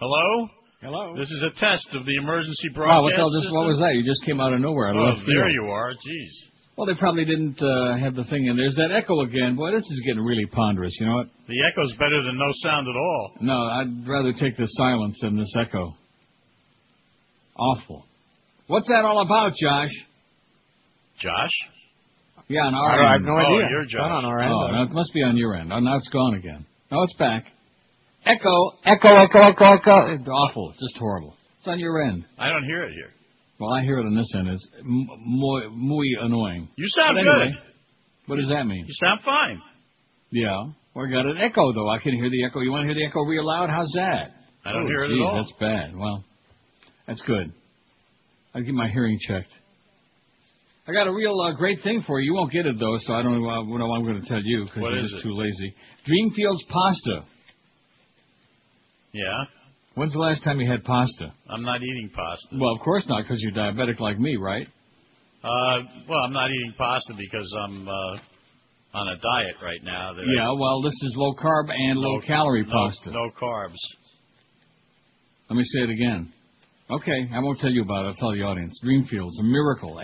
Hello? Hello. This is a test of the emergency broadcast. Wow, what was that? You just came out of nowhere. There you are. Jeez. Well, they probably didn't have the thing in. There's that echo again. Boy, this is getting really ponderous. You know what? The echo's better than no sound at all. No, I'd rather take the silence than this echo. Awful. What's that all about, Josh? Josh? Yeah, on our end. I have no idea. Oh, you're Josh. On our end. Oh, no, it must be on your end. Oh, now it's gone again. No, it's back. Echo. It's awful. It's just horrible. It's on your end. I don't hear it here. Well, I hear it on this end. It's muy annoying. You sound good. What does that mean? You sound fine. Yeah. Well, I got an echo, though. I can hear the echo. You want to hear the echo real loud? How's that? I don't hear it at all. That's bad. Well, that's good. I'll get my hearing checked. I got a real great thing for you. You won't get it, though, so I don't know what I'm going to tell you because you're just too lazy. Dreamfield's pasta. Yeah? When's the last time you had pasta? I'm not eating pasta. Well, of course not, because you're diabetic like me, right? Well, I'm not eating pasta because I'm on a diet right now. Yeah, well, this is low-carb and low-calorie pasta. No carbs. Let me say it again. Okay, I won't tell you about it. I'll tell the audience. Dreamfield's a miracle.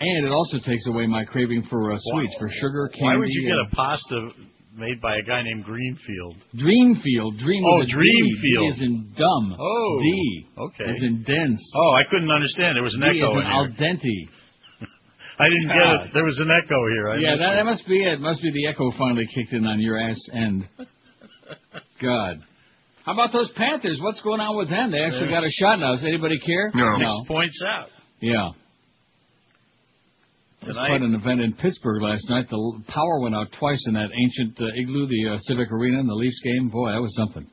And it also takes away my craving for sweets, for sugar, candy. Why would you get a pasta made by a guy named Greenfield? Dreamfield. D is in dumb. Oh. D is in dense. Oh, I couldn't understand. There was an echo in al dente. I didn't get it. There was an echo here. That must be it. Must be the echo finally kicked in on your ass end. God. How about those Panthers? What's going on with them? They actually got a shot now. Does anybody care? No. 6 points out. Yeah. There was quite an event in Pittsburgh last night. The power went out twice in that ancient igloo, the Civic Arena, in the Leafs game. Boy, that was something.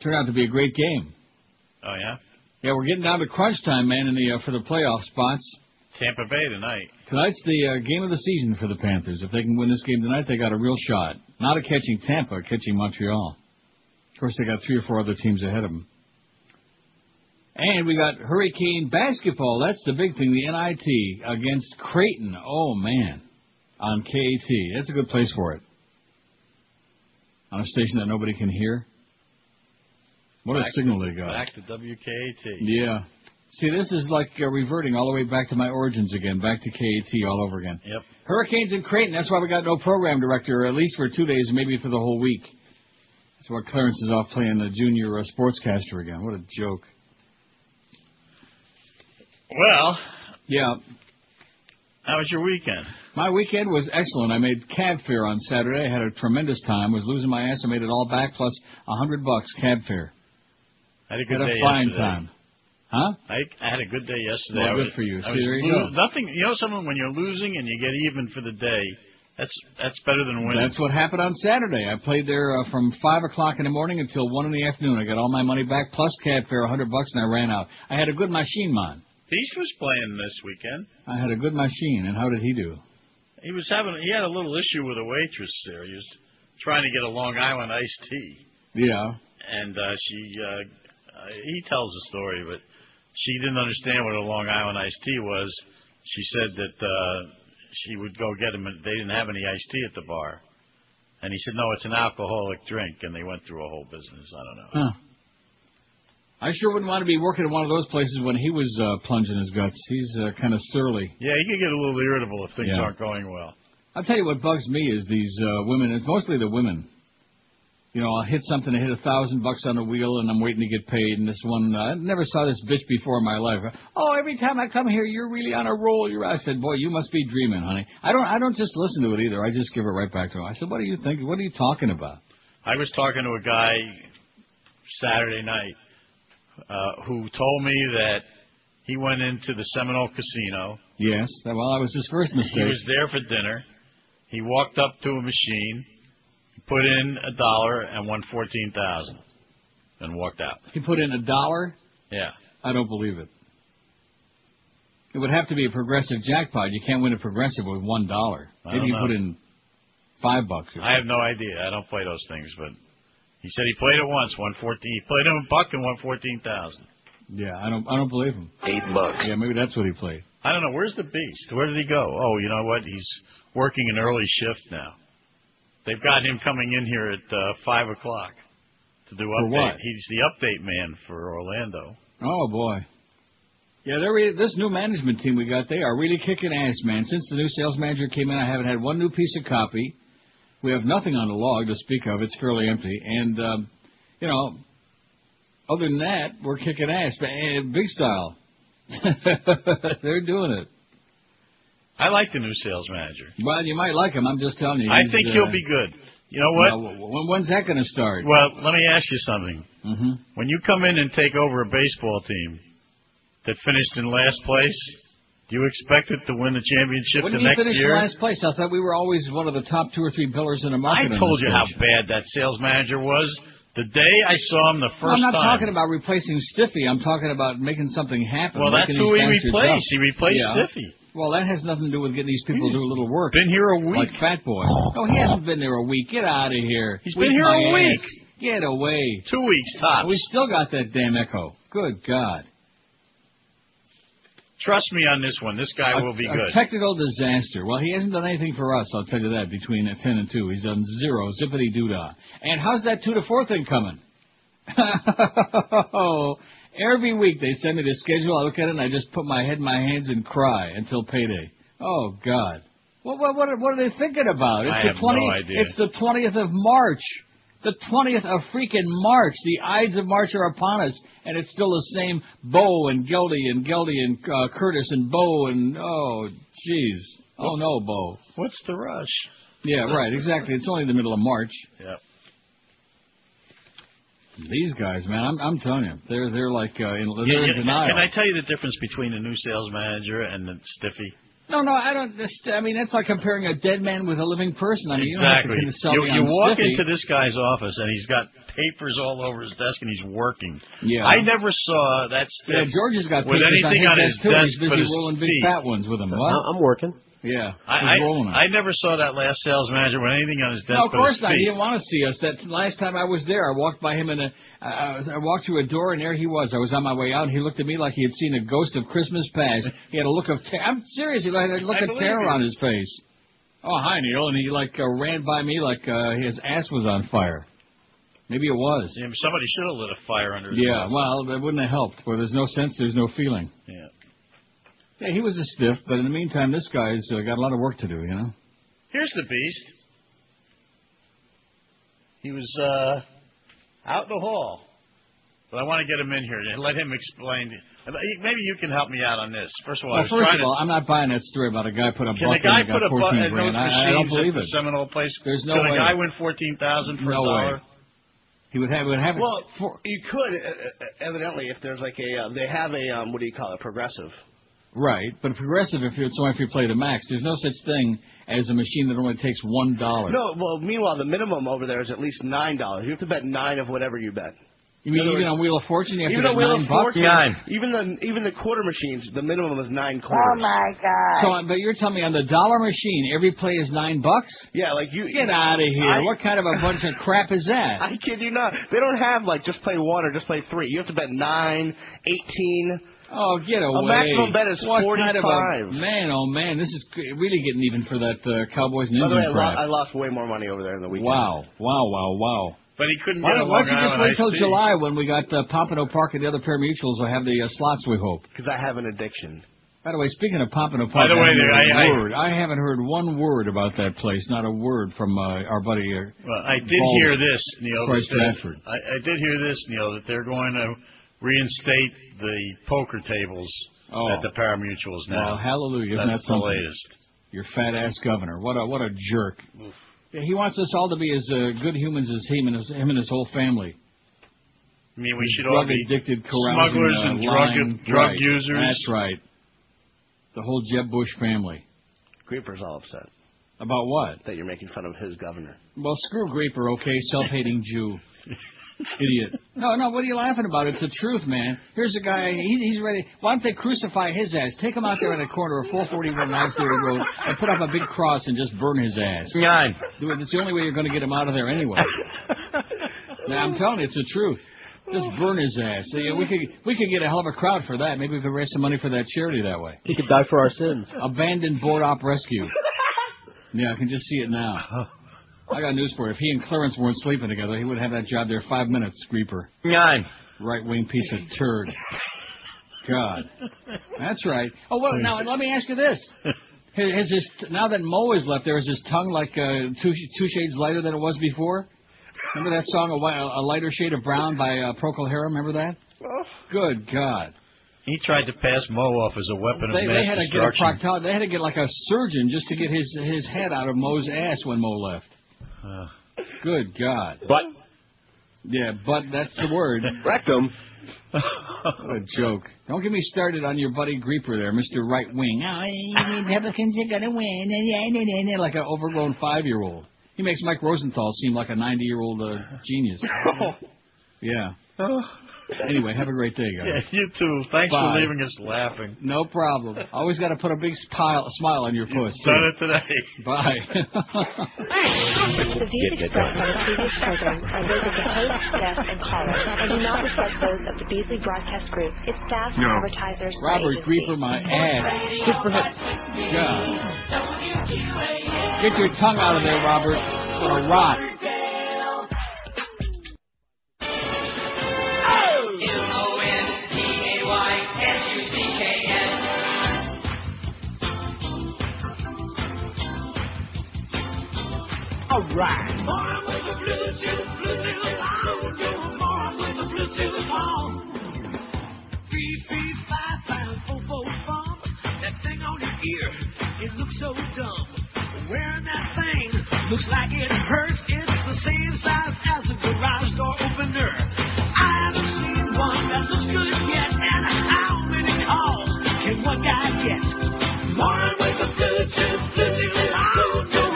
Turned out to be a great game. Oh, yeah? Yeah, we're getting down to crunch time, man, for the playoff spots. Tampa Bay tonight. Tonight's the game of the season for the Panthers. If they can win this game tonight, they got a real shot. Not at catching Tampa, catching Montreal. Of course, they got 3 or 4 other teams ahead of them. And we got Hurricane basketball. That's the big thing. The NIT against Creighton. Oh, man. On KAT. That's a good place for it. On a station that nobody can hear. What a signal they got. Back to WKAT. Yeah. See, this is like reverting all the way back to my origins again. Back to KAT all over again. Yep. Hurricanes in Creighton. That's why we got no program director, at least for 2 days, maybe for the whole week. That's why Clarence is off playing the junior sportscaster again. What a joke. Well, yeah. How was your weekend? My weekend was excellent. I made cab fare on Saturday. I had a tremendous time. Was losing my ass. I made it all back plus $100 cab fare. I had a fine time. Huh? I had a good day yesterday. Well, good for you. See, there you go. Nothing. You know, someone when you're losing and you get even for the day, that's better than winning. That's what happened on Saturday. I played there from 5 o'clock in the morning until 1 in the afternoon. I got all my money back plus cab fare, $100, and I ran out. I had a good machine man. Peace was playing this weekend. I had a good machine, and how did he do? He had a little issue with a waitress there. He was trying to get a Long Island iced tea. Yeah. And he tells the story, but she didn't understand what a Long Island iced tea was. She said that she would go get him, and they didn't have any iced tea at the bar. And he said, no, it's an alcoholic drink, and they went through a whole business. I don't know. Huh. I sure wouldn't want to be working at one of those places when he was plunging his guts. He's kind of surly. Yeah, he could get a little irritable if things aren't going well. I'll tell you what bugs me is these women. It's mostly the women. You know, I'll hit something. I hit $1,000 on the wheel, and I'm waiting to get paid. And this one, I never saw this bitch before in my life. Oh, every time I come here, you're really on a roll. I said, boy, you must be dreaming, honey. I don't just listen to it either. I just give it right back to her. I said, what do you think? What are you talking about? I was talking to a guy Saturday night. Who told me that he went into the Seminole Casino. Yes, well, that was his first mistake. He was there for dinner. He walked up to a machine, put in $1, and won $14,000, and walked out. He put in $1? Yeah. I don't believe it. It would have to be a progressive jackpot. You can't win a progressive with $1. Maybe you put in $5. I have no idea. I don't play those things, but... He said he played it once, won 14. He played him a buck and won 14,000. Yeah, I don't believe him. $8. Yeah, maybe that's what he played. I don't know. Where's the beast? Where did he go? Oh, you know what? He's working an early shift now. They've got him coming in here at 5 o'clock. to do update. For what? He's the update man for Orlando. Oh, boy. Yeah, this new management team we got, they are really kicking ass, man. Since the new sales manager came in, I haven't had one new piece of copy. We have nothing on the log to speak of. It's fairly empty. And, other than that, we're kicking ass, man, big style. They're doing it. I like the new sales manager. Well, you might like him. I'm just telling you. I think he'll be good. You know what? Now, when's that going to start? Well, let me ask you something. Mm-hmm. When you come in and take over a baseball team that finished in last place, do you expect it to win the championship the next year? When you finish last place, I thought we were always one of the top two or three pillars in the market. I told you how bad that sales manager was. The day I saw him the first time. I'm not talking about replacing Stiffy. I'm talking about making something happen. Well, that's who he replaced. He replaced Stiffy. Well, that has nothing to do with getting these people to do a little work. Been here a week. Like Fat Boy. No, he hasn't been there a week. Get out of here. He's been here a week. Get away. 2 weeks tops. We still got that damn echo. Good God. Trust me on this one. This guy will be good. A technical disaster. Well, he hasn't done anything for us, I'll tell you that, between 10 and 2. He's done zero, zippity-doo-dah. And how's that 2 to 4 thing coming? Every week they send me the schedule. I look at it, and I just put my head in my hands and cry until payday. Oh, God. What are they thinking about? I have no idea. It's the 20th of March. The 20th of freaking March. The Ides of March are upon us, and it's still the same Bo and Geldy and Curtis and Bo and, oh, jeez. Oh, no, Bo. What's the rush? Yeah, right, exactly. It's only the middle of March. Yep. These guys, man, I'm telling you, they're like in denial. Can I tell you the difference between the new sales manager and the Stiffy? No, I don't. I mean, that's like comparing a dead man with a living person. I mean, exactly. You don't have to you walk Stiffy. Into this guy's office, and he's got papers all over his desk, and he's working. Yeah. I never saw that Stiff George has got with anything on his desk. He's busy rolling big fat ones with him. What? I'm working. Yeah, I never saw that last sales manager with anything on his desk. No, of course not. He didn't want to see us. That last time I was there, I walked by him I walked through a door, and there he was. I was on my way out, and he looked at me like he had seen a ghost of Christmas past. He had a look of terror. I'm serious. He had a look of terror on his face. Oh, hi, Neil, and he ran by me like his ass was on fire. Maybe it was. Yeah, somebody should have lit a fire under his mouth. Well, that wouldn't have helped. Where there's no sense, there's no feeling. Yeah. Yeah, he was a stiff, but in the meantime, this guy's got a lot of work to do, you know? Here's the beast. He was out in the hall, but I want to get him in here and let him explain. Maybe you can help me out on this. First of all, I'm not buying that story about a guy put a buck in and got 14 grand. I don't believe it. Seminole place. There's no way. Can a guy win $14,000 for a dollar? He would have it. Well, you could, evidently, if there's like a, they have a, what do you call it, progressive. Right, but progressive, if you play the max, there's no such thing as a machine that only takes $1. No, well, meanwhile, the minimum over there is at least $9. You have to bet 9 of whatever you bet. You mean even on Wheel of Fortune, you have to bet $9? Even the quarter machines, the minimum is 9 quarters. Oh, my God. So, but you're telling me on the dollar machine, every play is $9? Yeah, like you... Get out of here. What kind of a bunch of crap is that? I kid you not. They don't have, like, just play 1 or just play 3. You have to bet 9, 18... Oh, get away. A maximum bet is 45. Kind of man, oh, man, this is really getting even for that Cowboys and Indians crap. I lost way more money over there in the weekend. Wow. But he couldn't get along. Why don't you just wait until July when we got Pompano Park and the other pari-mutuels will have the slots, we hope? Because I have an addiction. By the way, speaking of Pompano Park, I haven't heard one word about that place, not a word from our buddy. Well, I did hear this, Neil. I did hear this, Neil, that they're going to reinstate the poker tables at the pari-mutuels now. Well, hallelujah. That's the latest. Your fat ass governor. What a jerk. Oof. Yeah, he wants us all to be as good humans as him and his whole family. I mean, we should all be smugglers and drug users. That's right. The whole Jeb Bush family. Creeper's all upset. About what? That you're making fun of his governor. Well, screw Creeper, okay? Self-hating Jew. Idiot. No, what are you laughing about? It's the truth, man. Here's a guy, he's ready. Why don't they crucify his ass? Take him out there in a corner of 441 Knightsbury Road and put up a big cross and just burn his ass. Nine. It's the only way you're going to get him out of there anyway. Now, I'm telling you, it's the truth. Just burn his ass. We could get a hell of a crowd for that. Maybe we could raise some money for that charity that way. He could die for our sins. Abandoned Board Op Rescue. Yeah, I can just see it now. I got news for you. If he and Clarence weren't sleeping together, he would have that job there 5 minutes, Creeper. Nine. Right-wing piece of turd. God. That's right. Oh, well, now, let me ask you this. Has his, now that Moe is left there, is his tongue like two shades lighter than it was before? Remember that song, A Lighter Shade of Brown by Procol Harum? Remember that? Good God. He tried to pass Moe off as a weapon of mass destruction. They had to get like a surgeon just to get his head out of Moe's ass when Moe left. Good God. But. Yeah, but that's the word. Rectum. What a joke. Don't get me started on your buddy Grieper there, Mr. Right Wing. Oh, Republicans are going to win. Like an overgrown 5-year-old. He makes Mike Rosenthal seem like a 90-year-old genius. Yeah. Anyway, have a great day, guys. Yeah, you too. Thanks Bye. For leaving us laughing. No problem. Always got to put a big smile on your puss. Done it today. Bye. The views expressed on previous programs are those of the host, guests, and callers, and do not reflect those of the Beasley Broadcast Group, its staff, advertisers, Robert Grieper, my ass. God. Get your tongue out of there, Robert. Or rot. All right. Born with the blue till it's long. 3, 3, 5, 5, 4, 4, 4. That thing on your ear, it looks so dumb. Wearing that thing looks like it hurts. It's the same size as a garage door opener. I haven't seen one that looks good yet. And how many calls can one guy get? Born with the blue till it's long.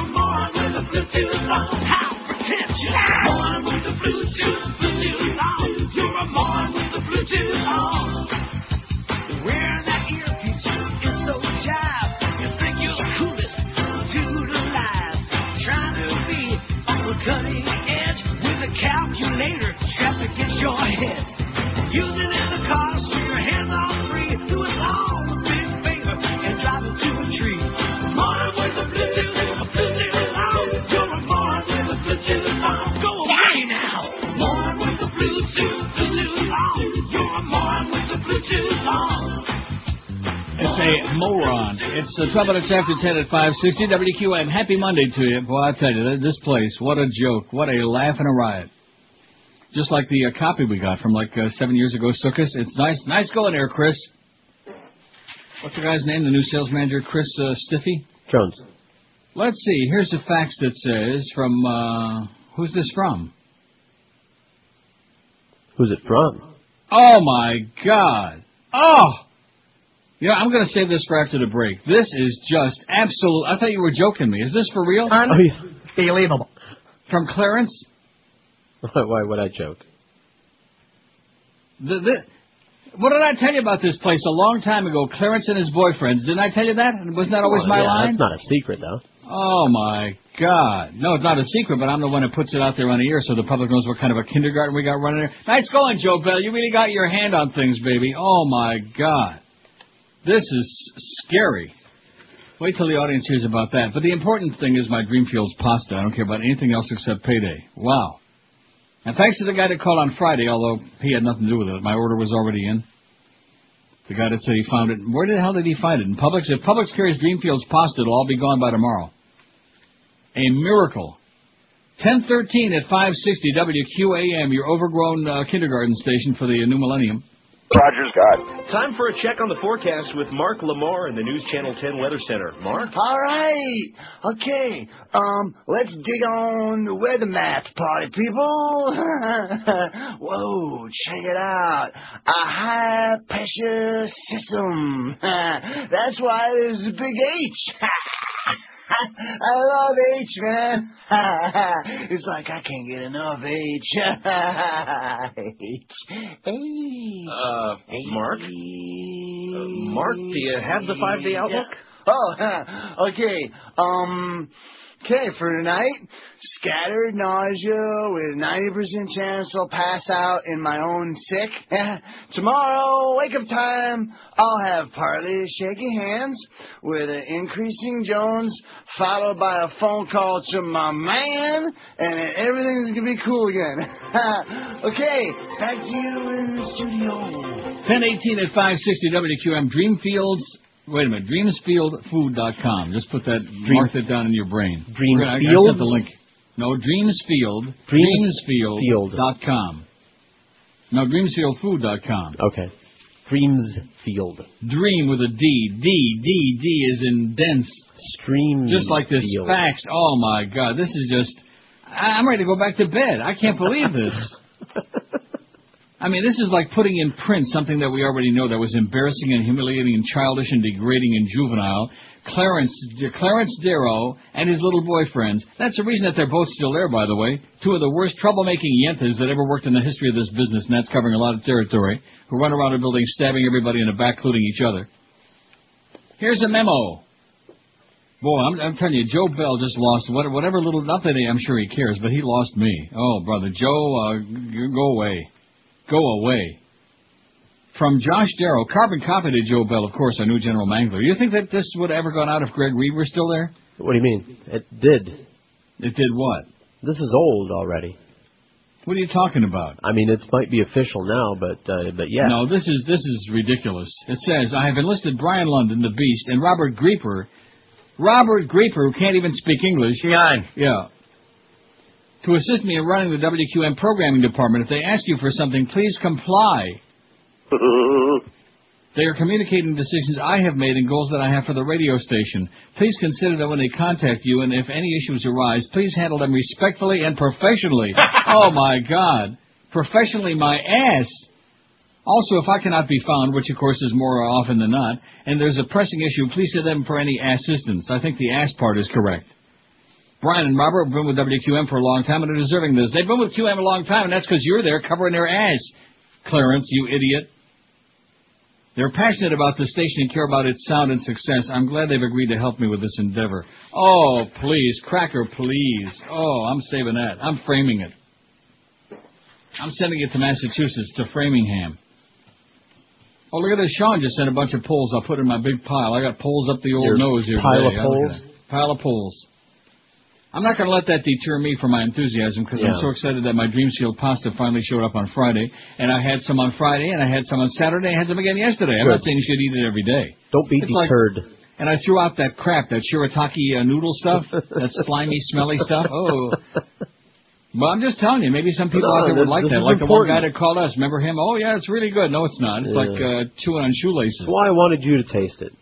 Blue till it's long, how pretentious. Born with the blue till it's long. You're a born with the blue till it's long. Wearing that earpiece is so jive. You think you're the coolest dude alive. Trying to be on the cutting edge with a calculator strapped against your head. Using it in the car so your hands are free. Do it all with a big finger and drive it to a tree. Born with the blue till it's long. Go away now. Born with the blue till long. You're born with the blue till long. It's a moron. It's 12 minutes after 10 at 560 WQM. Happy Monday to you. Boy, I tell you, this place, what a joke, what a laugh and a riot. Just like the copy we got from like 7 years ago, Sookus. It's nice going there, Chris. What's the guy's name? The new sales manager, Chris Stiffy Jones. Let's see. Here's the fax that says from, who's this from? Who's it from? Oh, my God. Oh! Yeah, I'm going to save this for after the break. This is just absolute. I thought you were joking me. Is this for real? Unbelievable. From Clarence? Why would I joke? What did I tell you about this place a long time ago? Clarence and his boyfriends. Didn't I tell you that? Wasn't that always my line? That's not a secret, though. Oh, my God. No, it's not a secret, but I'm the one who puts it out there on the air so the public knows what kind of a kindergarten we got running there. Nice going, Joe Bell. You really got your hand on things, baby. Oh, my God. This is scary. Wait till the audience hears about that. But the important thing is my Dreamfields pasta. I don't care about anything else except payday. Wow. And thanks to the guy that called on Friday, although he had nothing to do with it. My order was already in. The guy that said he found it. Where the hell did he find it? In Publix? If Publix carries Dreamfields pasta, it'll all be gone by tomorrow. A miracle. 10:13 at 560 WQAM, your overgrown kindergarten station for the new millennium. Roger's got. Time for a check on the forecast with Mark Lamar in the News Channel 10 Weather Center. Mark? All right. Okay. Let's dig on the weather map, party people. Whoa, check it out. A high pressure system. That's why there's a big H. I love H, man. It's like I can't get enough H. H. Mark? Mark, do you have the 5-day outlook? Oh, okay. Okay, for tonight, scattered nausea with 90% chance I'll pass out in my own sick. Tomorrow, wake-up time, I'll have partly shaky hands with an increasing Jones followed by a phone call to my man, and everything's going to be cool again. Okay, back to you in the studio. 1018 at 560 WQM Dreamfields. Wait a minute, dreamsfieldfood.com. Just put that, mark that down in your brain. Dreamfield? I sent the link. No, Dreamsfield. Dreamsfield.com. No, dreamsfieldfood.com. Okay. Dreamsfield. Dream with a D. D is in dense. Stream. Just like this field. Fax. Oh, my God. This is just... I'm ready to go back to bed. I can't believe this. I mean, this is like putting in print something that we already know that was embarrassing and humiliating and childish and degrading and juvenile. Clarence Darrow and his little boyfriends. That's the reason that they're both still there, by the way. Two of the worst troublemaking yentas that ever worked in the history of this business, and that's covering a lot of territory, who run around a building stabbing everybody in the back, including each other. Here's a memo. Boy, I'm telling you, Joe Bell just lost whatever little, not that I'm sure he cares, but he lost me. Oh, brother, Joe, go away. Go away. From Josh Darrow, carbon copy to Joe Bell, of course, our new General Mangler. Do you think that this would have ever gone out if Greg Reed were still there? What do you mean? It did. It did what? This is old already. What are you talking about? I mean, it might be official now, but yeah. No, this is ridiculous. It says, I have enlisted Brian London, the Beast, and Robert Grieper, who can't even speak English. Yeah. To assist me in running the WQM programming department. If they ask you for something, please comply. They are communicating decisions I have made and goals that I have for the radio station. Please consider that when they contact you, and if any issues arise, please handle them respectfully and professionally. Oh, my God. Professionally, my ass. Also, if I cannot be found, which, of course, is more often than not, and there's a pressing issue, please send them for any assistance. I think the ass part is correct. Brian and Robert have been with WQM for a long time and are deserving this. They've been with QM a long time, and that's because you're there covering their ass, Clarence, you idiot. They're passionate about the station and care about its sound and success. I'm glad they've agreed to help me with this endeavor. Oh, please, Cracker, please. Oh, I'm saving that. I'm framing it. I'm sending it to Massachusetts, to Framingham. Oh, look at this. Sean just sent a bunch of polls I'll put in my big pile. I got polls up the old nose here. Pile of polls. I'm not going to let that deter me from my enthusiasm because I'm so excited that my Dreamsfield pasta finally showed up on Friday. And I had some on Friday, and I had some on Saturday, and I had some again yesterday. I'm not saying you should eat it every day. Don't be deterred. Like, and I threw out that crap, that shirataki noodle stuff, that slimy, smelly stuff. Oh. Well, I'm just telling you, maybe some people out there would like that. Like the one guy that called us. Remember him? Oh, yeah, it's really good. No, it's not. It's like chewing on shoelaces. That's why I wanted you to taste it.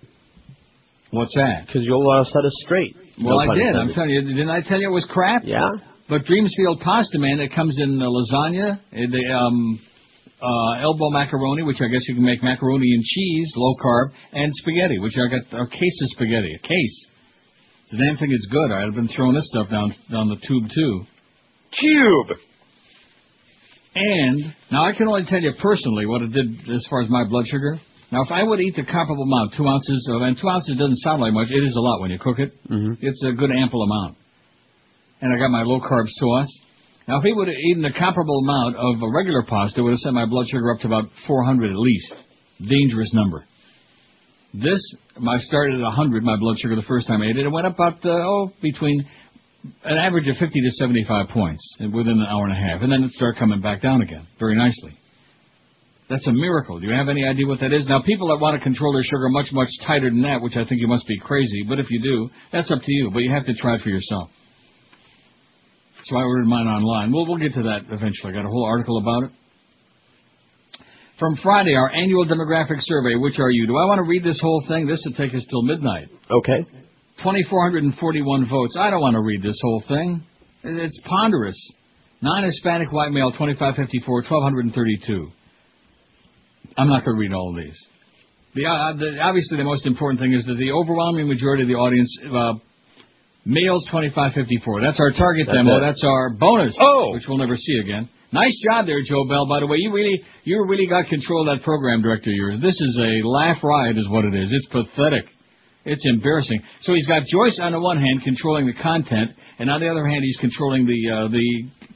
What's that? Because you'll set us straight. Well, no, I did. I'm telling you. Didn't I tell you it was crap? Yeah. But Dreamsfield pasta, man, it comes in lasagna, elbow macaroni, which I guess you can make macaroni and cheese, low carb, and spaghetti, which I got a case of spaghetti. A case. The damn thing is good. I've been throwing this stuff down the tube, too. Cube. And, now I can only tell you personally what it did as far as my blood sugar. Now, if I would eat the comparable amount, 2 ounces, and 2 ounces doesn't sound like much. It is a lot when you cook it. Mm-hmm. It's a good, ample amount. And I got my low-carb sauce. Now, if he would have eaten a comparable amount of a regular pasta, it would have sent my blood sugar up to about 400 at least. Dangerous number. This, I started at 100, my blood sugar, the first time I ate it. It went up about, between an average of 50 to 75 points within an hour and a half. And then it started coming back down again very nicely. That's a miracle. Do you have any idea what that is? Now, people that want to control their sugar much, much tighter than that, which I think you must be crazy, but if you do, that's up to you. But you have to try for yourself. So I ordered mine online. We'll get to that eventually. I got a whole article about it. From Friday, our annual demographic survey, which are you? Do I want to read this whole thing? This will take us till midnight. Okay. 2,441 votes. I don't want to read this whole thing. It's ponderous. Non-Hispanic white male, 2,554, 1,232. I'm not going to read all of these. Obviously, the most important thing is that the overwhelming majority of the audience, males 25-54. That's our target demo. That's our bonus, which we'll never see again. Nice job there, Joe Bell, by the way. You really got control of that program director of yours. This is a laugh riot is what it is. It's pathetic. It's embarrassing. So he's got Joyce on the one hand controlling the content, and on the other hand he's controlling the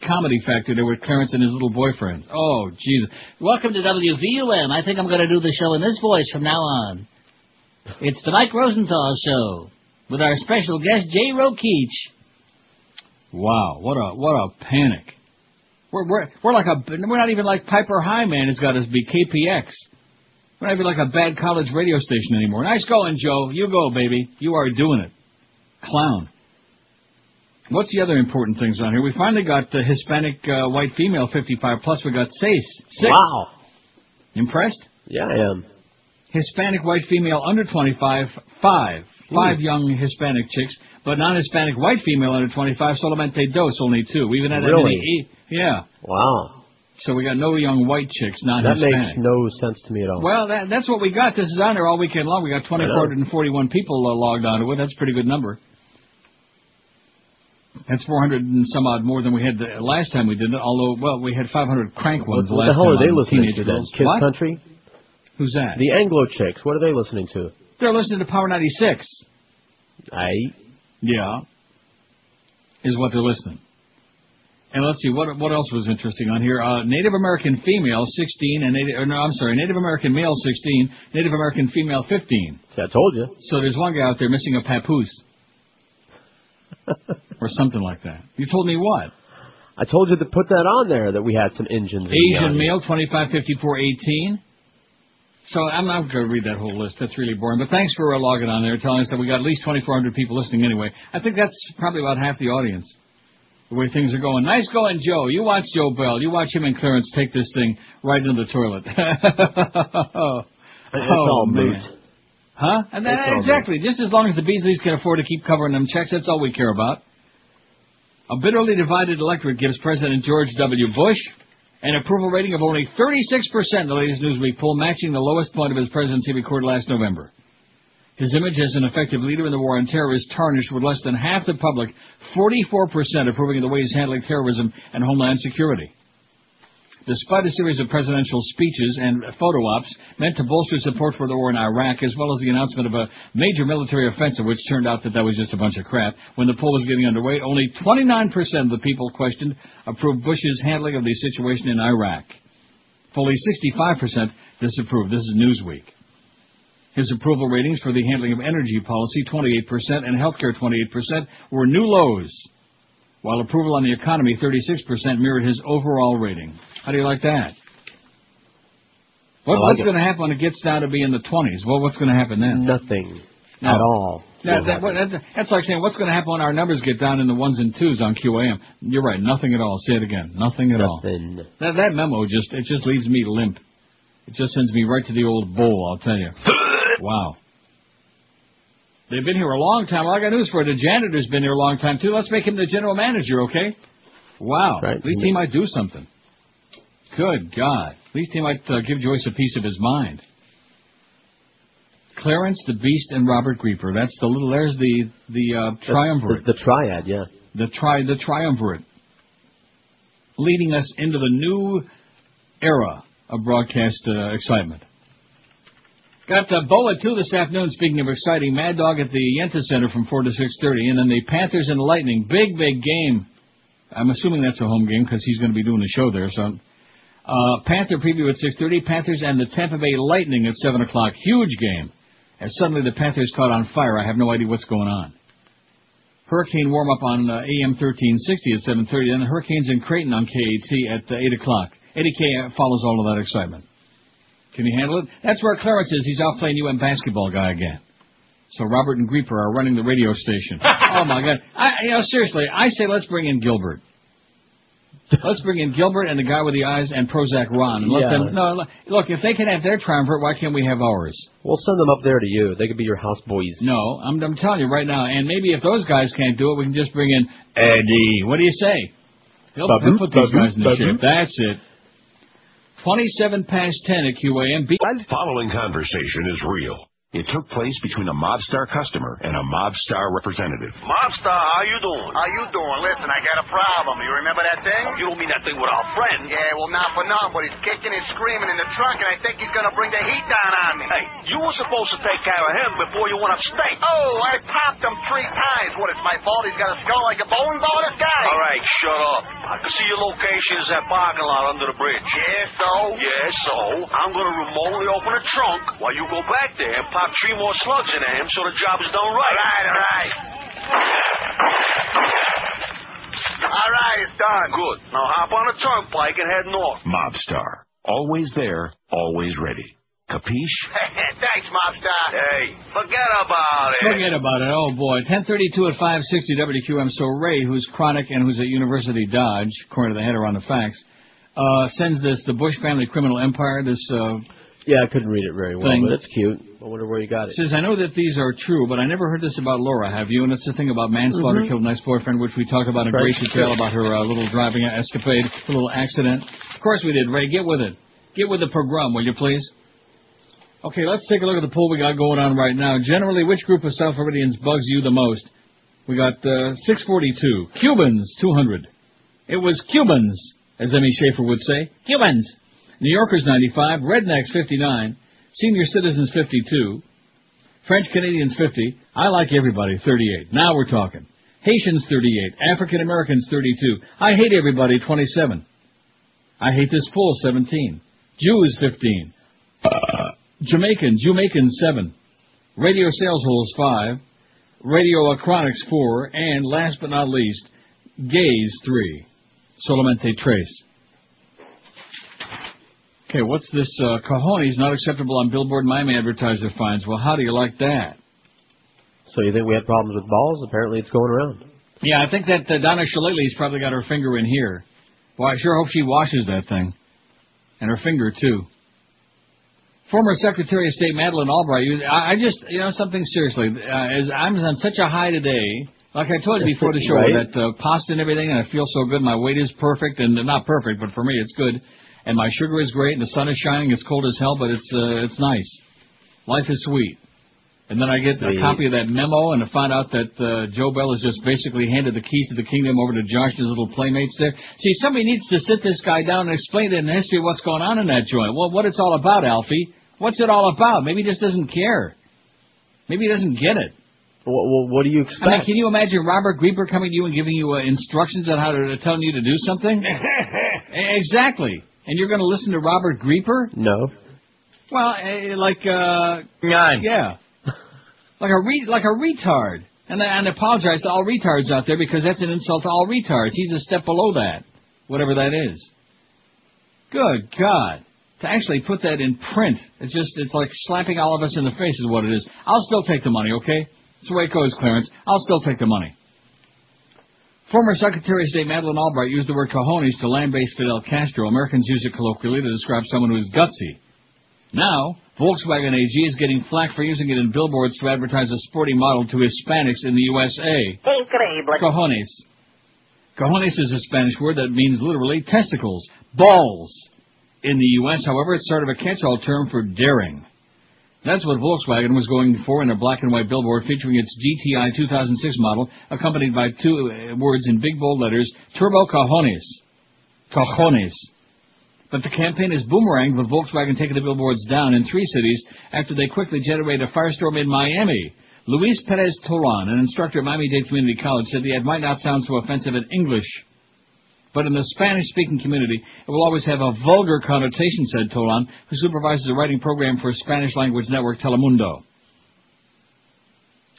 comedy factor there with Clarence and his little boyfriend. Oh, Jesus. Welcome to WVUM. I think I'm going to do the show in this voice from now on. It's the Mike Rosenthal Show with our special guest, Jay Rokeach. Wow, what a panic. We're not even like Piper Hyman has got us beat, KPX. We're not even like a bad college radio station anymore. Nice going, Joe. You go, baby. You are doing it. Clown. What's the other important things on here? We finally got the Hispanic white female 55 plus. We got six. Wow. Impressed? Yeah, I am. Hispanic white female under 25, five. Five young Hispanic chicks, but non-Hispanic white female under 25, solamente dos, only two. We even had really? Yeah. Wow. So we got no young white chicks, non-Hispanic. That makes no sense to me at all. Well, that's what we got. This is on there all weekend long. We got 2,441 people logged onto it. That's a pretty good number. That's 400 and some odd more than we had the last time we did it, although, well, we had 500 crank ones the last time. What the hell are they listening to then? Kid Country? Who's that? The Anglo chicks. What are they listening to? They're listening to Power 96. Yeah. Is what they're listening. And let's see, what else was interesting on here? Native American female, 16, and Native American male, 16, Native American female, 15. See, I told you. So there's one guy out there missing a papoose. Or something like that. You told me what? I told you to put that on there, that we had some Indians. Asian male, 25, 54, 18. So I'm not going to read that whole list. That's really boring. But thanks for logging on there, telling us that we got at least 2,400 people listening anyway. I think that's probably about half the audience. The way things are going. Nice going, Joe. You watch Joe Bell. You watch him and Clarence take this thing right into the toilet. It's all moot. Huh? And that, exactly. Just as long as the Beasleys can afford to keep covering them checks, that's all we care about. A bitterly divided electorate gives President George W. Bush an approval rating of only 36%, the latest Newsweek poll, matching the lowest point of his presidency recorded last November. His image as an effective leader in the war on terror is tarnished, with less than half the public, 44%, approving of the way he's handling terrorism and homeland security. Despite a series of presidential speeches and photo ops meant to bolster support for the war in Iraq, as well as the announcement of a major military offensive, which turned out that was just a bunch of crap, when the poll was getting underway, only 29% of the people questioned approved Bush's handling of the situation in Iraq. Fully 65% disapproved. This is Newsweek. His approval ratings for the handling of energy policy, 28%, and healthcare, 28%, were new lows, while approval on the economy, 36%, mirrored his overall rating. How do you like that? What's going to happen when it gets down to be in the 20s? Well, what's going to happen then? Nothing at all. That's like saying, what's going to happen when our numbers get down in the ones and twos on QAM? You're right, nothing at all. Say it again, nothing at all. That memo just leaves me limp. It just sends me right to the old bowl, I'll tell you. Wow. They've been here a long time. Well, I got news for you. The janitor's been here a long time, too. Let's make him the general manager, okay? Wow. Right. At least he might do something. Good God. At least he might give Joyce a piece of his mind. Clarence, the Beast, and Robert Grieper. That's the little... There's the triumvirate. The triad, yeah. The triumvirate. Leading us into the new era of broadcast excitement. Got the Bo at 2 this afternoon, speaking of exciting, Mad Dog at the Yenta Center from 4 to 6:30, and then the Panthers and Lightning. Big, big game. I'm assuming that's a home game because he's going to be doing the show there. So, Panther preview at 6:30, Panthers and the Tampa Bay Lightning at 7 o'clock. Huge game. As suddenly the Panthers caught on fire. I have no idea what's going on. Hurricane warm-up on AM 1360 at 7:30, and the Hurricanes in Creighton on KAT at 8 o'clock. Eddie K follows all of that excitement. Can you handle it? That's where Clarence is. He's out playing basketball guy again. So Robert and Grieper are running the radio station. Oh, my God. Seriously, I say let's bring in Gilbert. Let's bring in Gilbert and the guy with the eyes and Prozac Ron. And let them. No, look, if they can have their triumvirate, why can't we have ours? We'll send them up there to you. They could be your house boys. No, I'm telling you right now. And maybe if those guys can't do it, we can just bring in Eddie. What do you say? He'll put these guys in the shape. That's it. 27 past 10 at QAM. The following conversation is real. It took place between a Mobstar customer and a Mobstar representative. Mobstar, how you doing? How you doing? Listen, I got a problem. You remember that thing? You don't mean that thing with our friend? Yeah, well, not for nothing, but he's kicking and screaming in the trunk, and I think he's going to bring the heat down on me. Hey, you were supposed to take care of him before you went upstate. Oh, I popped him 3 times. What, it's my fault? He's got a skull like a bowling ball, this guy? All right, shut up. I can see your location is that parking lot under the bridge. Yeah, so? Yeah, so? I'm going to remotely open a trunk while you go back there and pop 3 more slugs into him so the job is done right. All right. All right, it's done. Good. Now hop on a turnpike and head north. Mobstar. Always there, always ready. Capiche? Thanks, Mobstar. Hey, forget about it. Oh, boy. 10:32 at 560 WQM. So Ray, who's chronic and who's at University Dodge, according to the header on the facts, sends this, the Bush Family Criminal Empire, this... Yeah, I couldn't read it very well, but it's cute. I wonder where you got it. It says, I know that these are true, but I never heard this about Laura, have you? And it's the thing about manslaughter killed an ex-boyfriend, which we talked about in great detail about her little driving escapade, her little accident. Of course we did, Ray. Get with it. Get with the program, will you please? Okay, let's take a look at the poll we got going on right now. Generally, which group of South Floridians bugs you the most? We got 642. Cubans, 200. It was Cubans, as Emmy Schaefer would say. Cubans. New Yorkers, 95. Rednecks, 59. Senior citizens, 52. French Canadians, 50. I like everybody, 38. Now we're talking. Haitians, 38. African Americans, 32. I hate everybody, 27. I hate this pool, 17. Jews, 15. Jamaicans, 7. Radio Salesholes, 5. Radio Acronics, 4. And last but not least, gays, 3. Solamente tres. Okay, what's this? Cojones not acceptable on Billboard Miami advertiser fines. Well, how do you like that? So you think we had problems with balls? Apparently it's going around. Yeah, I think that Donna Shillelagh's probably got her finger in here. Well, I sure hope she washes that thing. And her finger, too. Former Secretary of State Madeleine Albright, I just, something seriously. As I'm on such a high today, like I told you before the show, right? That pasta and everything, and I feel so good. My weight is perfect, and not perfect, but for me it's good. And my sugar is great, and the sun is shining. It's cold as hell, but it's nice. Life is sweet. And then I get a copy of that memo, and I find out that Joe Bell has just basically handed the keys to the kingdom over to Josh and his little playmates there. See, somebody needs to sit this guy down and explain it in the history of what's going on in that joint. Well, what it's all about, Alfie. What's it all about? Maybe he just doesn't care. Maybe he doesn't get it. Well, what do you expect? I mean, can you imagine Robert Grieber coming to you and giving you instructions on how to tell you to do something? Exactly. And you're going to listen to Robert Grieber? No. Well, yeah, like a retard. And I apologize to all retards out there because that's an insult to all retards. He's a step below that, whatever that is. Good God, to actually put that in print, it's like slapping all of us in the face is what it is. I'll still take the money, okay? That's the way it goes, Clarence. I'll still take the money. Former Secretary of State Madeleine Albright used the word cojones to land-based Fidel Castro. Americans use it colloquially to describe someone who is gutsy. Now, Volkswagen AG is getting flack for using it in billboards to advertise a sporty model to Hispanics in the USA. Incredible. Cojones. Cojones is a Spanish word that means literally testicles, balls. In the U.S., however, it's sort of a catch-all term for daring. That's what Volkswagen was going for in a black and white billboard featuring its GTI 2006 model, accompanied by 2 words in big bold letters, Turbo Cojones. Cojones. But the campaign is boomeranged with Volkswagen taking the billboards down in 3 cities after they quickly generated a firestorm in Miami. Luis Perez Toran, an instructor at Miami-Dade Community College, said the ad might not sound so offensive in English. But in the Spanish-speaking community, it will always have a vulgar connotation, said Tolan, who supervises the writing program for Spanish-language network Telemundo.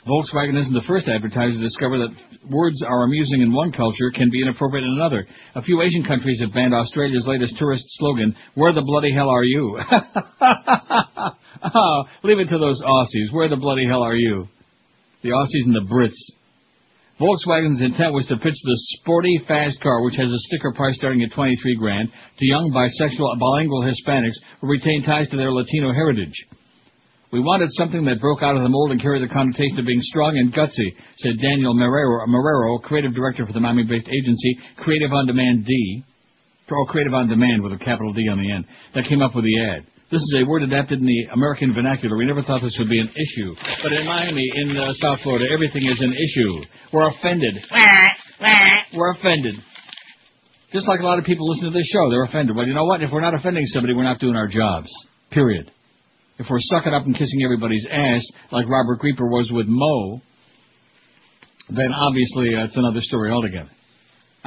Volkswagen isn't the first advertiser to discover that words are amusing in one culture can be inappropriate in another. A few Asian countries have banned Australia's latest tourist slogan, "Where the bloody hell are you?" Oh, leave it to those Aussies. Where the bloody hell are you? The Aussies and the Brits. Volkswagen's intent was to pitch the sporty, fast car, which has a sticker price starting at $23,000, to young, bisexual, bilingual Hispanics who retain ties to their Latino heritage. We wanted something that broke out of the mold and carried the connotation of being strong and gutsy, said Daniel Marrero, creative director for the Miami-based agency Creative On Demand with a capital D on the end, that came up with the ad. This is a word adapted in the American vernacular. We never thought this would be an issue. But in Miami, in South Florida, everything is an issue. We're offended. We're offended. Just like a lot of people listen to this show, they're offended. Well, you know what? If we're not offending somebody, we're not doing our jobs. Period. If we're sucking up and kissing everybody's ass, like Robert Grieper was with Moe, then obviously it's another story altogether.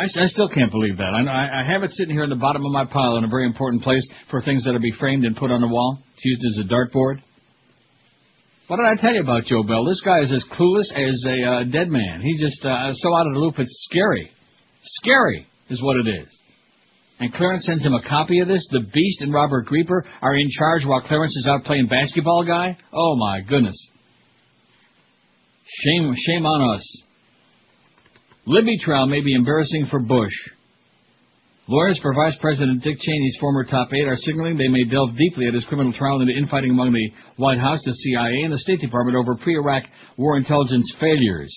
I still can't believe that. I have it sitting here in the bottom of my pile in a very important place for things that will be framed and put on the wall. It's used as a dartboard. What did I tell you about Joe Bell? This guy is as clueless as a dead man. He's just so out of the loop, it's scary. Scary is what it is. And Clarence sends him a copy of this. The Beast and Robert Grieper are in charge while Clarence is out playing basketball, guy. Oh, my goodness. Shame on us. Libby trial may be embarrassing for Bush. Lawyers for Vice President Dick Cheney's former top aide are signaling they may delve deeply at his criminal trial into infighting among the White House, the CIA, and the State Department over pre-Iraq war intelligence failures.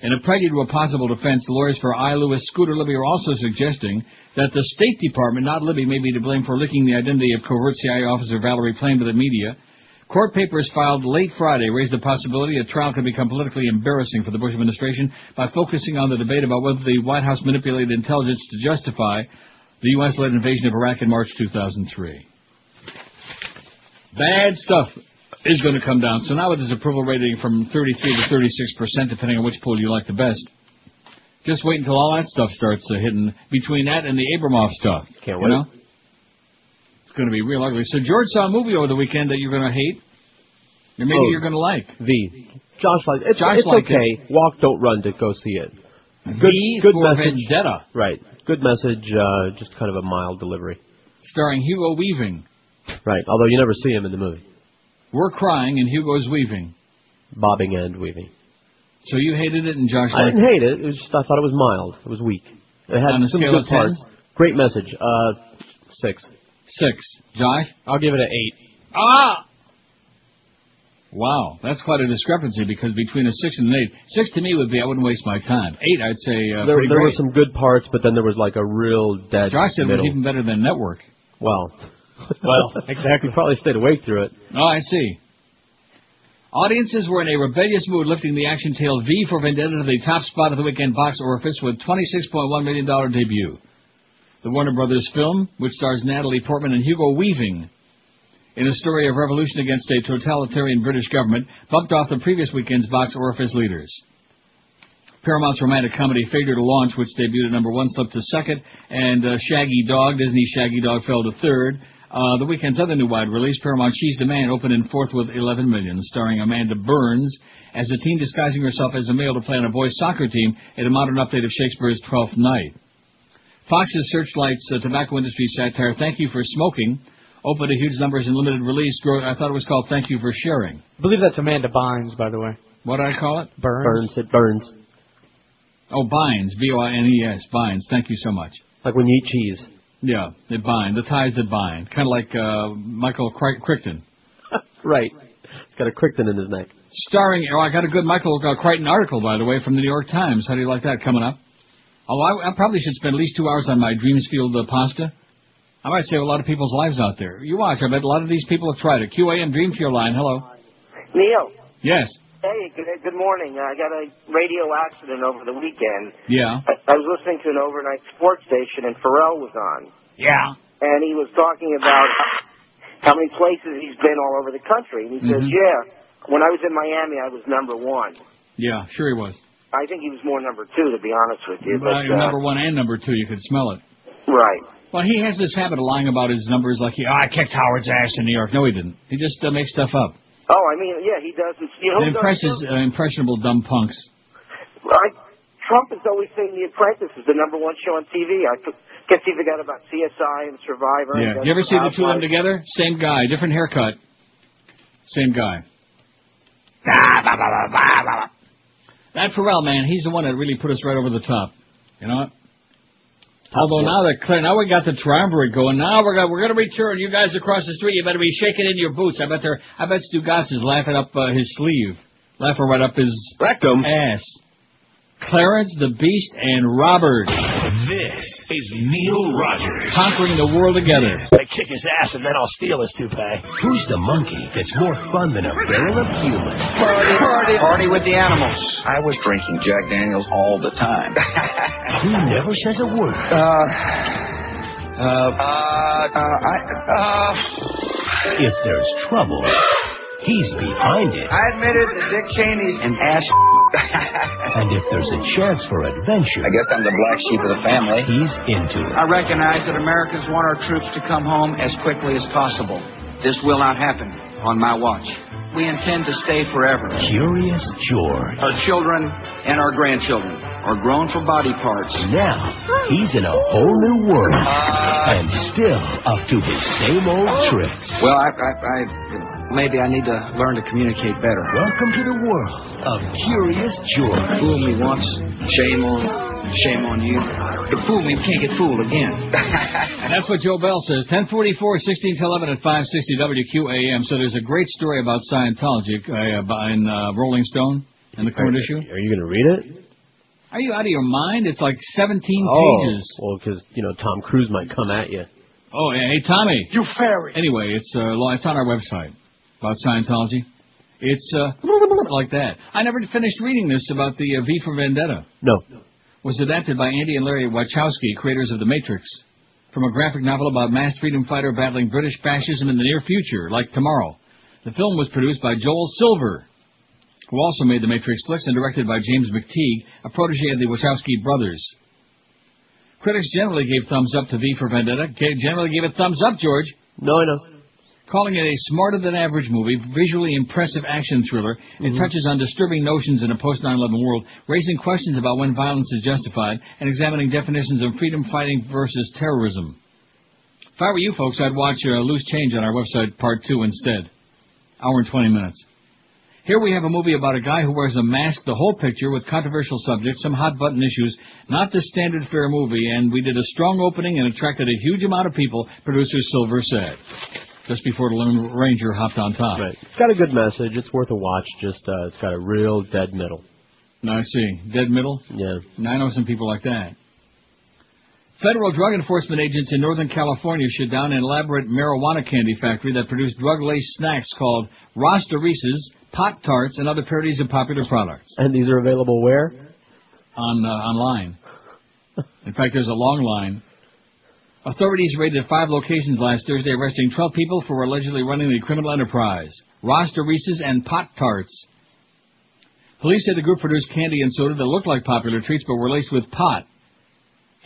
In a prelude to a possible defense, the lawyers for I. Lewis, Scooter Libby are also suggesting that the State Department, not Libby, may be to blame for leaking the identity of covert CIA officer Valerie Plame to the media. Court papers filed late Friday raised the possibility a trial could become politically embarrassing for the Bush administration by focusing on the debate about whether the White House manipulated intelligence to justify the U.S.-led invasion of Iraq in March 2003. Bad stuff is going to come down. So now with his approval rating from 33% to 36%, depending on which poll you like the best. Just wait until all that stuff starts hitting between that and the Abramoff stuff. Can't wait. You know? It's going to be real ugly. So George saw a movie over the weekend that you're going to hate, or maybe you're going to like. Josh liked okay. It. Walk, don't run to go see it. Good for message. Vendetta. Right. Good message. Just kind of a mild delivery. Starring Hugo Weaving. Right. Although you never see him in the movie. We're crying and Hugo's weaving, bobbing and weaving. So you hated it, and Josh liked it. I didn't hate it. It was just I thought it was mild. It was weak. It had some good parts. Great message. 6. 6. Josh? I'll give it an 8. Ah! Wow, that's quite a discrepancy, because between a 6 and an 8, 6 to me would be I wouldn't waste my time. 8, I'd say there were some good parts, but then there was like a real dead Josh said middle. It was even better than Network. Well, exactly. You probably stayed awake through it. Oh, I see. Audiences were in a rebellious mood, lifting the action tale V for Vendetta to the top spot of the weekend box office with $26.1 million debut. The Warner Brothers film, which stars Natalie Portman and Hugo Weaving, in a story of revolution against a totalitarian British government, bumped off the previous weekend's box office leaders. Paramount's romantic comedy Failure to Launch, which debuted at number 1, slipped to second, and Shaggy Dog, Disney's Shaggy Dog, fell to third. The weekend's other new wide release, Paramount's She's the Man, opened in fourth with $11 million, starring Amanda Burns as a teen disguising herself as a male to play on a boys' soccer team in a modern update of Shakespeare's Twelfth Night. Fox's Searchlight's tobacco industry satire, Thank You for Smoking, opened to huge numbers in limited release. I thought it was called Thank You for Sharing. I believe that's Amanda Bynes, by the way. What did I call it? Burns. It burns. Oh, Bynes. B-O-I-N-E-S. Bynes. Thank you so much. Like when you eat cheese. Yeah, they bind. The ties that bind. Kind of like Michael Crichton. Right. He's got a Crichton in his neck. Starring, I got a good Michael Crichton article, by the way, from the New York Times. How do you like that coming up? Oh, I probably should spend at least 2 hours on my Dreamsfield pasta. I might save a lot of people's lives out there. You watch. I bet a lot of these people have tried it. QAM Dreamfield line. Hello. Neil. Yes. Hey, good morning. I got a radio accident over the weekend. Yeah. I was listening to an overnight sports station, and Pharrell was on. Yeah. And he was talking about how many places he's been all over the country. And he says, yeah, when I was in Miami, I was number 1. Yeah, sure he was. I think he was more number 2, to be honest with you. But number 1 and number 2, you could smell it. Right. Well, he has this habit of lying about his numbers, like, I kicked Howard's ass in New York. No, he didn't. He just makes stuff up. Oh, I mean, yeah, he does. Impressionable dumb punks. Right. Trump is always saying The Apprentice is the number 1 show on TV. I guess he forgot about CSI and Survivor. Yeah. You ever see the two of them together? Same guy, different haircut. Same guy. That Pharrell, man, he's the one that really put us right over the top. You know what? Although now we got the triumvirate going. Now we're going to return you guys across the street. You better be shaking in your boots. I bet Stu Goss is laughing up his sleeve. Laughing right up his rectum ass. Clarence the Beast, and Robert. This is Neil Rogers. Conquering the world together. I kick his ass and then I'll steal his toupee. Who's the monkey that's more fun than a barrel of humans? Party, party, party with the animals. I was drinking Jack Daniels all the time. He never says a word. If there's trouble, he's behind it. I admit it, Dick Cheney's an ass. And if there's a chance for adventure, I guess I'm the black sheep of the family. He's into it. I recognize that Americans want our troops to come home as quickly as possible. This will not happen on my watch. We intend to stay forever. Curious George. Our children and our grandchildren are grown for body parts. Now, he's in a whole new world. And still up to his same old tricks. Well, maybe I need to learn to communicate better. Welcome to the world of Curious George. Fool me once, shame on, shame on you. But fool me, can't get fooled again. That's what Joe Bell says. 1044, 16 till 11 at 560 WQAM. So there's a great story about Scientology in Rolling Stone in the current issue. Are you going to read it? Are you out of your mind? It's like 17 pages. Well, because, you know, Tom Cruise might come at you. Oh, hey, Tommy. You fairy. Anyway, it's on our website. About Scientology. It's like that. I never finished reading this about the V for Vendetta. No. Was adapted by Andy and Larry Wachowski, creators of The Matrix, from a graphic novel about mass freedom fighter battling British fascism in the near future, like tomorrow. The film was produced by Joel Silver, who also made The Matrix flicks, and directed by James McTeague, a protege of the Wachowski brothers. Critics generally gave thumbs up to V for Vendetta. Generally gave it thumbs up, George. No, I know. Calling it a smarter-than-average movie, visually impressive action thriller, it touches on disturbing notions in a post-9/11 world, raising questions about when violence is justified, and examining definitions of freedom fighting versus terrorism. If I were you folks, I'd watch Loose Change on our website, Part 2, instead. Hour and 20 minutes. Here we have a movie about a guy who wears a mask, the whole picture, with controversial subjects, some hot-button issues, not the standard fair movie, and we did a strong opening and attracted a huge amount of people, producer Silver said. Just before the Lone Ranger hopped on top. Right. It's got a good message. It's worth a watch. Just it's got a real dead middle. No, I see. Dead middle? Yeah. Now, I know some people like that. Federal drug enforcement agents in Northern California shut down an elaborate marijuana candy factory that produced drug-laced snacks called Rasta Reese's, Pop-Tarts, and other parodies of popular products. And these are available where? Online. In fact, there's a long line. Authorities raided 5 locations last Thursday, arresting 12 people for allegedly running the criminal enterprise. Rasta Reese's and Pop-Tarts. Police said the group produced candy and soda that looked like popular treats but were laced with pot.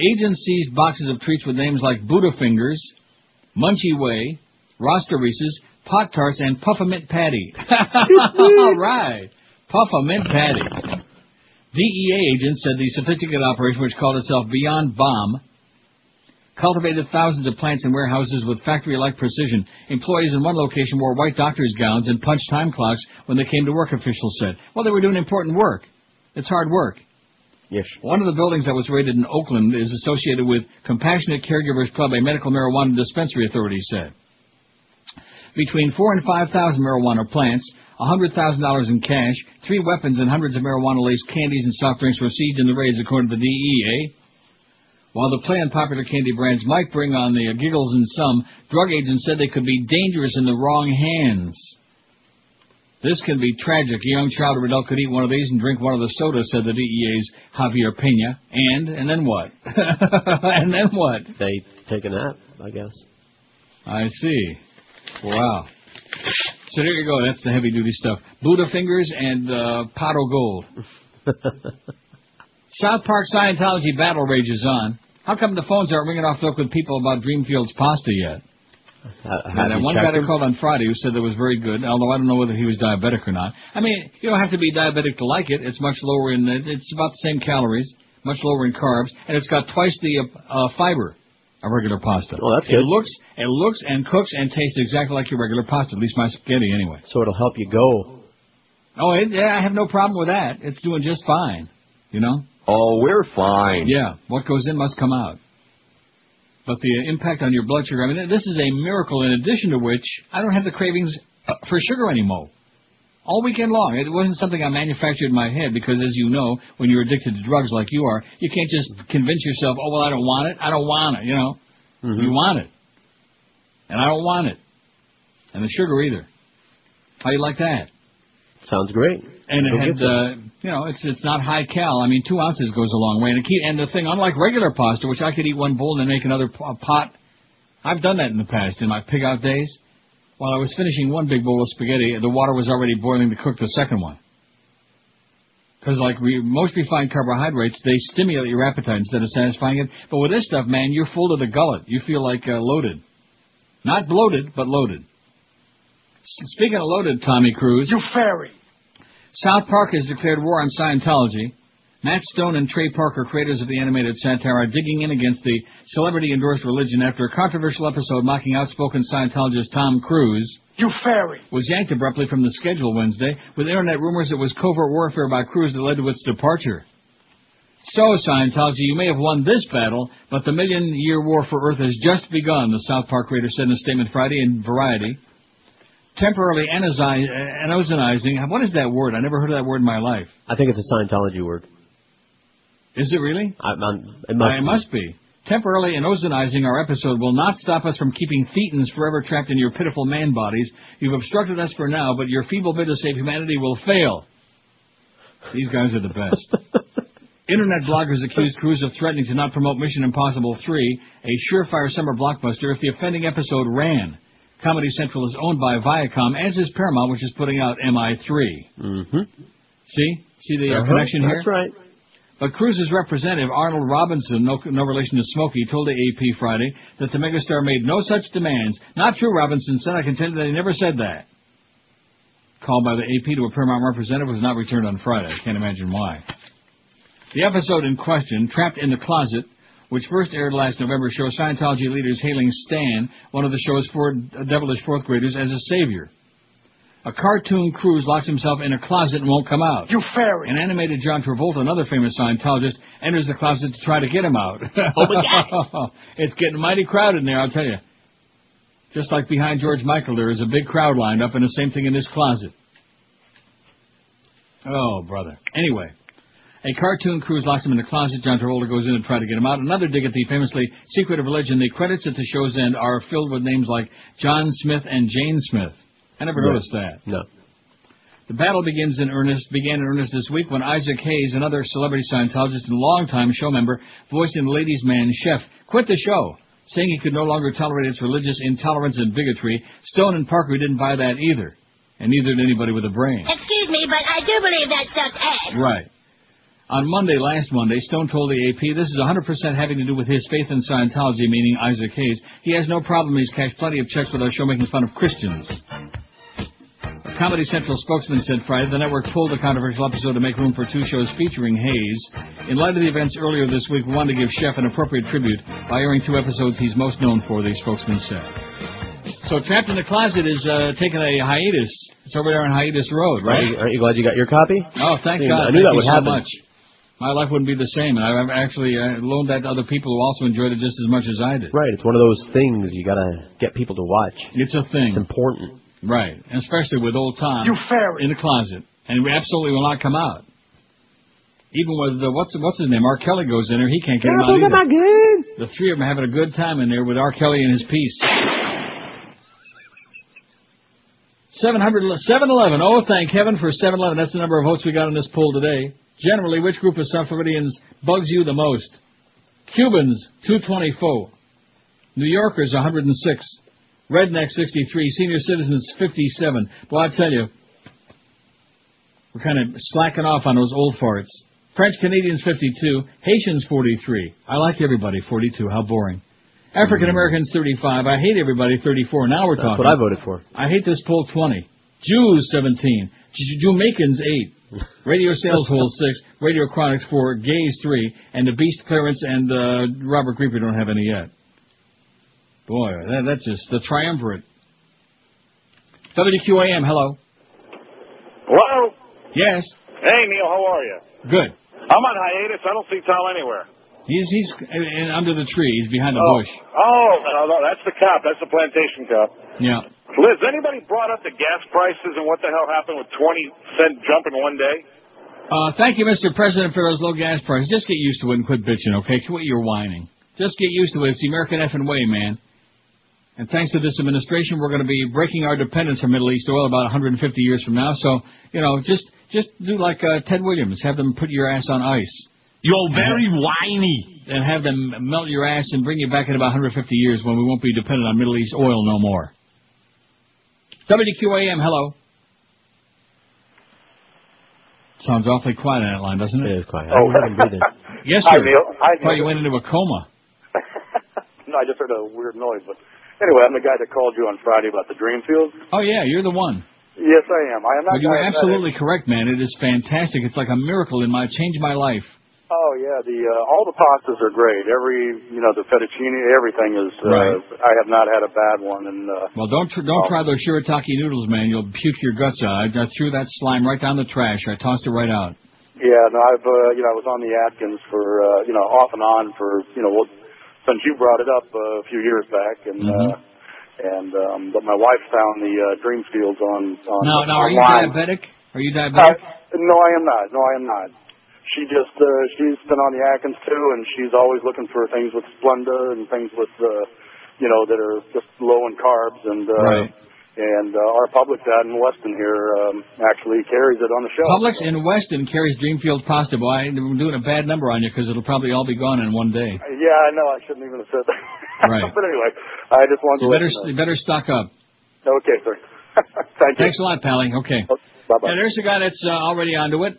Agents seized boxes of treats with names like Buddha Fingers, Munchie Way, Rasta Reese's, Pop-Tarts, and Puffermint Patty. All right. Puffermint Patty. DEA agents said the sophisticated operation, which called itself Beyond Bomb, cultivated thousands of plants and warehouses with factory-like precision. Employees in one location wore white doctor's gowns and punched time clocks when they came to work, officials said. Well, they were doing important work. It's hard work. Yes. One of the buildings that was raided in Oakland is associated with Compassionate Caregivers Club, a medical marijuana dispensary, authorities said. Between 4,000 and 5,000 marijuana plants, $100,000 in cash, 3 weapons, and hundreds of marijuana-laced candies and soft drinks were seized in the raids, according to the DEA. While the play on popular candy brands might bring on the giggles in some, drug agents said they could be dangerous in the wrong hands. This can be tragic. A young child or adult could eat one of these and drink one of the sodas, said the DEA's Javier Pena. And then what? And then what? They take a nap, I guess. I see. Wow. So there you go. That's the heavy-duty stuff. Buddha Fingers and Pato Gold. South Park Scientology battle rages on. How come the phones aren't ringing off the hook with people about Dreamfield's pasta yet? And one guy called on Friday who said that was very good, although I don't know whether he was diabetic or not. I mean, you don't have to be diabetic to like it. It's much lower in, it's about the same calories, much lower in carbs, and it's got twice the fiber of regular pasta. Well, that's good. It looks and cooks and tastes exactly like your regular pasta, at least my spaghetti anyway. So it'll help you go. Oh, I have no problem with that. It's doing just fine, you know? Oh, we're fine. Yeah, what goes in must come out. But the impact on your blood sugar, I mean, this is a miracle, in addition to which I don't have the cravings for sugar anymore. all weekend long. It wasn't something I manufactured in my head because, as you know, when you're addicted to drugs like you are, you can't just convince yourself, oh, well, I don't want it. I don't want it, you know. Mm-hmm. You want it. And I don't want it. And the sugar either. How do you like that? Sounds great. And it has, you know, it's not high cal. I mean, 2 ounces goes a long way. And the thing, unlike regular pasta, which I could eat one bowl and then make another pot, I've done that in the past, in my pig-out days. While I was finishing one big bowl of spaghetti, the water was already boiling to cook the second one. Because, like most refined carbohydrates, they stimulate your appetite instead of satisfying it. But with this stuff, man, you're full to the gullet. You feel like loaded. Not bloated, but loaded. Speaking of loaded, Tommy Cruise. You fairy! South Park has declared war on Scientology. Matt Stone and Trey Parker, creators of the animated satire, are digging in against the celebrity-endorsed religion after a controversial episode mocking outspoken Scientologist Tom Cruise. You fairy! Was yanked abruptly from the schedule Wednesday, with internet rumors it was covert warfare by Cruise that led to its departure. So, Scientology, you may have won this battle, but the million-year war for Earth has just begun, the South Park creator said in a statement Friday in Variety. Temporarily anozinizing. What is that word? I never heard of that word in my life. I think it's a Scientology word. Is it really? It must be. Temporarily anozinizing our episode will not stop us from keeping thetans forever trapped in your pitiful man bodies. You've obstructed us for now, but your feeble bid to save humanity will fail. These guys are the best. Internet bloggers accused Cruise of threatening to not promote Mission Impossible 3, a surefire summer blockbuster, if the offending episode ran. Comedy Central is owned by Viacom, as is Paramount, which is putting out MI3. Mm-hmm. See the connection here? That's right. But Cruise's representative, Arnold Robinson, no relation to Smokey, told AP Friday that the megastar made no such demands. Not true, Robinson said. I contend that he never said that. Call by the AP to a Paramount representative was not returned on Friday. I can't imagine why. The episode in question, Trapped in the Closet, which first aired last November, shows Scientology leaders hailing Stan, one of the show's four devilish fourth-graders, as a savior. A cartoon Cruise locks himself in a closet and won't come out. You fairy! An animated John Travolta, another famous Scientologist, enters the closet to try to get him out. Oh, my God! It's getting mighty crowded in there, I'll tell you. Just like behind George Michael, there is a big crowd lined up, and the same thing in this closet. Oh, brother. Anyway. A cartoon Cruise locks him in the closet. John Travolta goes in and tries to get him out. Another dig at the famously secret of religion. The credits at the show's end are filled with names like John Smith and Jane Smith. I never noticed that. No. The battle began in earnest this week when Isaac Hayes, another celebrity Scientologist and longtime show member, voiced in Ladies Man Chef, quit the show, saying he could no longer tolerate its religious intolerance and bigotry. Stone and Parker didn't buy that either, and neither did anybody with a brain. Excuse me, but I do believe that's just ass. Right. On last Monday, Stone told the AP, this is 100% having to do with his faith in Scientology, meaning Isaac Hayes. He has no problem. He's cashed plenty of checks with our show making fun of Christians. A Comedy Central spokesman said Friday the network pulled the controversial episode to make room for two shows featuring Hayes. In light of the events earlier this week, we wanted to give Chef an appropriate tribute by airing two episodes he's most known for, the spokesman said. So Trapped in the Closet is taking a hiatus. It's over there on Hiatus Road, right? Aren't you glad you got your copy? Oh, thank God. I knew that would happen. My life wouldn't be the same, and I've actually loaned that to other people who also enjoyed it just as much as I did. Right, it's one of those things you got to get people to watch. It's a thing. It's important. Right, and especially with old Tom in the closet, and we absolutely will not come out. Even with, what's his name, R. Kelly goes in there, he can't get him out either. The three of them having a good time in there with R. Kelly and his piece. 711, oh, thank heaven for 711. That's the number of votes we got in this poll today. Generally, which group of South Floridians bugs you the most? Cubans, 224. New Yorkers, 106. Rednecks, 63. Senior citizens, 57. Well, I tell you, we're kind of slacking off on those old farts. French Canadians, 52. Haitians, 43. I like everybody, 42. How boring. African Americans, 35. I hate everybody, 34. Now we're talking. That's what I voted for. I hate this poll, 20. Jews, 17. Jamaicans, 8. Radio Sales Hole 6, Radio Chronics 4, Gays 3, and the Beast Clarence and Robert Grieper don't have any yet. Boy, that's just the triumvirate. WQAM, hello. Hello? Yes. Hey, Neil, how are you? Good. I'm on hiatus. I don't see Tom anywhere. He's under the tree. He's behind the bush. Oh, no, that's the cop. That's the plantation cop. Yeah. Liz, anybody brought up the gas prices and what the hell happened with 20-cent jump in one day? Thank you, Mr. President, for those low gas prices. Just get used to it and quit bitching, okay? Quit your whining. Just get used to it. It's the American effing way, man. And thanks to this administration, we're going to be breaking our dependence from Middle East oil about 150 years from now. So, you know, just do like Ted Williams. Have them put your ass on ice. You're very whiny. And have them melt your ass and bring you back in about 150 years when we won't be dependent on Middle East oil no more. WQAM, hello. Sounds awfully quiet on that line, doesn't it? It is quiet. Oh, yes, sir. I thought you went into a coma. No, I just heard a weird noise, but... Anyway, I'm the guy that called you on Friday about the dream field. Oh, yeah, you're the one. Yes, I am. I am not. But you are absolutely correct, man. It is fantastic. It's like a miracle. It changed my life. Oh, yeah. All the pastas are great. The fettuccine, everything is. Right. I have not had a bad one. And well, don't try those shirataki noodles, man. You'll puke your guts out. I threw that slime right down the trash. I tossed it right out. Yeah, no, I've I was on the Atkins for off and on for since you brought it up a few years back, and but my wife found the dream fields on. Now, are you diabetic? Are you diabetic? No, I am not. No, I am not. She just she's been on the Atkins too, and she's always looking for things with Splenda and things with that are just low in carbs and. Right. And our Publix out in Weston here actually carries it on the shelf. Publix in Weston carries Dreamfield pasta. Boy, I'm doing a bad number on you because it'll probably all be gone in one day. Yeah, I know. I shouldn't even have said that. Right. But anyway, I just wanted to. You better stock up. Okay, sir. Thank you. Thanks a lot, Pally. Okay. Bye-bye. And there's a guy that's already onto it.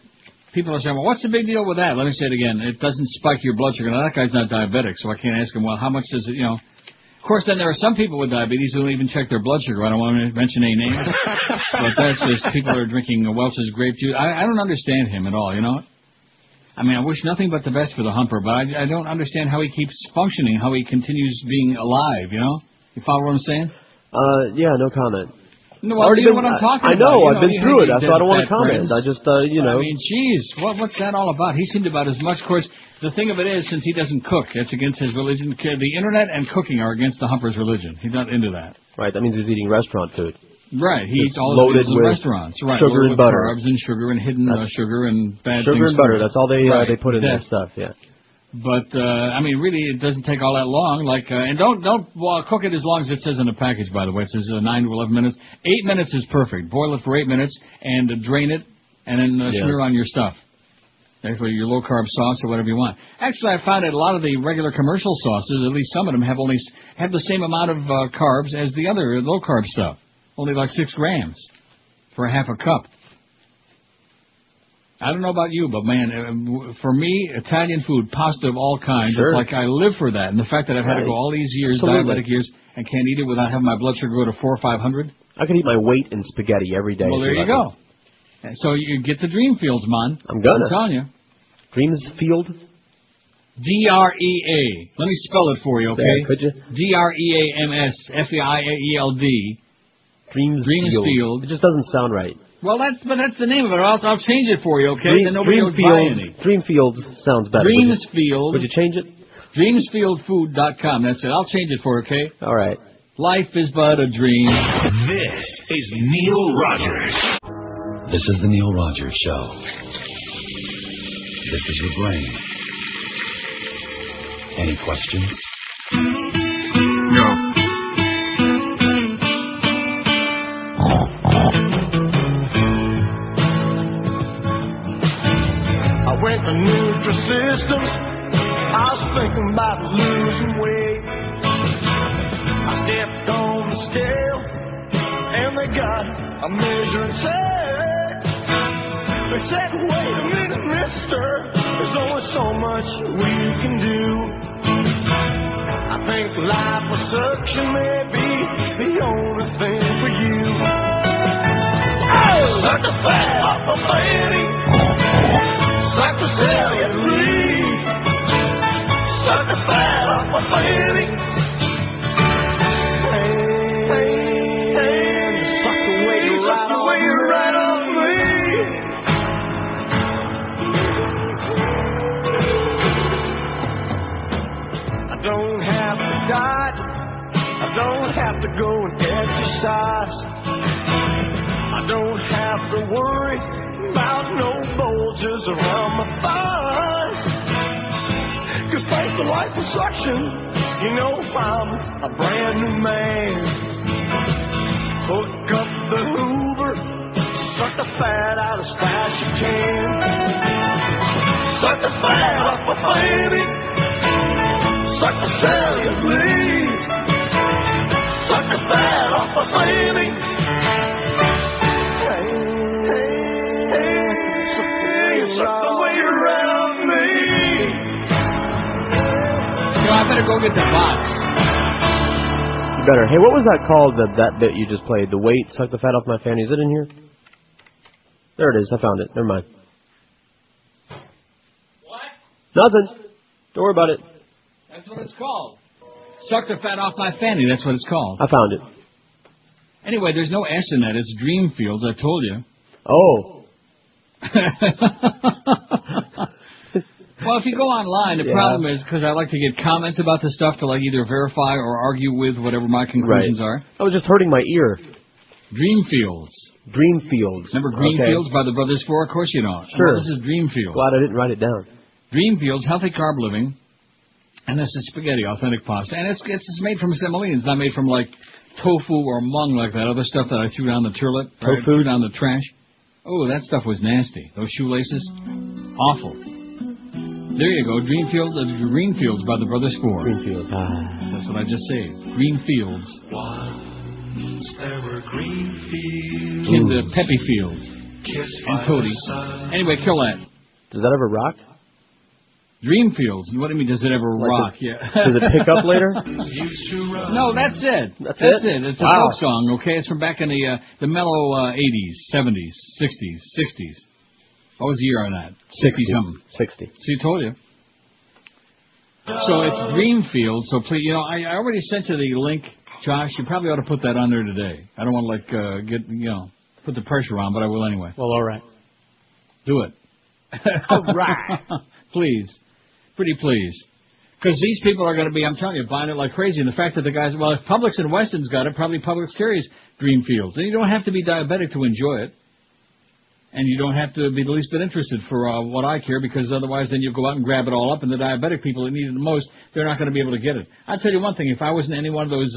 People are saying, well, what's the big deal with that? Let me say it again. It doesn't spike your blood sugar. Now, that guy's not diabetic, so I can't ask him, well, how much does it, Of course, then there are some people with diabetes who don't even check their blood sugar. I don't want to mention any names, but that's just people who are drinking Welch's grape juice. I don't understand him at all, I mean, I wish nothing but the best for the humper, but I don't understand how he keeps functioning, how he continues being alive, You follow what I'm saying? Yeah, no comment. No, I already know what I'm talking about. I know, I've been through it, so I don't want to comment. I just, I mean, geez, what's that all about? He seemed about as much, of course. The thing of it is, since he doesn't cook, that's against his religion. The Internet and cooking are against the humper's religion. He's not into that. Right, that means he's eating restaurant food. Right, he eats all the food in restaurants. Right, sugar and butter. Carbs and sugar and hidden sugar and bad things. Sugar and butter, that's all they put in their stuff, yeah. But, I mean, really, it doesn't take all that long. And don't cook it as long as it says in the package, by the way. It says 9 to 11 minutes. 8 minutes is perfect. Boil it for 8 minutes and drain it and then smear on your stuff. Actually, your low-carb sauce or whatever you want. Actually, I found that a lot of the regular commercial sauces, at least some of them, have the same amount of carbs as the other low-carb stuff, only like 6 grams for a half a cup. I don't know about you, but, man, for me, Italian food, pasta of all kinds, sure. It's like I live for that. And the fact that I've had to go all these years, diabetic years, and can't eat it without having my blood sugar go to 400 or 500. I could eat my weight in spaghetti every day. Well, there you go. So you get the dream fields, man. I'm telling you. Dreams field? D-R-E-A. Let me spell it for you, okay? Yeah, could you? D-R-E-A-M-S-F-E-I-E-L-D. Dreams field. It just doesn't sound right. Well, that's the name of it. I'll change it for you, okay? Dream, then nobody will buy any. Dream field sounds better. Dreams field. Would you change it? Dreamsfieldfood.com. That's it. I'll change it for you, okay? All right. Life is but a dream. This is Neil Rogers. This is the Neil Rogers Show. This is your brain. Any questions? No. I went to Nutri-Systems. I was thinking about losing weight. I stepped on the scale, and they got a measuring tape. They said, wait a minute, mister, there's only so much we can do. I think liposuction may be the only thing for you. Oh, suck the fat off my body, suck the cellulite, suck the fat off my body, and suck the weight right off. to go and exercise. I don't have to worry about no bulges around my thighs. 'Cause thanks to liposuction, you know I'm a brand new man. Hook up the Hoover, suck the fat out as fast as you can. Suck the fat up, my baby. Suck the cellular bleed. Suck the fat off a baby. Hey, hey, suck the weight around me. Yo, I better go get the box. You better. Hey, what was that called, that bit you just played? The weight, suck the fat off my fanny. Is it in here? There it is. I found it. Never mind. What? Nothing. Don't worry about it. That's what it's called. Suck the fat off my fanny. That's what it's called. I found it. Anyway, there's no S in that. It's Dreamfields. I told you. Oh. Well, if you go online, the problem is because I like to get comments about the stuff to like either verify or argue with whatever my conclusions are. I was just hurting my ear. Dreamfields. Dreamfields. Remember Greenfields by the Brothers Four? Of course you know. Sure. This is Dreamfields. Glad I didn't write it down. Dreamfields, healthy carb living. And this is spaghetti, authentic pasta. And it's made from semolina. It's not made from, like, tofu or mung like that other stuff that I threw down the toilet. Tofu? Threw down the trash. Oh, that stuff was nasty. Those shoelaces, awful. There you go. Greenfields by the Brothers Four. Greenfields. Ah. That's what I just said. Greenfields. Once there were green fields. In the Peppy Fields. And Toady. Anyway, kill that. Does that ever rock? Dreamfields. What do you mean, does it ever rock? Does it pick up later? No, that's it. That's it. It's a folk song, okay? It's from back in the mellow 80s, 70s, 60s, 60s. What was the year on that? 60-something. 60. See, I told you. So it's Dreamfields. So, please, you know, I already sent you the link, Josh. You probably ought to put that on there today. I don't want to, like, put the pressure on, but I will anyway. Well, all right. Do it. All right. Please. Pretty please. Because these people are going to be, I'm telling you, buying it like crazy. And the fact that the guys, well, if Publix and Weston's got it, probably Publix carries Dreamfields. And you don't have to be diabetic to enjoy it. And you don't have to be the least bit interested for what I care, because otherwise then you'll go out and grab it all up. And the diabetic people that need it the most, they're not going to be able to get it. I'll tell you one thing. If I was in any one of those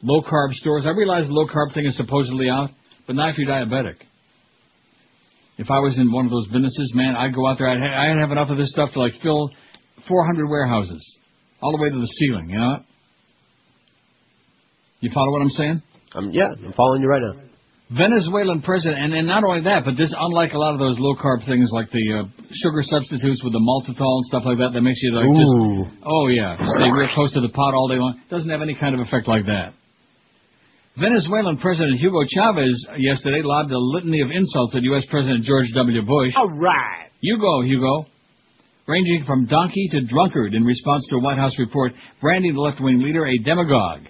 low-carb stores, I realize the low-carb thing is supposedly out, but not if you're diabetic. If I was in one of those businesses, man, I'd go out there. I'd have enough of this stuff to, like, fill 400 warehouses all the way to the ceiling, you know? You follow what I'm saying? I'm following you right now. Venezuelan president, and not only that, but this, unlike a lot of those low-carb things like the sugar substitutes with the maltitol and stuff like that makes you, like, stay real close to the pot all day long. Doesn't have any kind of effect like that. Venezuelan President Hugo Chavez yesterday lobbed a litany of insults at U.S. President George W. Bush. All right. You go, Hugo. Ranging from donkey to drunkard in response to a White House report branding the left-wing leader a demagogue.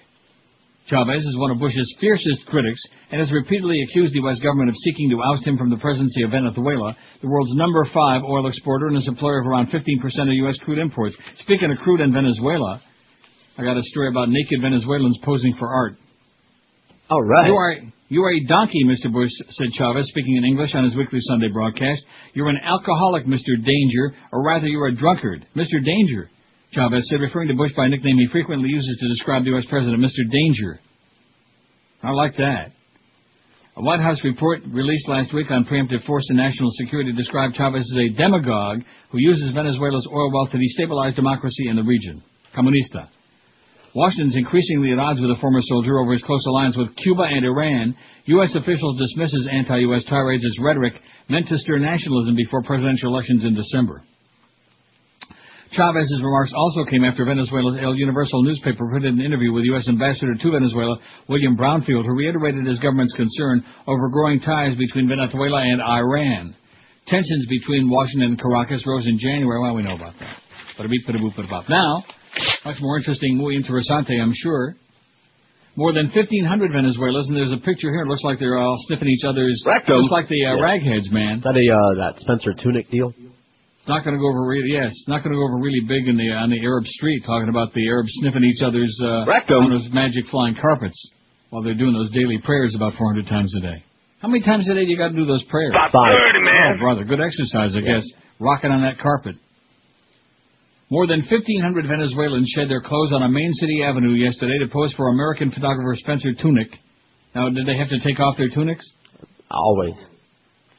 Chavez is one of Bush's fiercest critics and has repeatedly accused the U.S. government of seeking to oust him from the presidency of Venezuela, the world's number 5 oil exporter and is employer of around 15% of U.S. crude imports. Speaking of crude and Venezuela, I got a story about naked Venezuelans posing for art. All right. You are a donkey, Mr. Bush, said Chavez, speaking in English on his weekly Sunday broadcast. You're an alcoholic, Mr. Danger, or rather you're a drunkard, Mr. Danger, Chavez said, referring to Bush by a nickname he frequently uses to describe the U.S. president, Mr. Danger. I like that. A White House report released last week on preemptive force and national security described Chavez as a demagogue who uses Venezuela's oil wealth to destabilize democracy in the region. Comunista. Washington's increasingly at odds with a former soldier over his close alliance with Cuba and Iran. U.S. officials dismiss his anti-U.S. tirades as rhetoric meant to stir nationalism before presidential elections in December. Chavez's remarks also came after Venezuela's El Universal newspaper printed an interview with U.S. Ambassador to Venezuela, William Brownfield, who reiterated his government's concern over growing ties between Venezuela and Iran. Tensions between Washington and Caracas rose in January. Well, we know about that. Now, much more interesting, muy interesante, I'm sure. More than 1,500 Venezuelans, and there's a picture here. It looks like they're all sniffing each other's. Rectum. Looks like the ragheads, man. Is that that Spencer Tunick deal? It's not going to go over really. Yes, it's not going to go over really big on the Arab street. Talking about the Arabs sniffing each other's. Rectum. On those magic flying carpets. while they're doing those daily prayers about 400 times a day. How many times a day do you got to do those prayers? About 30, man. Oh, brother, good exercise, I guess. Rocking on that carpet. More than 1,500 Venezuelans shed their clothes on a main city avenue yesterday to pose for American photographer Spencer Tunick. Now, did they have to take off their tunics? Always.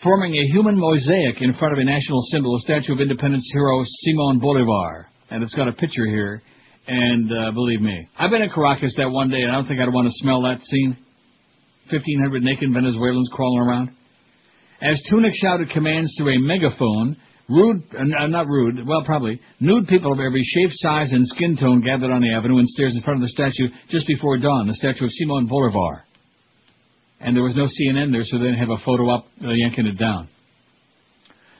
Forming a human mosaic in front of a national symbol, a Statue of Independence hero Simon Bolivar. And it's got a picture here. And believe me, I've been in Caracas that one day, and I don't think I'd want to smell that scene. 1,500 naked Venezuelans crawling around. As Tunick shouted commands through a megaphone, nude people of every shape, size, and skin tone gathered on the avenue and stairs in front of the statue just before dawn, the statue of Simon Bolivar. And there was no CNN there, so they didn't have a photo up yanking it down.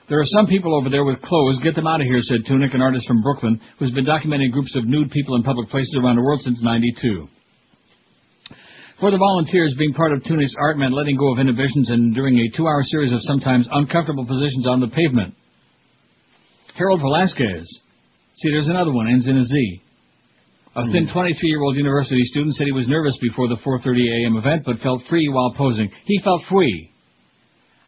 There are some people over there with clothes. Get them out of here, said Tunick, an artist from Brooklyn, who's been documenting groups of nude people in public places around the world since 92. For the volunteers, being part of Tunick's art meant letting go of inhibitions and doing a 2-hour series of sometimes uncomfortable positions on the pavement. Harold Velasquez. See, there's another one. Ends in a Z. A thin 23-year-old university student said he was nervous before the 4:30 a.m. event, but felt free while posing. He felt free.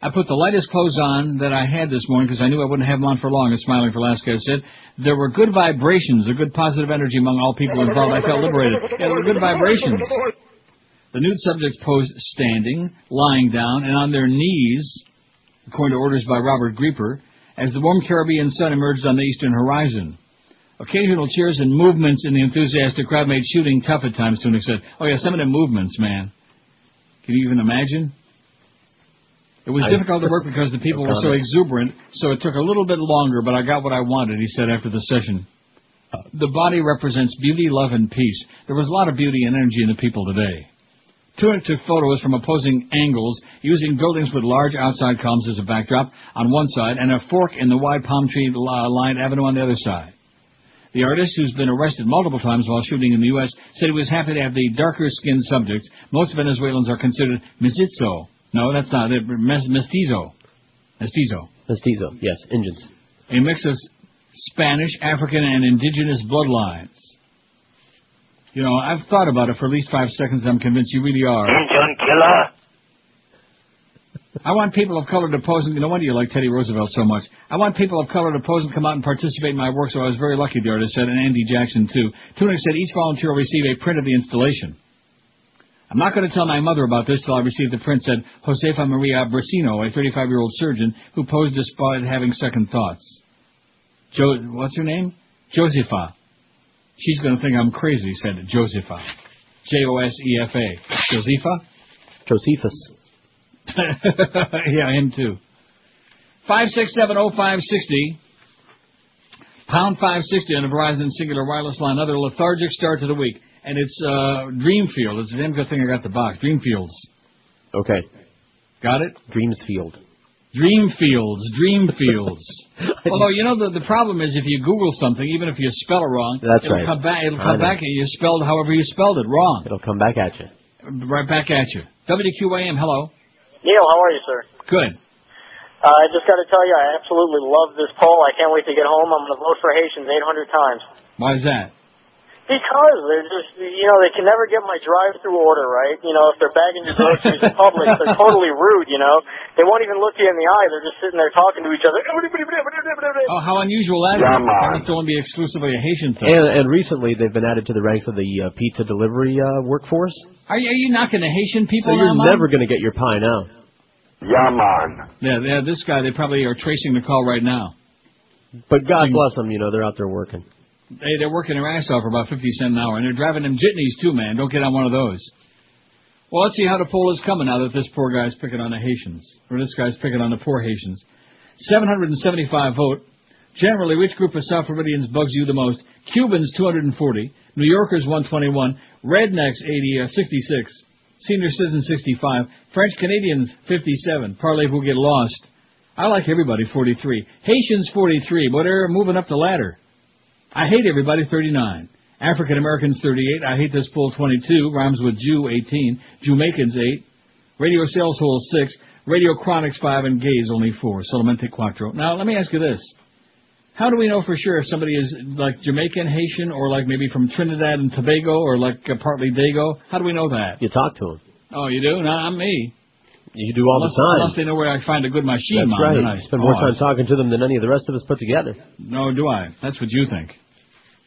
I put the lightest clothes on that I had this morning because I knew I wouldn't have them on for long, a smiling Velasquez said. There were good vibrations, a good positive energy among all people involved. I felt liberated. Yeah, there were good vibrations. The nude subjects posed standing, lying down, and on their knees, according to orders by Robert Grieper, as the warm Caribbean sun emerged on the eastern horizon. Occasional cheers and movements in the enthusiastic crowd made shooting tough at times, Tunick said. Oh, yeah, some of the movements, man. Can you even imagine? It was difficult to work because the people were so exuberant, so it took a little bit longer, but I got what I wanted, he said after the session. The body represents beauty, love, and peace. There was a lot of beauty and energy in the people today. Tunick took photos from opposing angles, using buildings with large outside columns as a backdrop on one side and a fork in the wide palm tree-lined avenue on the other side. The artist, who's been arrested multiple times while shooting in the U.S., said he was happy to have the darker-skinned subjects. Most Venezuelans are considered mestizo. No, that's not it. Mestizo. Mestizo. Mestizo, yes, Indians. A mix of Spanish, African, and indigenous bloodlines. You know, I've thought about it for at least 5 seconds. I'm convinced you really are. Indian killer. I want people of color to pose. And, you know, why do you like Teddy Roosevelt so much? I want people of color to pose and come out and participate in my work, so I was very lucky, the artist said, and Andy Jackson, too. Tunick said each volunteer will receive a print of the installation. I'm not going to tell my mother about this till I receive the print, said Josefa Maria Bracino, a 35-year-old surgeon who posed despite having second thoughts. What's her name? Josefa. She's going to think I'm crazy, said Josefa. Josefa. Josefa? Josephus. Yeah, him too. 5670560. #560 on the Verizon Singular Wireless line. Another lethargic start to the week. And it's Dreamfield. It's a damn good thing I got the box. Dreamfields. Okay. Got it? Dreamsfield. Dreamfields. Although, you know, the problem is if you Google something, even if you spell it wrong, it'll come back at you. Spelled however you spelled it wrong. It'll come back at you. Right back at you. WQAM, hello. Neil, how are you, sir? Good. I just got to tell you, I absolutely love this poll. I can't wait to get home. I'm going to vote for Haitians 800 times. Why is that? Because they're just, you know, they can never get my drive-thru order right. You know, if they're bagging your groceries in public, they're totally rude, you know. They won't even look you in the eye. They're just sitting there talking to each other. Oh, how unusual that is. That must only be exclusively a Haitian thing. And recently they've been added to the ranks of the pizza delivery workforce. Are you knocking the Haitian people now, Mom? You're never going to get your pie now. Yeah, man. Yeah, this guy, they probably are tracing the call right now. But God bless them, you know, they're out there working. Hey, they're working their ass off for about 50 cents an hour, and they're driving them jitneys, too, man. Don't get on one of those. Well, let's see how the poll is coming now that this poor guy's picking on the Haitians, or this guy's picking on the poor Haitians. 775 vote. Generally, which group of South Floridians bugs you the most? Cubans, 240. New Yorkers, 121. Rednecks, 66. Senior citizens, 65. French Canadians, 57. Parlez-vous get lost. I like everybody, 43. Haitians, 43, but they're moving up the ladder. I hate everybody, 39. African-Americans, 38. I hate this poll, 22. Rhymes with Jew, 18. Jamaicans, 8. Radio Sales Hole, 6. Radio Chronics, 5. And Gays, only 4. Solamente Cuatro. Now, let me ask you this. How do we know for sure if somebody is like Jamaican Haitian or like maybe from Trinidad and Tobago or like partly Dago? How do we know that? You talk to them. Oh, you do? Not me. You do all unless, the time. Unless they know where I find a good machine. That's right. I spend more time talking to them than any of the rest of us put together. No, do I? That's what you think.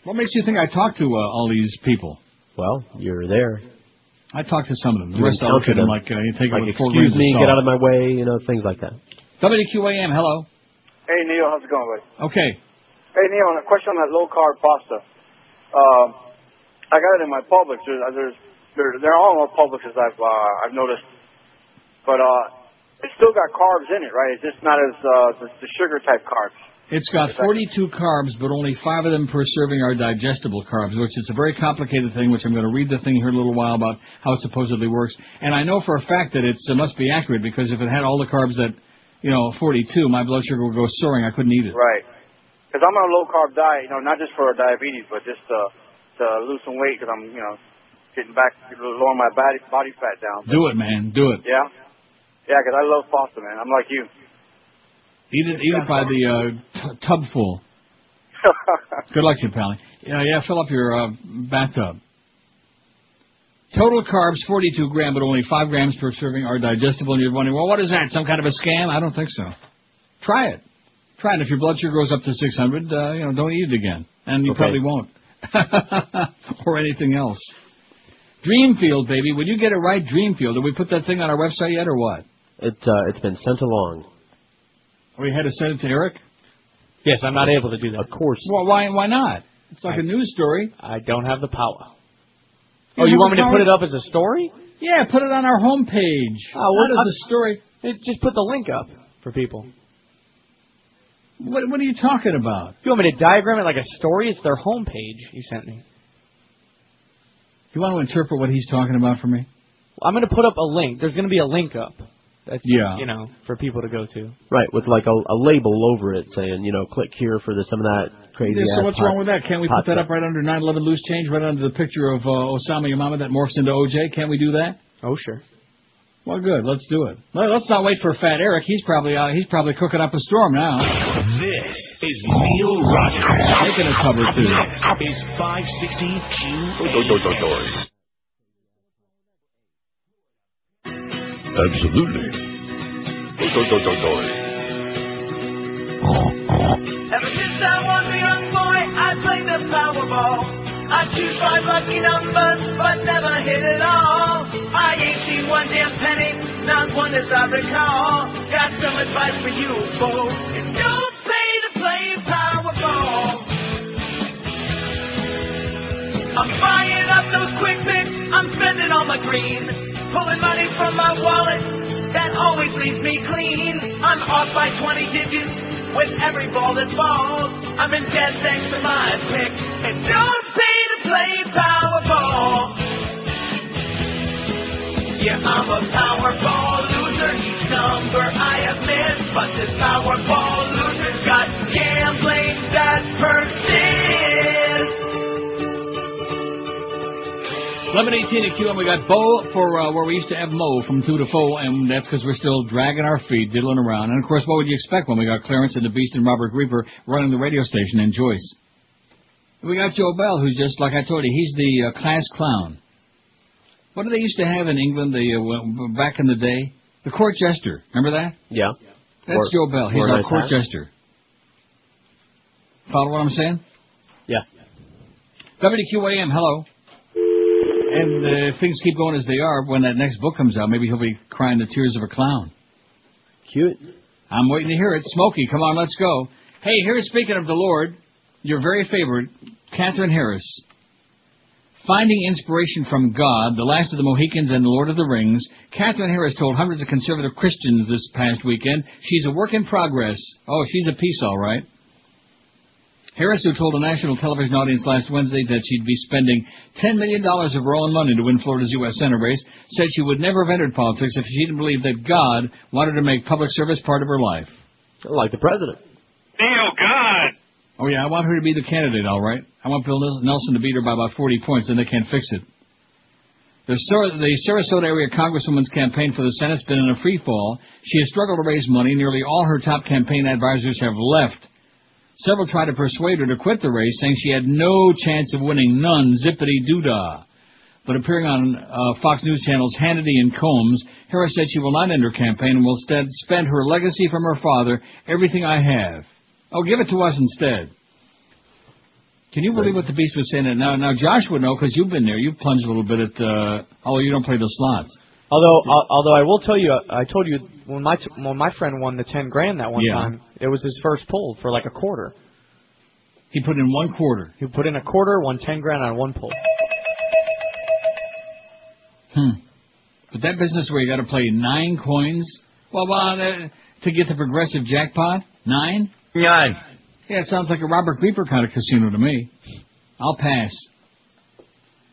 What makes you think I talk to all these people? Well, you're there. I talk to some of them. The rest of them, like you take like, them with excuse me, get out of my way, you know, things like that. WQAM, hello. Hey, Neil, how's it going, buddy? Okay. Hey, Neil, a question on that low-carb pasta. I got it in my Publix. They're all more Publix as I've noticed. But it's still got carbs in it, right? It's just not as the sugar-type carbs. It's got 42 carbs, but only 5 of them per serving are digestible carbs, which is a very complicated thing, which I'm going to read the thing here in a little while about how it supposedly works. And I know for a fact that it must be accurate, because if it had all the carbs that... 42, my blood sugar would go soaring. I couldn't eat it. Right. Because I'm on a low-carb diet, not just for diabetes, but just to lose some weight because I'm, getting back, lowering my body fat down. Do it, man. Do it. Yeah? Yeah, because I love pasta, man. I'm like you. Eat it by the tubful. Good luck to you, Pally. Yeah, fill up your bathtub. Total carbs, 42 grams, but only 5 grams per serving are digestible. And you're wondering, well, what is that, some kind of a scam? I don't think so. Try it. Try it. If your blood sugar goes up to 600, don't eat it again. And you probably won't. Or anything else. Dreamfield, baby. Would you get it right, Dreamfield? Did we put that thing on our website yet or what? It's been sent along. We had to send it to Eric? Yes, I'm not able to do that. Of course. Well, why not? It's like a news story. I don't have the power. Oh, you want me to put it up as a story? Yeah, put it on our homepage. Oh, what is a story? Just put the link up for people. What are you talking about? You want me to diagram it like a story? It's their homepage you sent me. You want to interpret what he's talking about for me? Well, I'm going to put up a link. There's going to be a link up. That's, for people to go to. Right, with like a label over it saying, click here for some of that crazy ass. So what's wrong with that? Can't we put that up right under 9/11 Loose Change, right under the picture of Osama Yamama that morphs into OJ? Can't we do that? Oh, sure. Well, good. Let's do it. Let's not wait for Fat Eric. He's probably cooking up a storm now. This is Neil Rogers. Making a cover, too. This is 560 Q. Absolutely. Ever since I was a young boy, I played the Powerball. I choose 5 lucky numbers, but never hit it all. I ain't seen one damn penny, not one as I recall. Got some advice for you, folks. Don't pay to play Powerball. I'm buying up those quick picks, I'm spending all my green. Pulling money from my wallet, that always leaves me clean. I'm off by 20 digits with every ball that falls. I'm in debt thanks to my picks. And don't pay to play Powerball. Yeah, I'm a Powerball loser. Each number I have missed, but this Powerball loser's got gambling that persists. 11:18 at Q, and we got Bo for where we used to have Mo from 2 to 4, and that's because we're still dragging our feet, diddling around. And, of course, what would you expect when we got Clarence and the Beast and Robert Grieper running the radio station and Joyce? We got Joe Bell, who's just, like I told you, he's the class clown. What did they used to have in England back in the day? The court jester. Remember that? Yeah. That's Joe Bell. He's our court jester. Follow what I'm saying? Yeah. WQAM, hello. And if things keep going as they are, when that next book comes out, maybe he'll be crying the tears of a clown. Cute. I'm waiting to hear it. Smokey, come on, let's go. Hey, here's, speaking of the Lord, your very favorite, Catherine Harris. Finding inspiration from God, The Last of the Mohicans and The Lord of the Rings, Catherine Harris told hundreds of conservative Christians this past weekend she's a work in progress. Oh, she's a piece, all right. Harris, who told a national television audience last Wednesday that she'd be spending $10 million of her own money to win Florida's U.S. Senate race, said she would never have entered politics if she didn't believe that God wanted to make public service part of her life. Like the president. Neil, God! Oh, yeah, I want her to be the candidate, all right. I want Bill Nelson to beat her by about 40 points, and they can't fix it. The Sarasota area congresswoman's campaign for the Senate's been in a free fall. She has struggled to raise money. Nearly all her top campaign advisors have left. Several tried to persuade her to quit the race, saying she had no chance of winning, none, zippity-doo-dah. But appearing on Fox News channels Hannity and Combs, Harris said she will not end her campaign and will instead spend her legacy from her father, everything I have. Oh, give it to us instead. Can you believe what the Beast was saying? Now Josh would know because you've been there. You've plunged a little bit at although you don't play the slots. Although I will tell you, I told you when my friend won the $10,000 that one time, it was his first pull for like a quarter. He put in one quarter. He put in a quarter, won $10,000 on one pull. But that business where you got to play 9 coins, to get the progressive jackpot, 9? 9. Yeah, it sounds like a Robert Beeper kind of casino to me. I'll pass.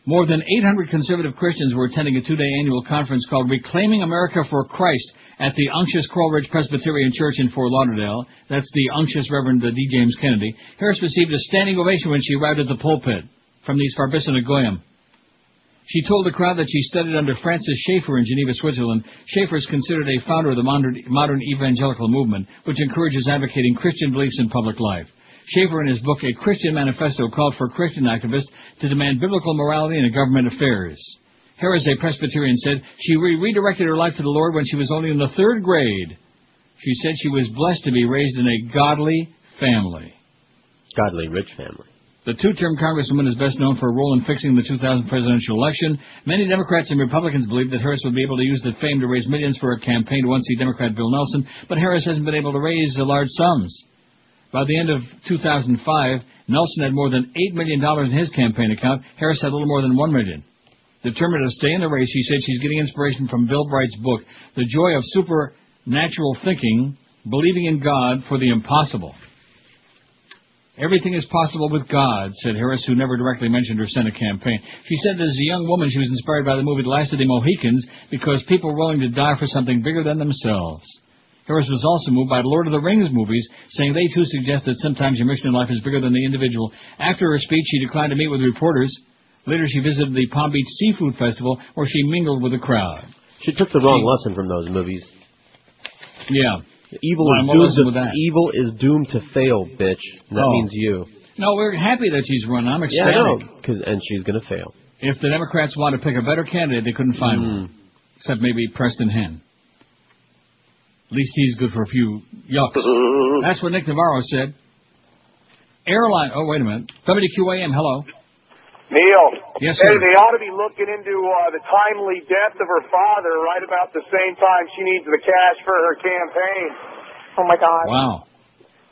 More than 800 conservative Christians were attending a 2-day annual conference called Reclaiming America for Christ at the Unctious Coral Ridge Presbyterian Church in Fort Lauderdale. That's the unctious Reverend D. James Kennedy. Harris received a standing ovation when she arrived at the pulpit from these Farbissen of Goyim. She told the crowd that she studied under Francis Schaeffer in Geneva, Switzerland. Schaeffer is considered a founder of the modern evangelical movement, which encourages advocating Christian beliefs in public life. Schaeffer, in his book A Christian Manifesto, called for Christian activists to demand biblical morality in government affairs. Harris, a Presbyterian, said she redirected her life to the Lord when she was only in the 3rd grade. She said she was blessed to be raised in a godly family. Godly, rich family. The 2-term congresswoman is best known for her role in fixing the 2000 presidential election. Many Democrats and Republicans believe that Harris would be able to use that fame to raise millions for her campaign to unseat Democrat Bill Nelson, but Harris hasn't been able to raise large sums. By the end of 2005, Nelson had more than $8 million in his campaign account. Harris had a little more than $1 million. Determined to stay in the race, she said she's getting inspiration from Bill Bright's book, The Joy of Supernatural Thinking, Believing in God for the Impossible. Everything is possible with God, said Harris, who never directly mentioned her Senate campaign. She said that as a young woman she was inspired by the movie The Last of the Mohicans because people were willing to die for something bigger than themselves. Harris was also moved by the Lord of the Rings movies, saying they too suggest that sometimes your mission in life is bigger than the individual. After her speech, she declined to meet with reporters. Later, she visited the Palm Beach Seafood Festival, where she mingled with the crowd. She took the wrong lesson from those movies. Yeah. Evil is doomed to fail, bitch. That means you. No, we're happy that she's run. I'm ecstatic. Yeah, and she's going to fail. If the Democrats wanted to pick a better candidate, they couldn't find one, except maybe Preston Henn. At least he's good for a few yucks. That's what Nick Navarro said. Wait a minute. WQAM, hello. Neil. Yes, sir. Hey, they ought to be looking into the timely death of her father right about the same time she needs the cash for her campaign. Oh, my God. Wow.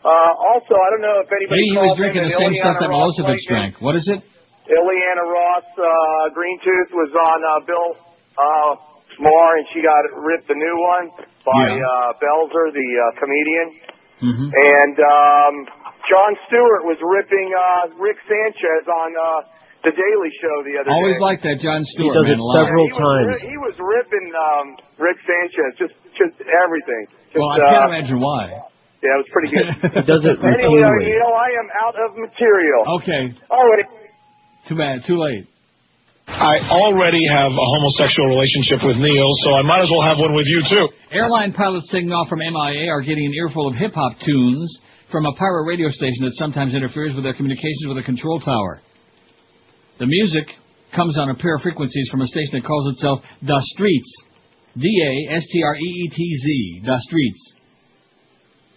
Also, I don't know if anybody... Maybe he was drinking the same stuff that Milosevic drank. What is it? Ileana Ross Greentooth was on Bill Maher, and she got ripped a new one by Belzer, the comedian. Mm-hmm. And Jon Stewart was ripping Rick Sanchez on... The Daily Show the other day. Always like that, Jon Stewart. He does it several times. He was ripping Rick Sanchez, just everything. I can't imagine why. Yeah, it was pretty good. He does it routinely. Anyway, I am out of material. Okay. Already. Too bad. Too late. I already have a homosexual relationship with Neil, so I might as well have one with you, too. Airline pilots taking off from MIA are getting an earful of hip-hop tunes from a pirate radio station that sometimes interferes with their communications with a control tower. The music comes on a pair of frequencies from a station that calls itself Da Streets. D-A-S-T-R-E-E-T-Z. Da Streets.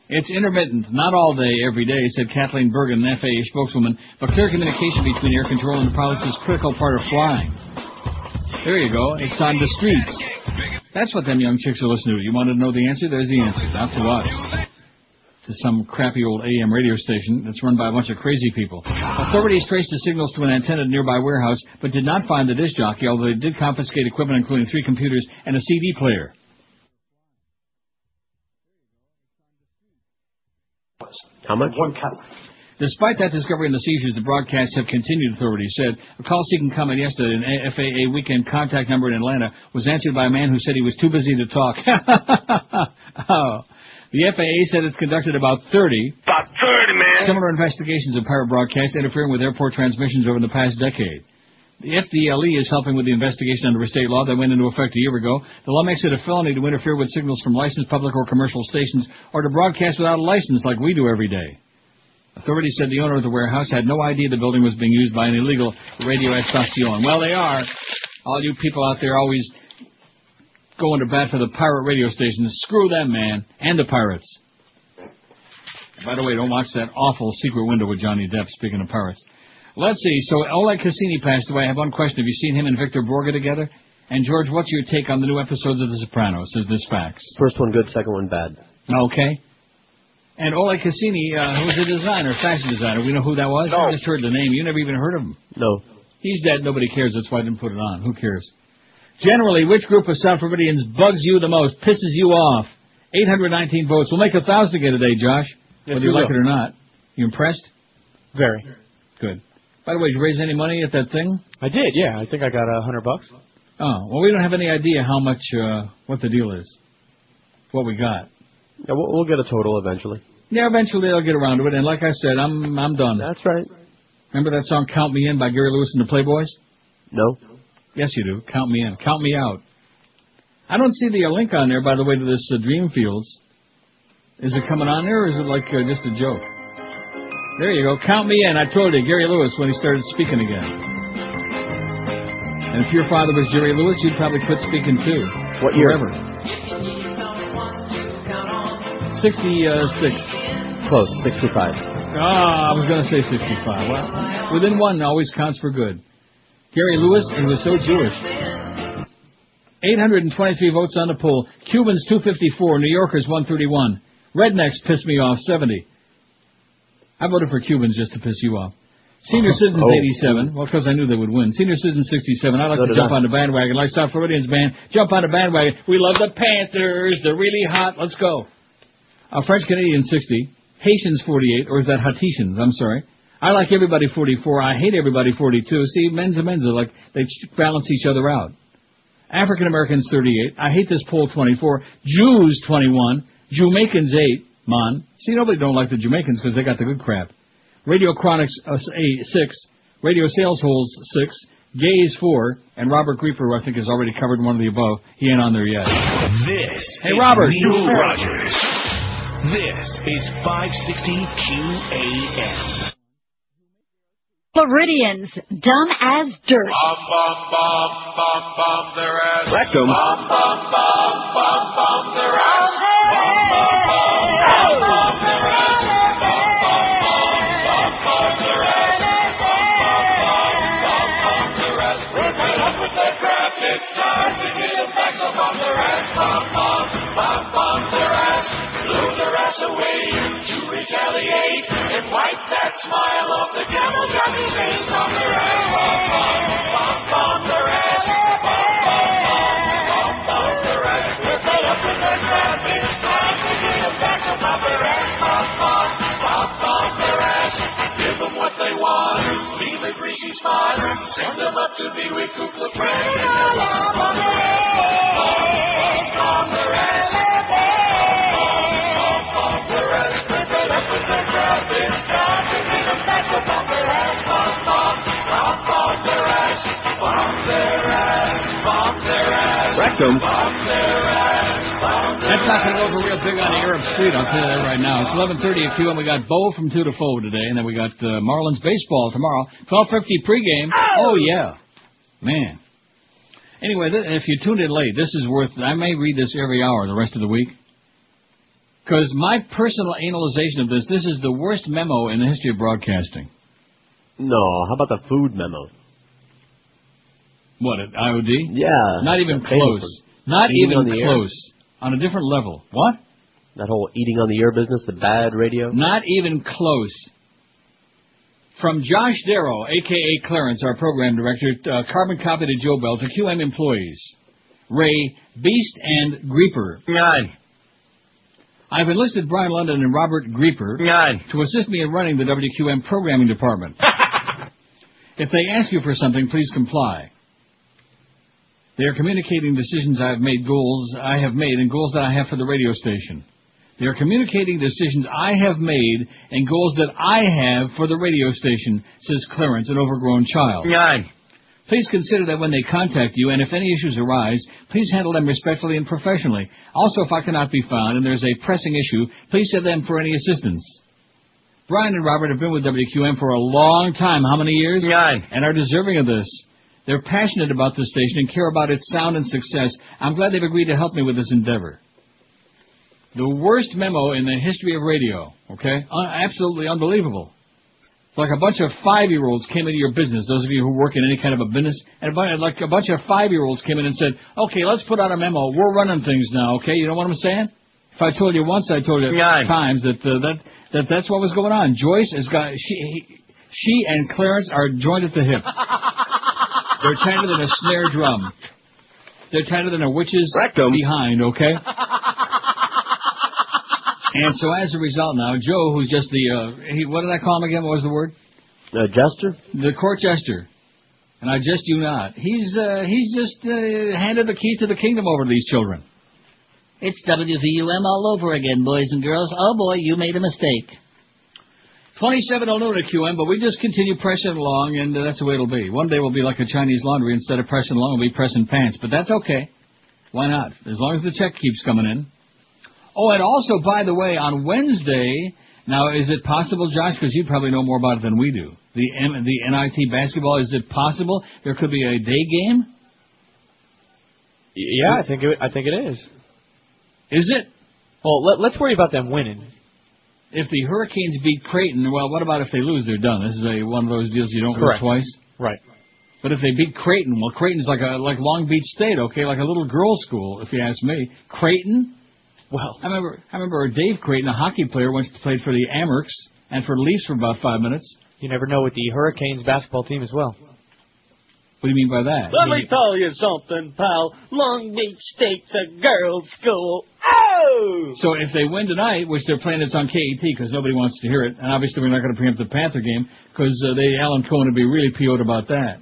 It's intermittent, not all day, every day, said Kathleen Bergen, an FAA spokeswoman. But clear communication between air control and the pilots is a critical part of flying. There you go. It's on Da Streets. That's what them young chicks are listening to. You want to know the answer? There's the answer. Not to us. To some crappy old AM radio station that's run by a bunch of crazy people. Authorities traced the signals to an antenna at a nearby warehouse, but did not find the disc jockey, although they did confiscate equipment, including 3 computers and a CD player. How much? $1. Despite that discovery and the seizures, the broadcasts have continued, authorities said. A call-seeking comment yesterday, an FAA weekend contact number in Atlanta, was answered by a man who said he was too busy to talk. Oh. The FAA said it's conducted about 30, man. Similar investigations of pirate broadcasts interfering with airport transmissions over the past decade. The FDLE is helping with the investigation under a state law that went into effect a year ago. The law makes it a felony to interfere with signals from licensed public or commercial stations or to broadcast without a license like we do every day. Authorities said the owner of the warehouse had no idea the building was being used by an illegal radio estacion. Well, they are. All you people out there always going to bat for the pirate radio stations. Screw them, man, and the pirates. By the way, don't watch that awful Secret Window with Johnny Depp, speaking of pirates. Let's see. So Oleg Cassini passed away. I have one question. Have you seen him and Victor Borga together? And, George, what's your take on the new episodes of The Sopranos? Is this facts? First one good, second one bad. Okay. And Oleg Cassini, who's a designer, fashion designer. We know who that was? No. I just heard the name. You never even heard of him. No. He's dead. Nobody cares. That's why I didn't put it on. Who cares? Generally, which group of South Floridians bugs you the most, pisses you off? 819 votes. We'll make 1,000 again today, Josh, yes, whether you like it or not. You impressed? Very. Good. By the way, did you raise any money at that thing? I did, yeah. I think I got $100. Oh, well, we don't have any idea how much, what the deal is, what we got. Yeah, we'll get a total eventually. Yeah, eventually I'll get around to it, and like I said, I'm done. That's right. Remember that song, Count Me In, by Gary Lewis and the Playboys? No. Yes, you do. Count me in. Count me out. I don't see the link on there, by the way, to this Dreamfields. Is it coming on there, or is it like just a joke? There you go. Count me in. I told you, Gary Lewis, when he started speaking again. And if your father was Jerry Lewis, you'd probably quit speaking, too. What year? Forever. 66. Close. 65. Ah, I was going to say 65. Well, within one always counts for good. Gary Lewis, he was so Jewish. 823 votes on the poll. Cubans, 254. New Yorkers, 131. Rednecks pissed me off, 70. I voted for Cubans just to piss you off. Senior Citizens, 87. Well, because I knew they would win. Senior Citizens, 67. I'd like to jump on the bandwagon. Like South Floridians, man. Jump on the bandwagon. We love the Panthers. They're really hot. Let's go. French Canadian, 60. Haitians, 48. Or is that Hatitians? I'm sorry. I like everybody, 44. I hate everybody, 42. See, men's and men's. Like, they balance each other out. African Americans, 38. I hate this poll, 24. Jews, 21. Jamaicans, 8. Man. See, nobody don't like the Jamaicans because they got the good crap. Radio Chronics, 6. Radio Sales Holes, 6. Gays, 4. And Robert Grieper, who I think has already covered one of the above. He ain't on there yet. Hey, Robert. Neil Rogers. This is 560 QAM. Floridians, dumb as dirt. Bum, bum, bum, bum, bum, their ass. Rectum. Bum, bum, bum, bum, bum, their ass. Bum, bum, bum, bum, bum, their ass. Bum, bum, bum. It starts to get a back up on their ass, bump on their ass, blow their ass away to retaliate, and wipe that smile off the devil driving face on their ass, bump on their ass, bump on their ass, we're fed up with their crap, it's time to get a back up on their ass, bump on their ass, give them what they want, leave a greasy spot, send them up to be with Ku Klux Klan. Rectum. That's not going to look a real big on the Arab Street, I'll tell you that right now. It's 11:30 at Q, and we got Bo from 2 to 4 today, and then we got Marlins baseball tomorrow. 12:50 pregame. Oh, yeah. Man. Anyway, if you tuned in late, this is worth... I may read this every hour the rest of the week. Because my personal analyzation of this is the worst memo in the history of broadcasting. No, how about the food memo? What, at IOD? Yeah. Not even close. Not even close. On a different level. What? That whole eating on the air business, the bad radio? Not even close. From Josh Darrow, a.k.a. Clarence, our program director, carbon copy to Joe Bell, to QM employees, Ray, Beast, and Grieper. Nine. I've enlisted Brian London and Robert Grieper to assist me in running the WQM programming department. If they ask you for something, please comply. They are communicating decisions I have made, goals that I have for the radio station. They are communicating decisions I have made and goals that I have for the radio station, says Clarence, an overgrown child. Nine. Please consider that when they contact you, and if any issues arise, please handle them respectfully and professionally. Also, if I cannot be found and there's a pressing issue, please send them for any assistance. Brian and Robert have been with WQM for a long time. How many years? 9. And are deserving of this. They're passionate about this station and care about its sound and success. I'm glad they've agreed to help me with this endeavor. The worst memo in the history of radio, okay? Absolutely unbelievable. It's like a bunch of 5-year-olds came into your business, those of you who work in any kind of a business, and like a bunch of 5-year-olds came in and said, okay, let's put out a memo. We're running things now, okay? You know what I'm saying? If I told you once, I told you 9 times that's what was going on. Joyce has got she and Clarence are joined at the hip. They're tighter than a snare drum. They're tighter than a witch's rectum behind. Okay. And so as a result, now Joe, who's just the what did I call him again? What was the word? The jester. The court jester. And I just do not. He's just handed the keys to the kingdom over to these children. It's WVUM all over again, boys and girls. Oh, boy, you made a mistake. 27 all over to QM, but we just continue pressing along, and that's the way it'll be. One day we'll be like a Chinese laundry. Instead of pressing along, we'll be pressing pants, but that's okay. Why not? As long as the check keeps coming in. Oh, and also, by the way, on Wednesday, now, is it possible, Josh, because you probably know more about it than we do, the NIT basketball, is it possible there could be a day game? Yeah, I think it is. Is it? Well, let's worry about them winning. If the Hurricanes beat Creighton, well, what about if they lose? They're done. This is one of those deals you don't lose twice. Right. But if they beat Creighton, well, Creighton's like Long Beach State, okay, like a little girls' school, if you ask me. Creighton? Well, I remember Dave Creighton, a hockey player, once played for the Amherst and for the Leafs for about 5 minutes. You never know with the Hurricanes basketball team as well. What do you mean by that? Let me tell you something, pal. Long Beach State's a girls' school. Oh! So if they win tonight, which they're playing, it's on KET because nobody wants to hear it, and obviously we're not going to preempt the Panther game because Alan Cohen would be really PO'd about that.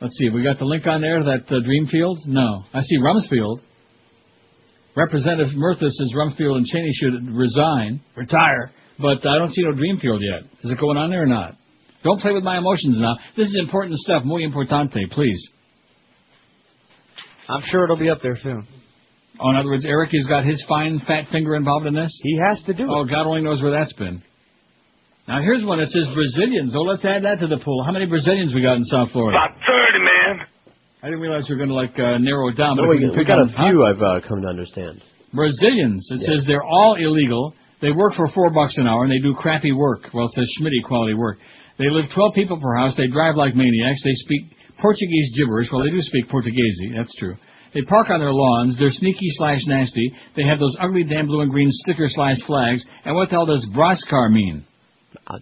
Let's see. Have we got the link on there, that Dreamfield? No. I see Rumsfeld. Representative Murtha says Rumsfeld and Cheney should retire, but I don't see no Dreamfield yet. Is it going on there or not? Don't play with my emotions now. This is important stuff. Muy importante, please. I'm sure it'll be up there soon. Oh, in other words, Eric has got his fine fat finger involved in this? He has to do it. Oh, God only knows where that's been. Now, here's one that says Brazilians. Oh, let's add that to the pool. How many Brazilians we got in South Florida? About 30, man. I didn't realize we were going to, narrow it down. But we got a few I've come to understand. Brazilians. It says they're all illegal. They work for $4 an hour, and they do crappy work. Well, it says Schmitty quality work. They live 12 people per house. They drive like maniacs. They speak Portuguese gibberish. Well, they do speak Portuguese. That's true. They park on their lawns. They're sneaky/nasty. They have those ugly damn blue and green sticker/flags. And what the hell does Brascar mean? I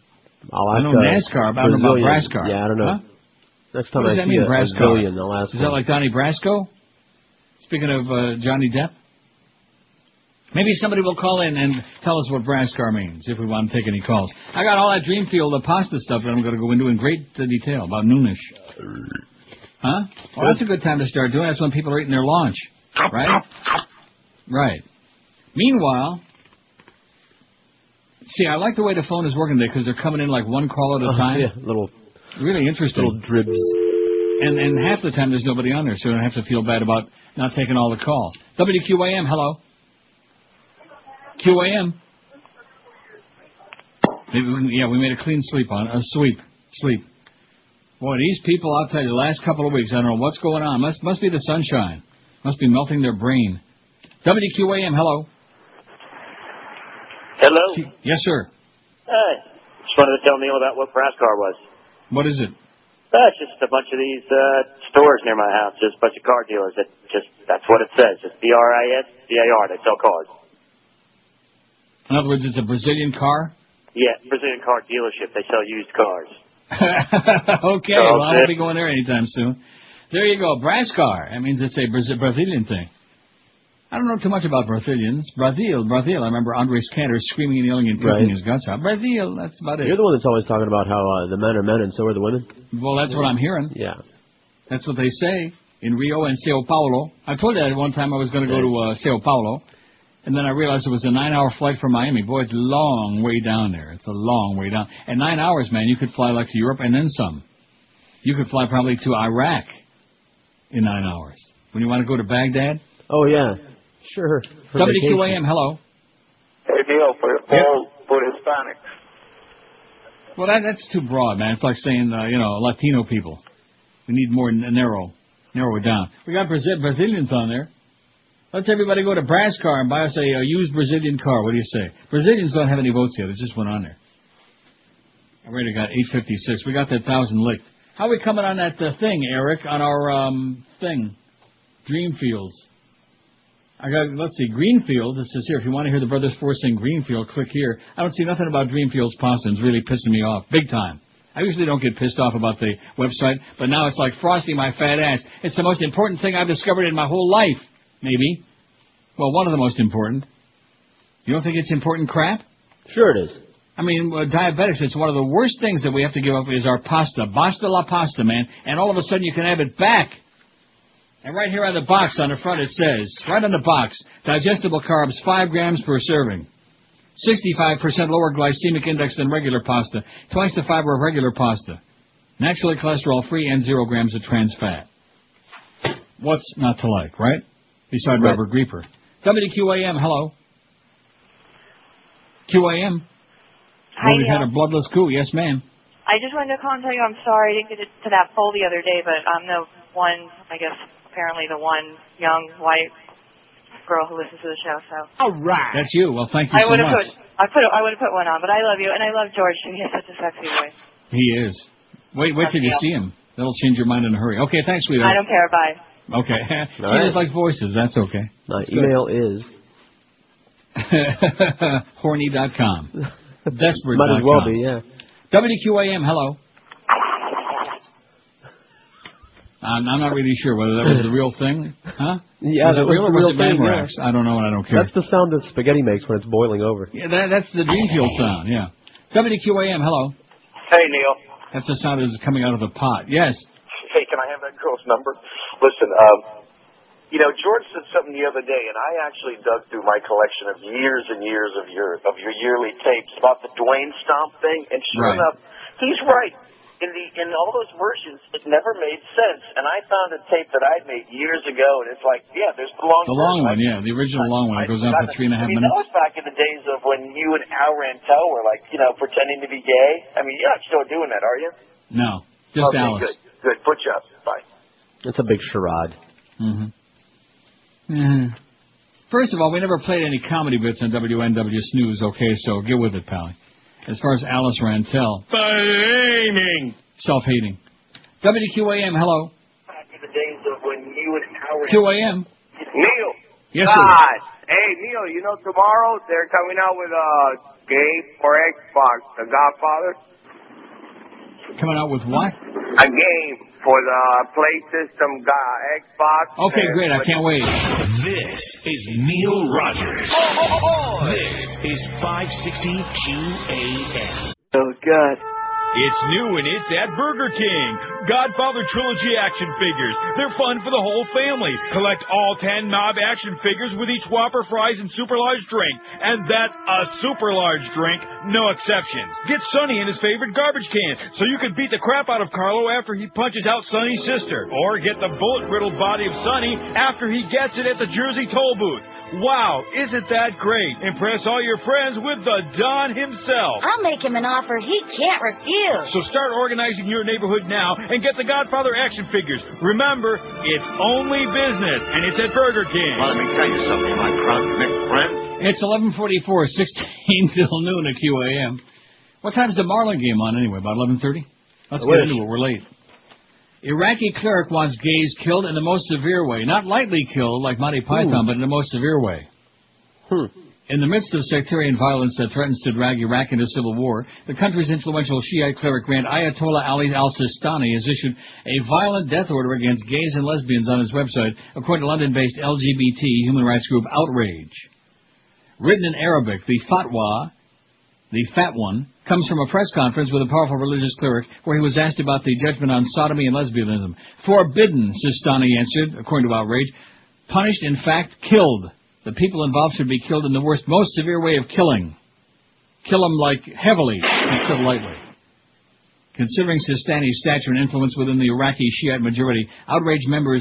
know NASCAR, but I don't know about Brascar. Yeah, I don't know. Huh? Next time I see a Brazilian, I'll ask. Is that like Donnie Brasco? Speaking of Johnny Depp? Maybe somebody will call in and tell us what Brascar means, if we want to take any calls. I got all that Dreamfield, the pasta stuff that I'm going to go into in great detail, about noonish. Huh? Well, that's a good time to start doing it. That's when people are eating their lunch, right? Right. Meanwhile, see, I like the way the phone is working today, because they're coming in like one call at a time. Yeah, little... Really interesting. Little dribs. And half the time there's nobody on there, so you don't have to feel bad about not taking all the call. WQAM, hello. QAM. Yeah, we made a clean sweep on a sweep. Boy, these people, I'll tell you, the last couple of weeks, I don't know what's going on. Must be the sunshine. Must be melting their brain. WQAM, hello. Hello. Yes, sir. Hey. Just wanted to tell Neil about what Brascar was. What is it? It's just a bunch of these stores near my house, just a bunch of car dealers. That's what it says, just BRASCAR. They sell cars. In other words, it's a Brazilian car? Yeah, Brazilian car dealership. They sell used cars. Okay, so, well, I won't be going there anytime soon. There you go, Brascar. That means it's a Brazilian thing. I don't know too much about Brazilians. Brazil. I remember Andres Cantor screaming and yelling and puking his guts out. Brazil, that's about it. You're the one that's always talking about how the men are men and so are the women. Well, that's what I'm hearing. Yeah. That's what they say in Rio and Sao Paulo. I told you that one time I was going to go to Sao Paulo. And then I realized it was a 9-hour flight from Miami. Boy, it's a long way down there. It's a long way down. At 9 hours, man, you could fly like to Europe and then some. You could fly probably to Iraq in 9 hours. When you want to go to Baghdad? Oh, yeah. Sure. WQAM, hello. Hey, Neil, for Hispanics. Well, that's too broad, man. It's like saying, Latino people. We need more narrow it down. We got Brazilians on there. Let's everybody go to Brascar and buy us a used Brazilian car. What do you say? Brazilians don't have any votes yet. There's just one on there. I already got 856. We got that 1,000 licked. How are we coming on that thing, Eric, on our thing? Dreamfields. Let's see, Greenfield. It says here, if you want to hear the brothers forcing Greenfield, click here. I don't see nothing about Greenfield's pasta. It's really pissing me off, big time. I usually don't get pissed off about the website, but now it's like Frosty my fat ass. It's the most important thing I've discovered in my whole life, maybe. Well, one of the most important. You don't think it's important crap? Sure it is. I mean, diabetics, it's one of the worst things that we have to give up is our pasta. Basta la pasta, man. And all of a sudden you can have it back. And right here on the box, on the front, it says, right on the box, digestible carbs, 5 grams per serving, 65% lower glycemic index than regular pasta, twice the fiber of regular pasta, naturally cholesterol-free, and 0 grams of trans fat. What's not to like, right? Beside right. Robert Grieper. WQAM, hello. QAM. Hi, well, we've had a bloodless coup. Yes, ma'am. I just wanted to call and tell you I'm sorry I didn't get to that poll the other day, but I'm the one, I guess, apparently the one young white girl who listens to the show. So. All right. That's you. Well, thank you so much. I would have put one on, but I love you, and I love George, and he has such a sexy voice. He is. Wait till you see him. That'll change your mind in a hurry. Okay, thanks, sweetheart. I don't care. Bye. Okay. She just like voices. That's okay. My email is horny.com. Desperate. Might as well be, yeah. WQAM, hello. I'm not really sure whether that was the real thing. Huh? Yeah, that was real, the real thing. Yeah. I don't know and I don't care. That's the sound that spaghetti makes when it's boiling over. Yeah, that's the Greenfield sound, yeah. WQAM, hello. Hey, Neil. That's the sound that's coming out of the pot. Yes. Hey, can I have that girl's number? Listen, George said something the other day, and I actually dug through my collection of years and years of your yearly tapes about the Dwayne Stomp thing, and sure enough, he's right. In all those versions, it never made sense. And I found a tape that I made years ago, and it's like, yeah, there's the long one. The long one, yeah, the original long one. It goes on for 3.5 minutes. That was back in the days of when you and Al Rantel were, pretending to be gay. I mean, you're not still doing that, are you? No, just Alice. Good. Put you up. Bye. That's a big charade. Mm-hmm. Mm-hmm. First of all, we never played any comedy bits on WNW Snooze, okay, so get with it, pally. As far as Alice Rantel. Self-hating. WQAM, hello. The days of when you and Howard... QAM. Neil. Yes, sir. Hey, Neil, tomorrow they're coming out with a game for Xbox, The Godfather. Coming out with what? A game for the Play System, Xbox. Okay, great. I can't wait. This is Neil Rogers. Oh. This is 560 QAM. Oh, God. It's new and it's at Burger King. Godfather Trilogy action figures. They're fun for the whole family. Collect all 10 mob action figures with each Whopper, fries, and super large drink. And that's a super large drink, no exceptions. Get Sonny in his favorite garbage can so you can beat the crap out of Carlo after he punches out Sonny's sister. Or get the bullet-riddled body of Sonny after he gets it at the Jersey toll booth. Wow, isn't that great? Impress all your friends with the Don himself. I'll make him an offer he can't refuse. So start organizing your neighborhood now and get the Godfather action figures. Remember, it's only business, and it's at Burger King. Well, let me tell you something, my prospect friend. It's 11:44, 16 till noon at QAM. What time's the Marlin game on anyway, about 11:30? Let's get into it, we're late. Iraqi cleric wants gays killed in the most severe way. Not lightly killed, like Monty Python, but in the most severe way. In the midst of sectarian violence that threatens to drag Iraq into civil war, the country's influential Shiite cleric Grand Ayatollah Ali al-Sistani has issued a violent death order against gays and lesbians on his website, according to London-based LGBT human rights group Outrage. Written in Arabic, the fatwa... The fat one comes from a press conference with a powerful religious cleric where he was asked about the judgment on sodomy and lesbianism. Forbidden, Sistani answered, according to Outrage. Punished, in fact, killed. The people involved should be killed in the worst, most severe way of killing. Kill them, heavily, instead of lightly. Considering Sistani's stature and influence within the Iraqi Shiite majority, Outrage member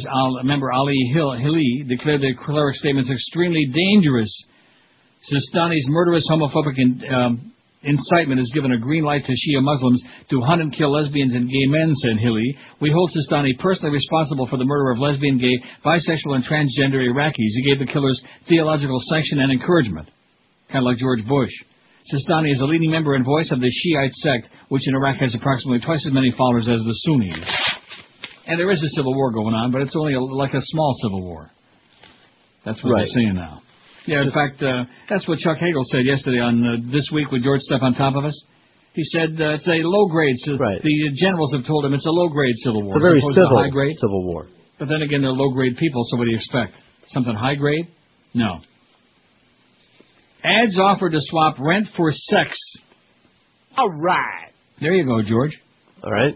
Ali Hili declared the cleric's statements extremely dangerous. Sistani's murderous, homophobic, and... incitement is given a green light to Shia Muslims to hunt and kill lesbians and gay men, said Hilly. We hold Sistani personally responsible for the murder of lesbian, gay, bisexual, and transgender Iraqis. He gave the killers theological sanction and encouragement, kind of like George Bush. Sistani is a leading member and voice of the Shiite sect, which in Iraq has approximately twice as many followers as the Sunnis. And there is a civil war going on, but it's only like a small civil war. That's what we're seeing now. Yeah, in fact, that's what Chuck Hagel said yesterday on This Week with George Stepp on top of us. He said it's a low-grade The generals have told him it's a low-grade civil war. It's a very civil civil war. But then again, they're low-grade people, so what do you expect? Something high-grade? No. Ads offered to swap rent for sex. All right. There you go, George. All right.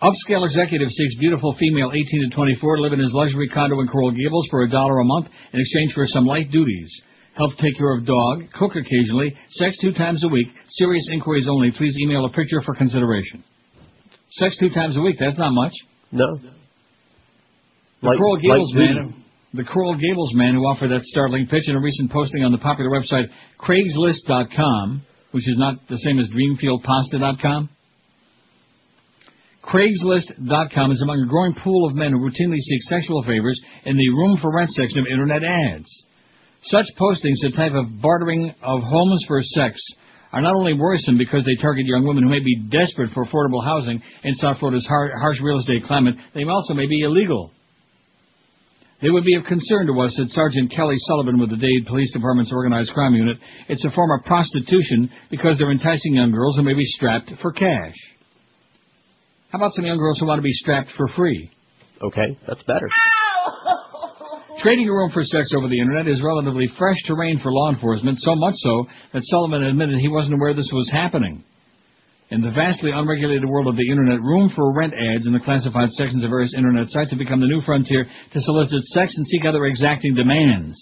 Upscale executive seeks beautiful female 18 to 24 to live in his luxury condo in Coral Gables for $1 a month in exchange for some light duties. Help take care of dog, cook occasionally, sex 2 times a week, serious inquiries only. Please email a picture for consideration. Sex 2 times a week, that's not much. No. The Coral Gables man who offered that startling pitch in a recent posting on the popular website Craigslist.com, which is not the same as DreamfieldPasta.com. Craigslist.com is among a growing pool of men who routinely seek sexual favors in the room for rent section of Internet ads. Such postings, a type of bartering of homes for sex, are not only worrisome because they target young women who may be desperate for affordable housing in South Florida's harsh real estate climate, they also may be illegal. They would be of concern to us, said Sergeant Kelly Sullivan with the Dade Police Department's Organized Crime Unit. It's a form of prostitution because they're enticing young girls who may be strapped for cash. How about some young girls who want to be strapped for free? Okay, that's better. Trading a room for sex over the Internet is relatively fresh terrain for law enforcement, so much so that Sullivan admitted he wasn't aware this was happening. In the vastly unregulated world of the Internet, room for rent ads in the classified sections of various Internet sites have become the new frontier to solicit sex and seek other exacting demands.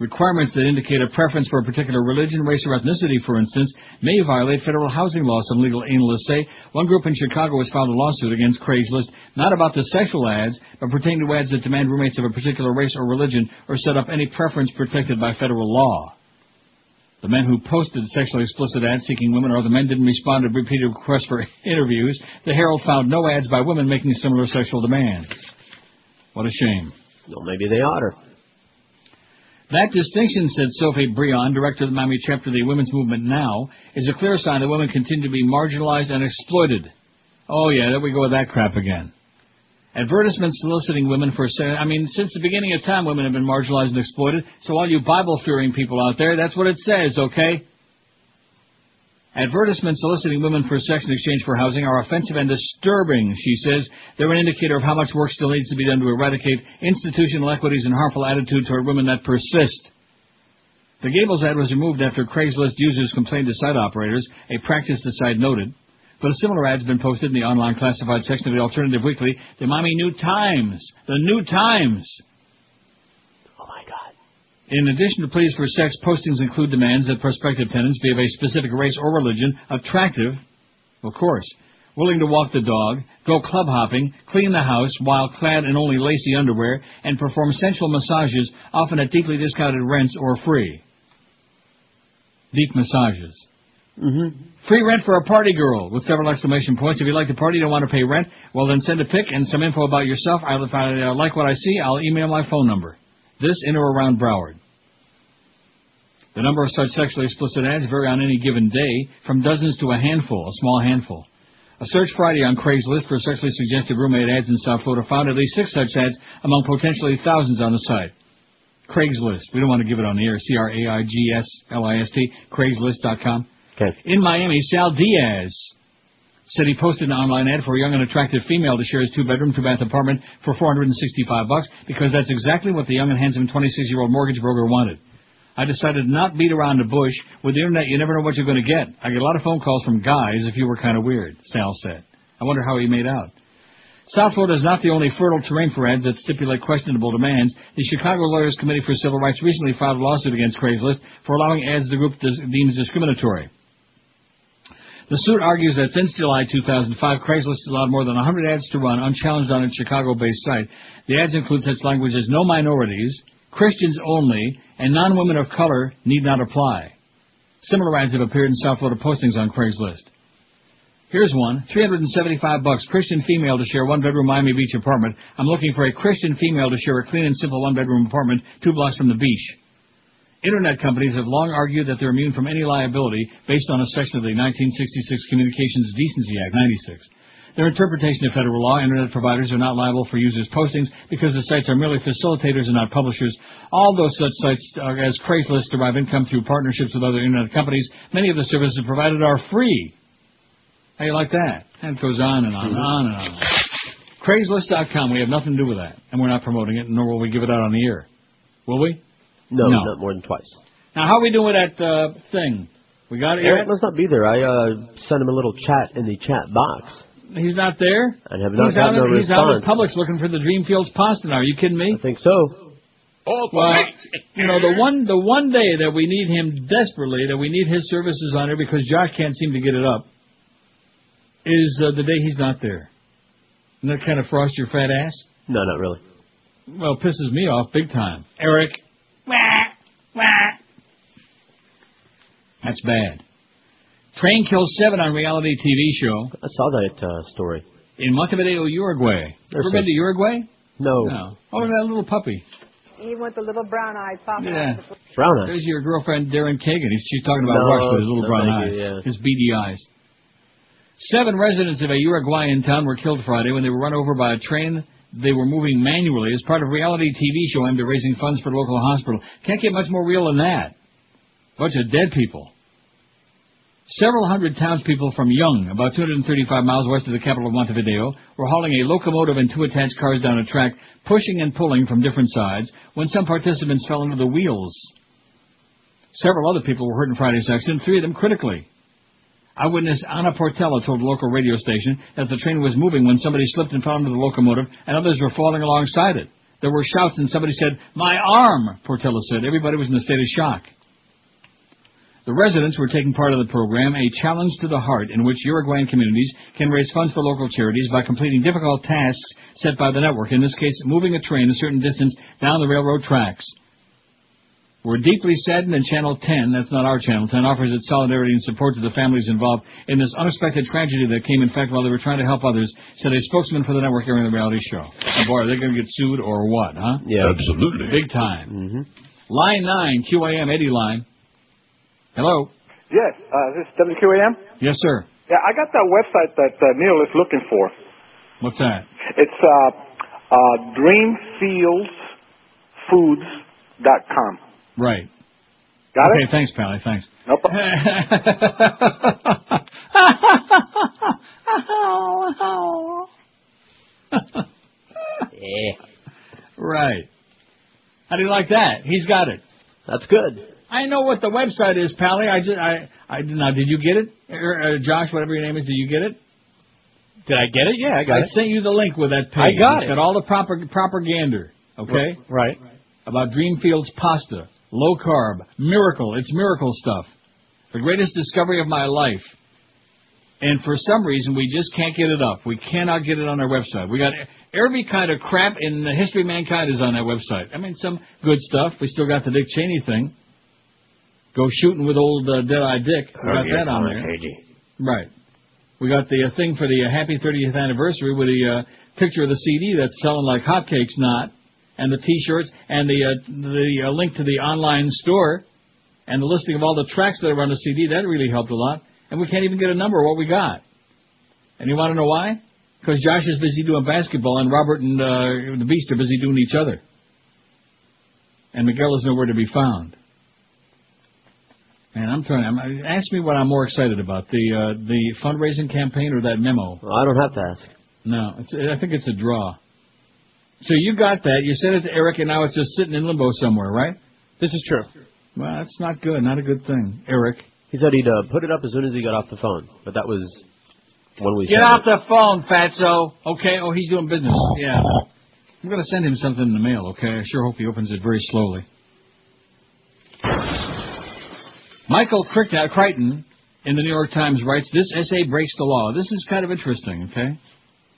Requirements that indicate a preference for a particular religion, race, or ethnicity, for instance, may violate federal housing laws, some legal analysts say. One group in Chicago has filed a lawsuit against Craigslist, not about the sexual ads, but pertaining to ads that demand roommates of a particular race or religion or set up any preference protected by federal law. The men who posted sexually explicit ads seeking women or the men didn't respond to repeated requests for interviews. The Herald found no ads by women making similar sexual demands. What a shame. Well, maybe they ought to. That distinction, said Sophie Brion, director of the Miami chapter of the Women's Movement Now, is a clear sign that women continue to be marginalized and exploited. Oh, yeah, there we go with that crap again. Advertisements soliciting women for... since the beginning of time, women have been marginalized and exploited, so all you Bible-fearing people out there, that's what it says, okay? Advertisements soliciting women for sex in exchange for housing are offensive and disturbing, she says. They're an indicator of how much work still needs to be done to eradicate institutional equities and harmful attitudes toward women that persist. The Gables ad was removed after Craigslist users complained to site operators, a practice the site noted. But a similar ad has been posted in the online classified section of the Alternative Weekly, the Miami New Times. The New Times! Oh, my God. In addition to pleas for sex, postings include demands that prospective tenants be of a specific race or religion, attractive, of course, willing to walk the dog, go club hopping, clean the house while clad in only lacy underwear, and perform sensual massages, often at deeply discounted rents or free. Deep massages. Mm-hmm. Free rent for a party girl, with several exclamation points. If you like the party, you don't want to pay rent, well then send a pic and some info about yourself. If I like what I see, I'll email my phone number. This in or around Broward. The number of such sexually explicit ads vary on any given day, from dozens to a small handful. A search Friday on Craigslist for sexually suggestive roommate ads in South Florida found at least 6 such ads among potentially thousands on the site. Craigslist. We don't want to give it on the air. Craiglist. Craigslist.com. Okay. In Miami, Sal Diaz said he posted an online ad for a young and attractive female to share his 2-bedroom, 2-bath apartment for $465 because that's exactly what the young and handsome 26-year-old mortgage broker wanted. I decided not beat around the bush. With the Internet, you never know what you're going to get. I get a lot of phone calls from guys if you were kind of weird, Sal said. I wonder how he made out. South Florida is not the only fertile terrain for ads that stipulate questionable demands. The Chicago Lawyers Committee for Civil Rights recently filed a lawsuit against Craigslist for allowing ads the group deems discriminatory. The suit argues that since July 2005, Craigslist allowed more than 100 ads to run unchallenged on its Chicago-based site. The ads include such language as no minorities, Christians only, and non-women of color need not apply. Similar ads have appeared in South Florida postings on Craigslist. Here's one, $375, Christian female to share one-bedroom Miami Beach apartment. I'm looking for a Christian female to share a clean and simple one-bedroom apartment 2 blocks from the beach. Internet companies have long argued that they're immune from any liability based on a section of the 1966 Communications Decency Act, 96. Their interpretation of federal law, Internet providers are not liable for users' postings because the sites are merely facilitators and not publishers. Although such sites as Craigslist derive income through partnerships with other Internet companies, many of the services provided are free. How do you like that? And it goes on and on and on and on. Craigslist.com, we have nothing to do with that, and we're not promoting it, nor will we give it out on the air. Will we? No, not more than twice. Now, how are we doing with that thing? We got it? Eric must not be there. I sent him a little chat in the chat box. He's not there? I have not gotten a response. He's out in Publix looking for the Dreamfields pasta now. Are you kidding me? I think so. Well, you know, the one day that we need him desperately, that we need his services on there because Josh can't seem to get it up, is the day he's not there. Isn't that kind of frost your fat ass? No, not really. Well, it pisses me off big time. Eric. That's bad. Train kills 7 on reality TV show. I saw that story. In Montevideo, Uruguay. Ever been to Uruguay? No. Oh, that little puppy. He went the little brown-eyed puppy. Yeah. Brown-eyed. There's your girlfriend, Darren Kagan. She's talking about Rush with his little brown eyes. Yeah. His beady eyes. 7 residents of a Uruguayan town were killed Friday when they were run over by a train they were moving manually as part of a reality TV show aimed at raising funds for the local hospital. Can't get much more real than that. Bunch of dead people. Several hundred townspeople from Young, about 235 miles west of the capital of Montevideo, were hauling a locomotive and 2 attached cars down a track, pushing and pulling from different sides, when some participants fell into the wheels. Several other people were hurt in Friday's accident, 3 of them critically. Eyewitness Ana Portela told a local radio station that the train was moving when somebody slipped and fell into the locomotive, and others were falling alongside it. There were shouts, and somebody said, "My arm," Portela said. Everybody was in a state of shock. The residents were taking part of the program, A Challenge to the Heart, in which Uruguayan communities can raise funds for local charities by completing difficult tasks set by the network, in this case, moving a train a certain distance down the railroad tracks. We're deeply saddened, and Channel 10, that's not our Channel 10, offers its solidarity and support to the families involved in this unexpected tragedy that came, in fact, while they were trying to help others, said a spokesman for the network during the reality show. Oh, boy, are they going to get sued or what, huh? Yeah, absolutely. Big time. Mm-hmm. Line 9, QAM, Eddie Line. Hello? Yes, is this WQAM? Yes, sir. Yeah, I got that website that Neil is looking for. What's that? It's dreamfieldsfoods.com. Right. Got it? Okay, thanks, Pally, thanks. No problem. Yeah. Right. How do you like that? He's got it. That's good. I know what the website is, Pally. Now, did you get it? Josh, whatever your name is, did you get it? Did I get it? Yeah, I got it. I sent you the link with that page. I got it. It's got all the propaganda, okay? Right. About Dreamfields pasta, low carb, miracle. It's miracle stuff. The greatest discovery of my life. And for some reason, we just can't get it up. We cannot get it on our website. We got every kind of crap in the history of mankind is on that website. I mean, some good stuff. We still got the Dick Cheney thing. Go shooting with old Dead-Eye Dick. We got that on there. Right. We got the thing for the happy 30th anniversary with the picture of the CD that's selling like hotcakes, and the T-shirts, and the link to the online store, and the listing of all the tracks that are on the CD. That really helped a lot. And we can't even get a number of what we got. And you want to know why? Because Josh is busy doing basketball, and Robert and the Beast are busy doing each other. And Miguel is nowhere to be found. Man, ask me what I'm more excited about, the fundraising campaign or that memo. Well, I don't have to ask. No, I think it's a draw. So you got that. You sent it to Eric, and now it's just sitting in limbo somewhere, right? This is true. Well, that's not good. Not a good thing, Eric. He said he'd put it up as soon as he got off the phone, but that was when we. Get off the phone, Fatso. Okay. Oh, he's doing business. Yeah. I'm gonna send him something in the mail. Okay. I sure hope he opens it very slowly. Michael Crichton in the New York Times writes, "This essay breaks the law." This is kind of interesting, okay?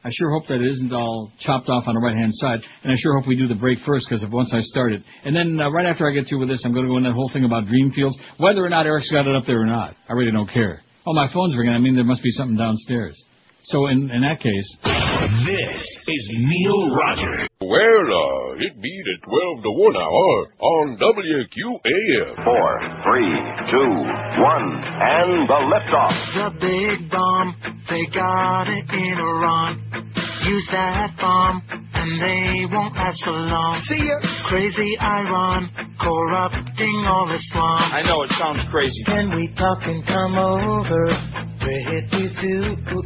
I sure hope that it isn't all chopped off on the right-hand side, and I sure hope we do the break first, because once I start it. And then right after I get through with this, I'm going to go in that whole thing about dream fields, whether or not Eric's got it up there or not. I really don't care. Oh, my phone's ringing. I mean, there must be something downstairs. So in that case... This is Neil Rogers. Well, it be the 12 to 1 hour on WQAM. 4, 3, 2, 1, and the liftoff. The big bomb, they got it in Iran. Use that bomb, and they won't last for long. See ya. Crazy Iran, corrupting all Islam. I know, it sounds crazy. When we talk and come over, we're here to do.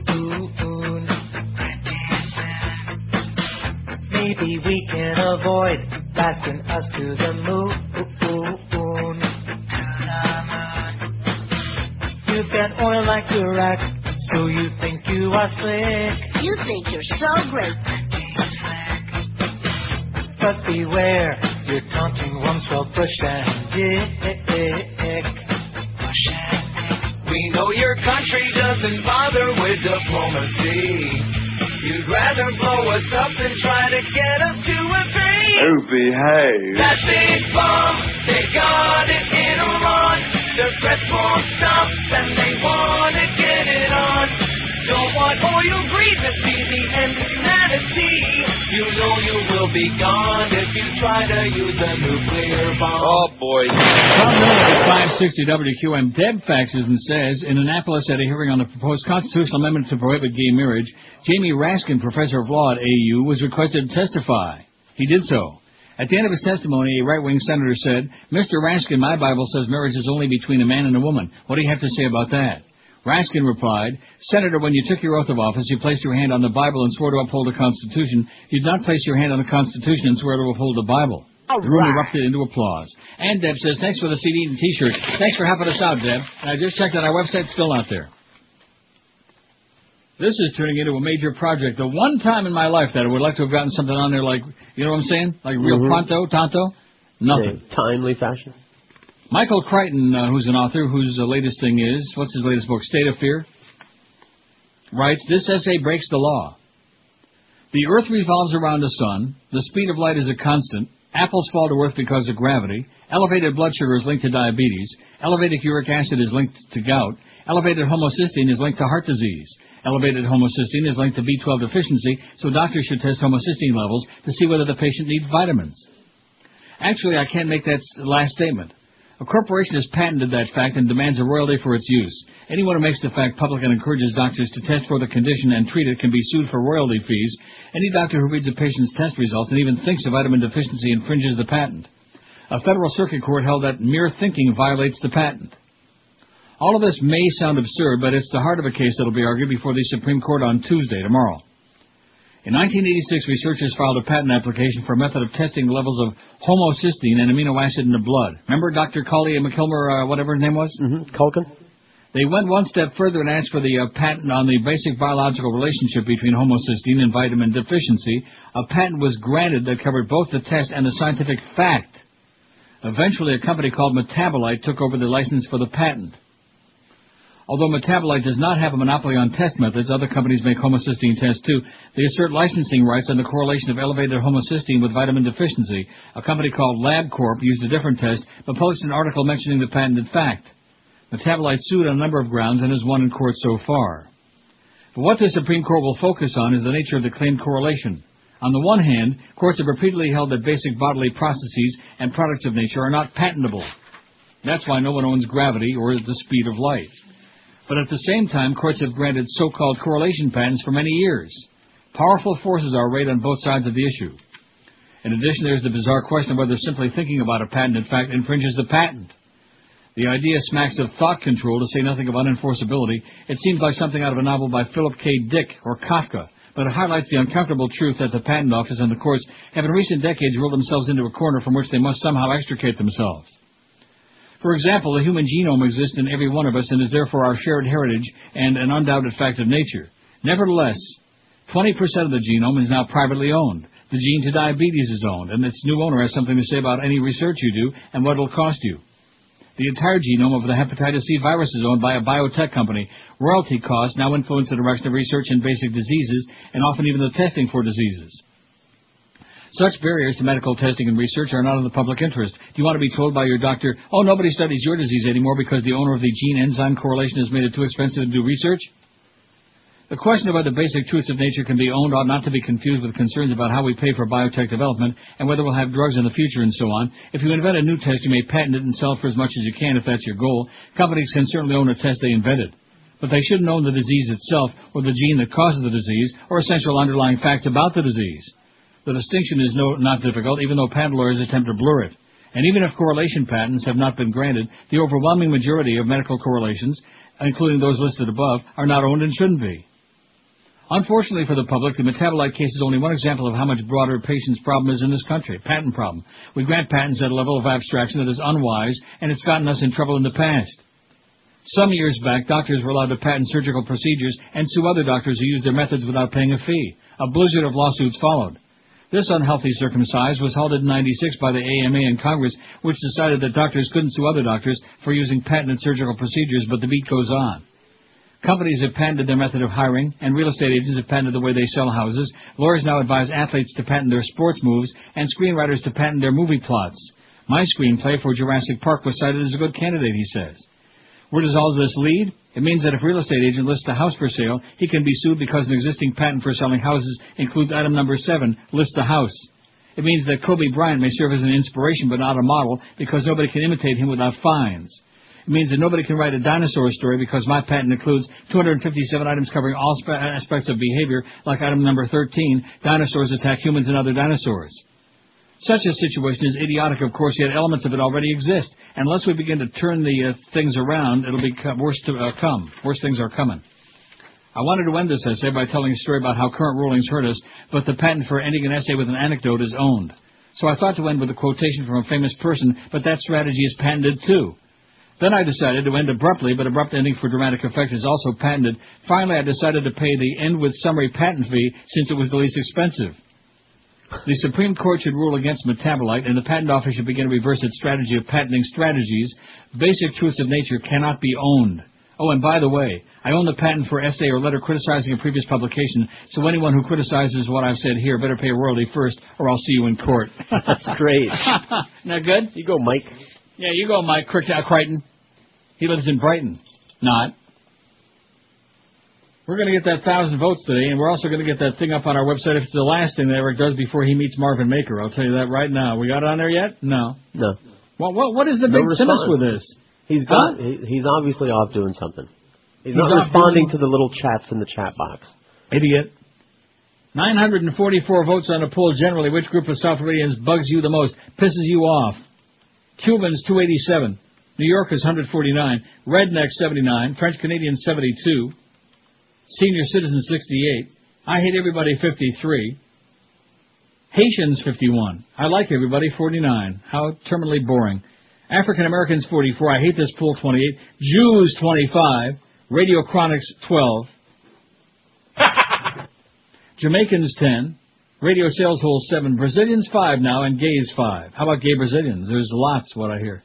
Maybe we can avoid blasting us to the moon. You've got oil like Iraq, so you think you are slick. You think you're so great. But beware, you're taunting Rumsfeld, Bush, and Dick. We know your country doesn't bother with diplomacy. You'd rather blow us up than try to get us to agree. Oh, behave. That big bomb, they got it in Iran. The press won't stop, and they want to get it on. Don't want oil grievance, be the end of humanity. You know you will be gone if you try to use a nuclear bomb. Oh, boy. At 560 WQM, Deb faxes and says, in Annapolis at a hearing on the proposed constitutional amendment to prohibit gay marriage, Jamie Raskin, professor of law at AU, was requested to testify. He did so. At the end of his testimony, a right-wing senator said, Mr. Raskin, my Bible says marriage is only between a man and a woman. What do you have to say about that? Raskin replied, Senator, when you took your oath of office, you placed your hand on the Bible and swore to uphold the Constitution. You did not place your hand on the Constitution and swore to uphold the Bible. All the room erupted into applause. And Deb says, thanks for the CD and T-shirt. Thanks for helping us out, Deb. And I just checked that our website's still out there. This is turning into a major project. The one time in my life that I would like to have gotten something on there like, you know what I'm saying? Like real pronto, tanto, nothing. In timely fashion. Michael Crichton, who's an author, whose latest thing is, what's his latest book, State of Fear, writes, this essay breaks the law. The earth revolves around the sun. The speed of light is a constant. Apples fall to earth because of gravity. Elevated blood sugar is linked to diabetes. Elevated uric acid is linked to gout. Elevated homocysteine is linked to heart disease. Elevated homocysteine is linked to B12 deficiency, so doctors should test homocysteine levels to see whether the patient needs vitamins. Actually, I can't make that last statement. A corporation has patented that fact and demands a royalty for its use. Anyone who makes the fact public and encourages doctors to test for the condition and treat it can be sued for royalty fees. Any doctor who reads a patient's test results and even thinks of vitamin deficiency infringes the patent. A federal circuit court held that mere thinking violates the patent. All of this may sound absurd, but it's the heart of a case that will be argued before the Supreme Court on Tuesday, tomorrow. In 1986, researchers filed a patent application for a method of testing the levels of homocysteine, an amino acid, in the blood. Remember Dr. Collier McKilmer, whatever his name was? Culkin. They went one step further and asked for the patent on the basic biological relationship between homocysteine and vitamin deficiency. A patent was granted that covered both the test and the scientific fact. Eventually, a company called Metabolite took over the license for the patent. Although Metabolite does not have a monopoly on test methods, other companies make homocysteine tests too. They assert licensing rights on the correlation of elevated homocysteine with vitamin deficiency. A company called LabCorp used a different test, but posted an article mentioning the patented fact. Metabolite sued on a number of grounds and has won in court so far. But what the Supreme Court will focus on is the nature of the claimed correlation. On the one hand, courts have repeatedly held that basic bodily processes and products of nature are not patentable. That's why no one owns gravity or the speed of light. But at the same time, courts have granted so-called correlation patents for many years. Powerful forces are arrayed on both sides of the issue. In addition, there's the bizarre question of whether simply thinking about a patent, in fact, infringes the patent. The idea smacks of thought control, to say nothing of unenforceability. It seems like something out of a novel by Philip K. Dick or Kafka, but it highlights the uncomfortable truth that the patent office and the courts have in recent decades ruled themselves into a corner from which they must somehow extricate themselves. For example, the human genome exists in every one of us and is therefore our shared heritage and an undoubted fact of nature. Nevertheless, 20% of the genome is now privately owned. The gene to diabetes is owned, and its new owner has something to say about any research you do and what it will cost you. The entire genome of the hepatitis C virus is owned by a biotech company. Royalty costs now influence the direction of research in basic diseases and often even the testing for diseases. Such barriers to medical testing and research are not in the public interest. Do you want to be told by your doctor, oh, nobody studies your disease anymore because the owner of the gene-enzyme correlation has made it too expensive to do research? The question about the basic truths of nature can be owned ought not to be confused with concerns about how we pay for biotech development and whether we'll have drugs in the future and so on. If you invent a new test, you may patent it and sell it for as much as you can if that's your goal. Companies can certainly own a test they invented. But they shouldn't own the disease itself or the gene that causes the disease or essential underlying facts about the disease. The distinction is not difficult, even though patent lawyers attempt to blur it. And even if correlation patents have not been granted, the overwhelming majority of medical correlations, including those listed above, are not owned and shouldn't be. Unfortunately for the public, the metabolite case is only one example of how much broader patients' problem is in this country, patent problem. We grant patents at a level of abstraction that is unwise, and it's gotten us in trouble in the past. Some years back, doctors were allowed to patent surgical procedures and sue other doctors who used their methods without paying a fee. A blizzard of lawsuits followed. This unhealthy circumcise was halted in 96 by the AMA and Congress, which decided that doctors couldn't sue other doctors for using patented surgical procedures, but the beat goes on. Companies have patented their method of hiring, and real estate agents have patented the way they sell houses. Lawyers now advise athletes to patent their sports moves, and screenwriters to patent their movie plots. My screenplay for Jurassic Park was cited as a good candidate, he says. Where does all this lead? It means that if a real estate agent lists a house for sale, he can be sued because an existing patent for selling houses includes item number 7, list the house. It means that Kobe Bryant may serve as an inspiration but not a model because nobody can imitate him without fines. It means that nobody can write a dinosaur story because my patent includes 257 items covering all aspects of behavior, like item number 13, dinosaurs attack humans and other dinosaurs. Such a situation is idiotic, of course, yet elements of it already exist. Unless we begin to turn the things around, it'll become worse to come. Worse things are coming. I wanted to end this essay by telling a story about how current rulings hurt us, but the patent for ending an essay with an anecdote is owned. So I thought to end with a quotation from a famous person, but that strategy is patented too. Then I decided to end abruptly, but abrupt ending for dramatic effect is also patented. Finally, I decided to pay the end with summary patent fee since it was the least expensive. The Supreme Court should rule against metabolite, and the Patent Office should begin to reverse its strategy of patenting strategies. Basic truths of nature cannot be owned. Oh, and by the way, I own the patent for essay or letter criticizing a previous publication, so anyone who criticizes what I've said here better pay a royalty first, or I'll see you in court. That's great. Isn't that good? You go, Mike. Yeah, you go, Mike Crichton. He lives in Brighton. Not. We're going to get that 1,000 votes today, and we're also going to get that thing up on our website. If it's the last thing that Eric does before he meets Marvin Maker, I'll tell you that right now. We got it on there yet? No. No. Well, what is the big sentence with this? He's obviously off doing something. He's not responding to the little chats in the chat box. Idiot. 944 votes on a poll generally. Which group of South Floridians bugs you the most, pisses you off? Cubans, 287. New Yorkers, 149. Rednecks, 79. French Canadians, 72. Senior citizen, 68. I hate everybody, 53. Haitians, 51. I like everybody, 49. How terminally boring. African Americans, 44. I hate this pool, 28. Jews, 25. Radio Chronics, 12. Jamaicans, 10. Radio Sales Hole, 7. Brazilians, 5 now, and gays, 5. How about gay Brazilians? There's lots, what I hear.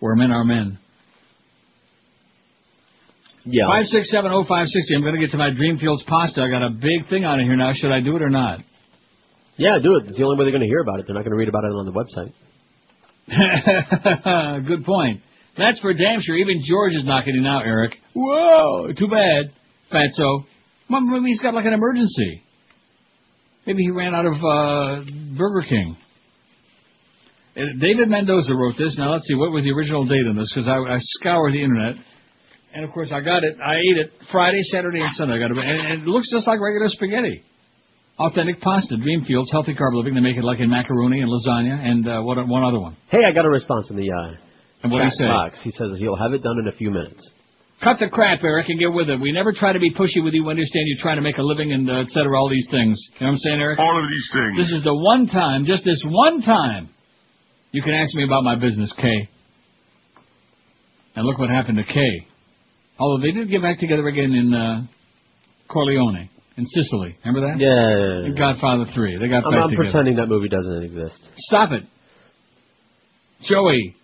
Where men are men. Yeah. 5670560. I'm going to get to my Dreamfields pasta. I got a big thing on it here now. Should I do it or not? Yeah, do it. It's the only way they're going to hear about it. They're not going to read about it on the website. Good point. That's for damn sure. Even George is knocking it out, Eric. Whoa, too bad, Fatso. Well, maybe he's got like an emergency. Maybe he ran out of Burger King. David Mendoza wrote this. Now let's see, what was the original date on this? Because I scoured the internet. And, of course, I got it. I ate it Friday, Saturday, and Sunday. I got it, and it looks just like regular spaghetti. Authentic pasta, Dreamfields, healthy carb living. They make it like in macaroni and lasagna and one other one. Hey, I got a response in the chat box. He says he'll have it done in a few minutes. Cut the crap, Eric, and get with it. We never try to be pushy with you. We understand you're trying to make a living and et cetera, all these things. You know what I'm saying, Eric? All of these things. This is the one time, just this one time, you can ask me about my business, Kay. And look what happened to Kay. Although they did get back together again in Corleone, in Sicily. Remember that? Yeah. In Godfather 3. They got back together. I'm pretending that movie doesn't exist. Stop it. Joey.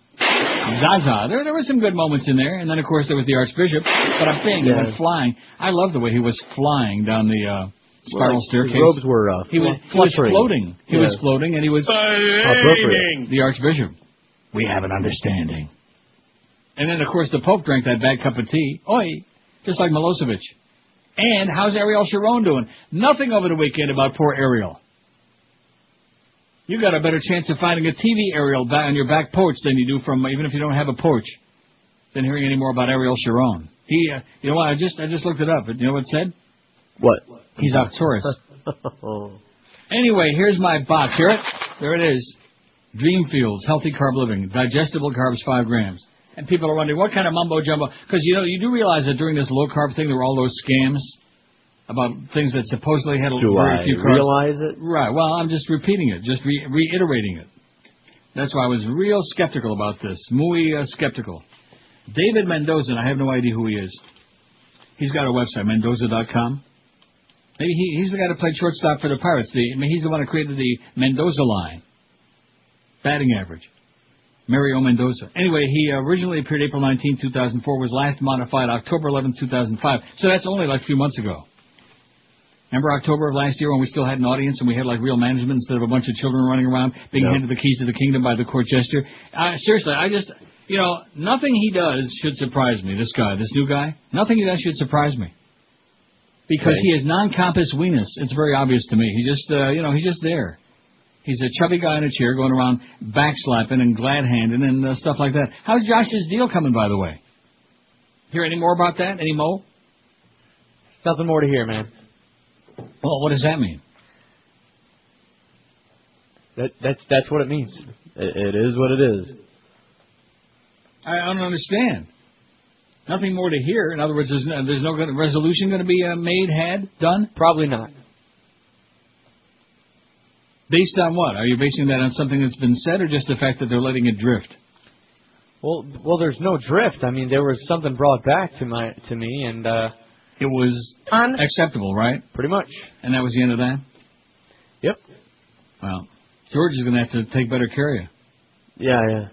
Zaza. There were some good moments in there. And then, of course, there was the Archbishop. But I'm saying he went flying. I love the way he was flying down the spiral staircase. His robes were he was floating. He was floating, and he was appropriate. The Archbishop. We have an understanding. And then, of course, the Pope drank that bad cup of tea. Oi, just like Milosevic. And how's Ariel Sharon doing? Nothing over the weekend about poor Ariel. You got a better chance of finding a TV Ariel on your back porch than you do from, even if you don't have a porch, than hearing any more about Ariel Sharon. He, you know what? I just looked it up. You know what it said? What? He's off Taurus. Anyway, here's my box. Hear it? There it is. Dreamfields, healthy carb living, digestible carbs, 5 grams. And people are wondering what kind of mumbo jumbo. Because you know, you do realize that during this low carb thing, there were all those scams about things that supposedly had a very few carbs. Do I realize it? Right. Well, I'm just repeating it, just reiterating it. That's why I was real skeptical about this. Muy skeptical. David Mendoza, and I have no idea who he is. He's got a website, Mendoza.com. Maybe he's the guy that played shortstop for the Pirates. He's the one who created the Mendoza line. Batting average. Mario Mendoza. Anyway, he originally appeared April 19, 2004, was last modified October 11, 2005. So that's only like a few months ago. Remember October of last year when we still had an audience and we had like real management instead of a bunch of children running around being handed the keys to the kingdom by the court jester? Seriously, I just, you know, nothing he does should surprise me, this guy, this new guy. Nothing he does should surprise me. Because he has non-compass weakness. It's very obvious to me. He just, you know, he's just there. He's a chubby guy in a chair going around backslapping and glad-handing and stuff like that. How's Josh's deal coming, by the way? Hear any more about that? Any more? Nothing more to hear, man. Well, what does that mean? That's what it means. It is what it is. I don't understand. Nothing more to hear. In other words, there's no resolution going to be made, done? Probably not. Based on what? Are you basing that on something that's been said or just the fact that they're letting it drift? Well, there's no drift. I mean, there was something brought back to me, and it was acceptable, right? Pretty much. And that was the end of that? Yep. Well, George is going to have to take better care of you. Yeah.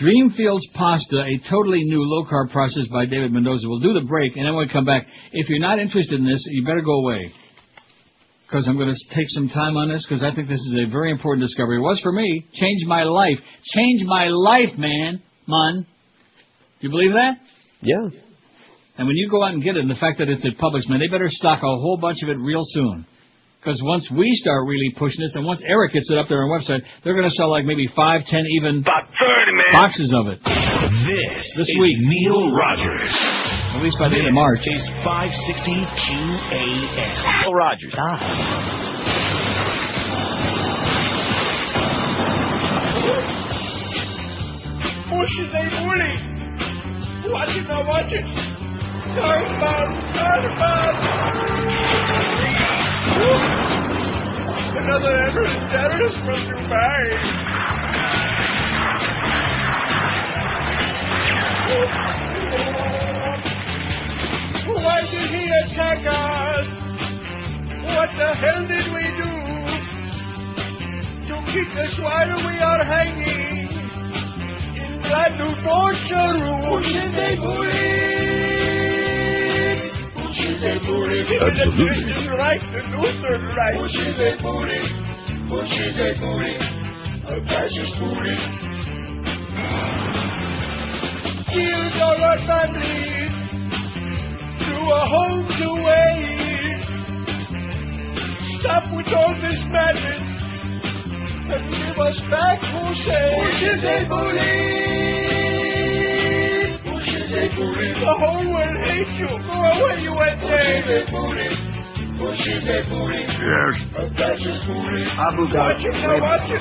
Dreamfields Pasta, a totally new low-carb process by David Mendoza. We'll do the break, and then we'll come back. If you're not interested in this, you better go away. Because I'm going to take some time on this, because I think this is a very important discovery. It was for me. Changed my life. Changed my life, man. Mon. You believe that? Yeah. And when you go out and get it, and the fact that it's at Publix, man, they better stock a whole bunch of it real soon. Because once we start really pushing this, and once Eric gets it up there on our website, they're going to sell like maybe 5, 10, even about 30, man, boxes of it. This week. Neil Rogers. At least by the end of March. It's 560 QAM. Neil Rogers. What should they morning? Watch it, not watch it. Talk about. Another Everett Dennis from Dubai. Why did he attack us? What the hell did we do? To keep us while we are hanging in that new torture room. Who should they bully? Absolutely. The Christian right, the Lutheran right. Who should they bully? A fascist bully. Kill our families. A home to waste. Stop with all this madness and give us back Hussein. Who should they bully? The whole world hates you. Go away, you went there. Who should they bully? Yes. A fascist bully. Abu Dhabi. Watch it.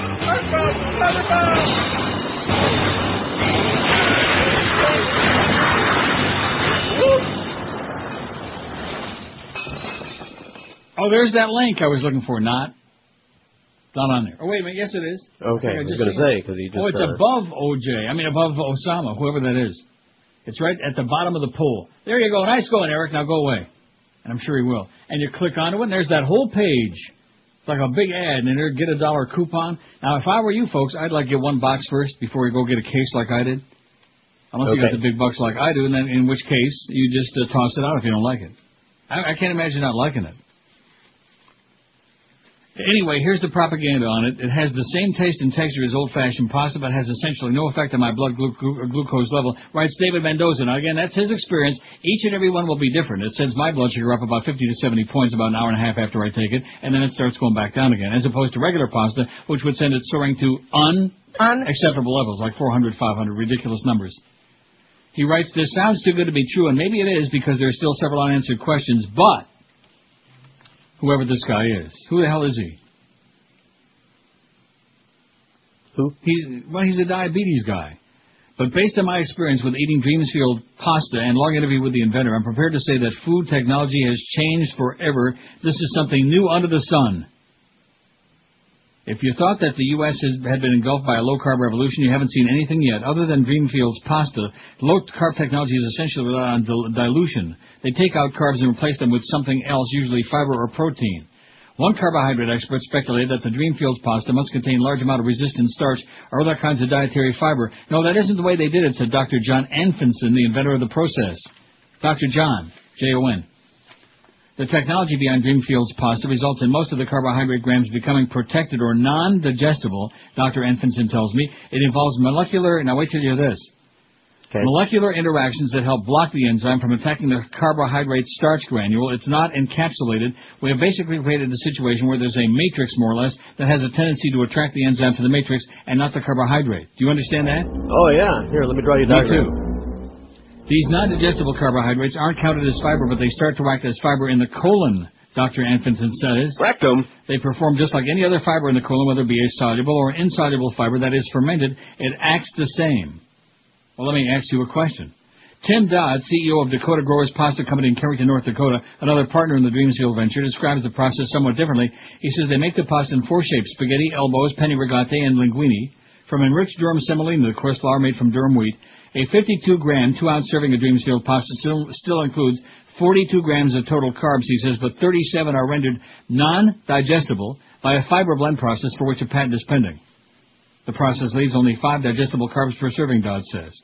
Woo! Oh, there's that link I was looking for. Not on there. Oh, wait a minute. Yes, it is. Okay. I was going to say, because he just... Oh, it's above OJ. I mean, above Osama, whoever that is. It's right at the bottom of the poll. There you go. Nice going, Eric. Now go away. And I'm sure he will. And you click onto it, and there's that whole page It's like a big ad, and they're get a dollar coupon. Now, if I were you folks, I'd like to get one box first before you go get a case like I did. Unless you got the big bucks like I do, and then in which case you just toss it out if you don't like it. I can't imagine not liking it. Anyway, here's the propaganda on it. It has the same taste and texture as old-fashioned pasta, but has essentially no effect on my blood glucose level, writes David Mendoza. Now, again, that's his experience. Each and every one will be different. It sends my blood sugar up about 50 to 70 points about an hour and a half after I take it, and then it starts going back down again, as opposed to regular pasta, which would send it soaring to unacceptable levels, like 400, 500, ridiculous numbers. He writes, this sounds too good to be true, and maybe it is because there are still several unanswered questions, but whoever this guy is. Who the hell is he? Who? He's a diabetes guy. But based on my experience with eating Dreamsfield pasta and long interview with the inventor, I'm prepared to say that food technology has changed forever. This is something new under the sun. If you thought that the U.S. had been engulfed by a low-carb revolution, you haven't seen anything yet. Other than Dreamfield's pasta, low-carb technology is essentially reliant on dilution. They take out carbs and replace them with something else, usually fiber or protein. One carbohydrate expert speculated that the Dreamfield's pasta must contain a large amount of resistant starch or other kinds of dietary fiber. No, that isn't the way they did it, said Dr. John Anfinson, the inventor of the process. Dr. John, J-O-N. The technology behind Dreamfield's pasta results in most of the carbohydrate grams becoming protected or non-digestible, Dr. Enfinson tells me. It involves molecular, now wait till you hear this, molecular interactions that help block the enzyme from attacking the carbohydrate starch granule. It's not encapsulated. We have basically created a situation where there's a matrix, more or less, that has a tendency to attract the enzyme to the matrix and not the carbohydrate. Do you understand that? Oh, yeah. Here, let me draw you a diagram. Me too. These non-digestible carbohydrates aren't counted as fiber, but they start to act as fiber in the colon, Dr. Anfinson says. Rectum. They perform just like any other fiber in the colon, whether it be a soluble or an insoluble fiber that is fermented. It acts the same. Well, let me ask you a question. Tim Dodd, CEO of Dakota Growers Pasta Company in Carrington, North Dakota, another partner in the Dreamsfield venture, describes the process somewhat differently. He says they make the pasta in four shapes, spaghetti, elbows, penne rigate, and linguine, from enriched durum semolina, the coarse flour made from durum wheat. A 52-gram, 2-ounce serving of Dreamsfield pasta still includes 42 grams of total carbs, he says, but 37 are rendered non-digestible by a fiber blend process for which a patent is pending. The process leaves only 5 digestible carbs per serving, Dodd says.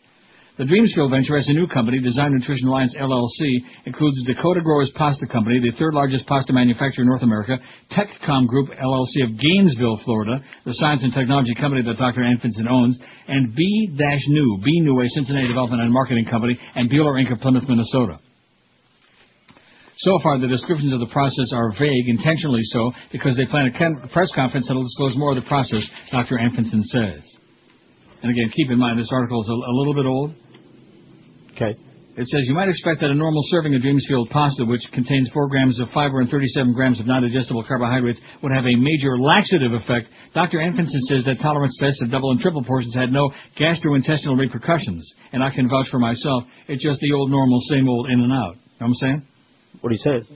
The Dreamsfield venture has a new company, Design Nutrition Alliance, LLC, includes Dakota Growers Pasta Company, the third largest pasta manufacturer in North America, TechCom Group, LLC of Gainesville, Florida, the science and technology company that Dr. Anfinson owns, and B-New, a Cincinnati development and marketing company, and Bueller Inc. of Plymouth, Minnesota. So far, the descriptions of the process are vague, intentionally so, because they plan a press conference that will disclose more of the process, Dr. Anfinson says. And again, keep in mind, this article is a little bit old. Okay. It says, you might expect that a normal serving of Dreamsfield pasta, which contains 4 grams of fiber and 37 grams of non-digestible carbohydrates, would have a major laxative effect. Dr. Anfinson says that tolerance tests of double and triple portions had no gastrointestinal repercussions. And I can vouch for myself. It's just the old normal, same old in and out. You know what I'm saying? What he says.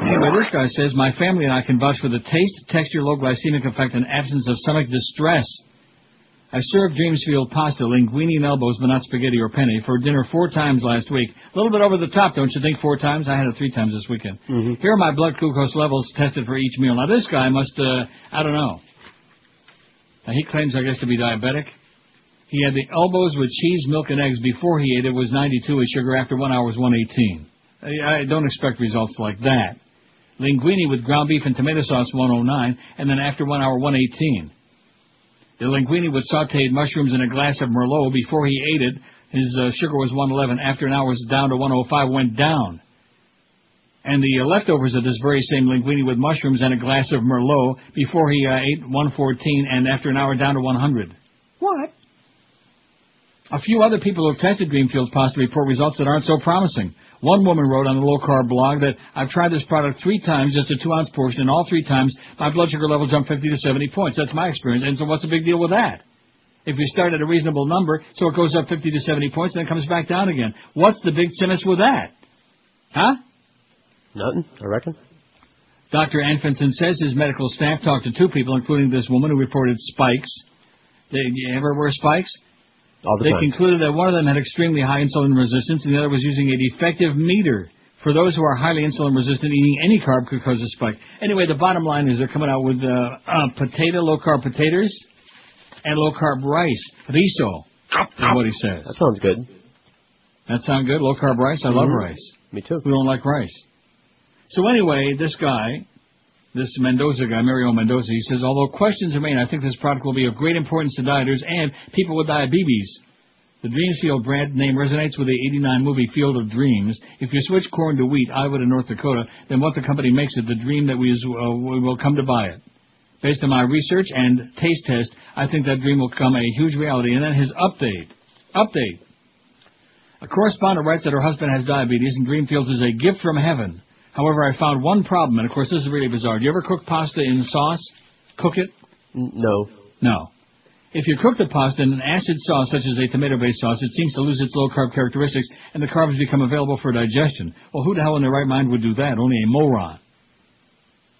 Anyway, this guy says, my family and I can vouch for the taste, texture, low glycemic effect, and absence of stomach distress. I served Dreamsfield pasta, linguine and elbows, but not spaghetti or penne, for dinner 4 times last week. A little bit over the top, don't you think, 4 times? I had it 3 times this weekend. Mm-hmm. Here are my blood glucose levels tested for each meal. Now, this guy must, I don't know. Now, he claims, I guess, to be diabetic. He had the elbows with cheese, milk, and eggs. Before he ate it was 92. His sugar after 1 hour was 118. I don't expect results like that. Linguine with ground beef and tomato sauce, 109, and then after 1 hour, 118. The linguine with sautéed mushrooms and a glass of Merlot. Before he ate it, his sugar was 111. After an hour, it was down to 105, went down. And the leftovers of this very same linguine with mushrooms and a glass of Merlot. Before he ate, 114, and after an hour, down to 100. What? A few other people who have tested Dreamfield's pasta report results that aren't so promising. One woman wrote on the low-carb blog that, I've tried this product 3 times, just a 2-ounce portion, and all 3 times my blood sugar level jumped 50 to 70 points. That's my experience, and so what's the big deal with that? If you start at a reasonable number, so it goes up 50 to 70 points, and then comes back down again. What's the big sinister with that? Huh? Nothing, I reckon. Dr. Anfinson says his medical staff talked to 2 people, including this woman who reported spikes. You ever wear spikes? They concluded that one of them had extremely high insulin resistance, and the other was using a defective meter For those who are highly insulin resistant, eating any carb could cause a spike. Anyway, the bottom line is they're coming out with low-carb potatoes and low-carb rice. Riso is what he says. That sounds good. That sound good? Low-carb rice? I love rice. Me too. Who don't like rice? So anyway, this guy, this Mendoza guy, Mario Mendoza, he says, although questions remain, I think this product will be of great importance to dieters and people with diabetes. The Dreamsfield brand name resonates with the 1989 movie Field of Dreams. If you switch corn to wheat, Iowa to North Dakota, then what the company makes it, the dream that we will come to buy it. Based on my research and taste test, I think that dream will become a huge reality. And then his update. A correspondent writes that her husband has diabetes and Dreamfields is a gift from heaven. However, I found one problem, and of course this is really bizarre. Do you ever cook pasta in sauce? Cook it? No. If you cook the pasta in an acid sauce, such as a tomato-based sauce, it seems to lose its low-carb characteristics, and the carbs become available for digestion. Well, who the hell in their right mind would do that? Only a moron.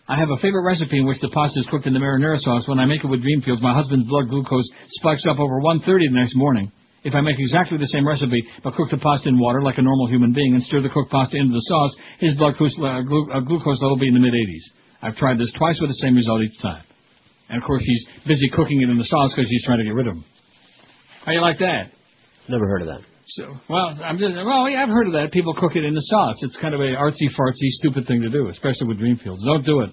I have a favorite recipe in which the pasta is cooked in the marinara sauce. When I make it with Dreamfields, my husband's blood glucose spikes up over 130 the next morning. If I make exactly the same recipe, but cook the pasta in water like a normal human being and stir the cooked pasta into the sauce, his blood glucose level will be in the mid-80s. I've tried this twice with the same result each time. And, of course, he's busy cooking it in the sauce because he's trying to get rid of them. How do you like that? Never heard of that. I've heard of that. People cook it in the sauce. It's kind of an artsy-fartsy, stupid thing to do, especially with Dreamfields. Don't do it.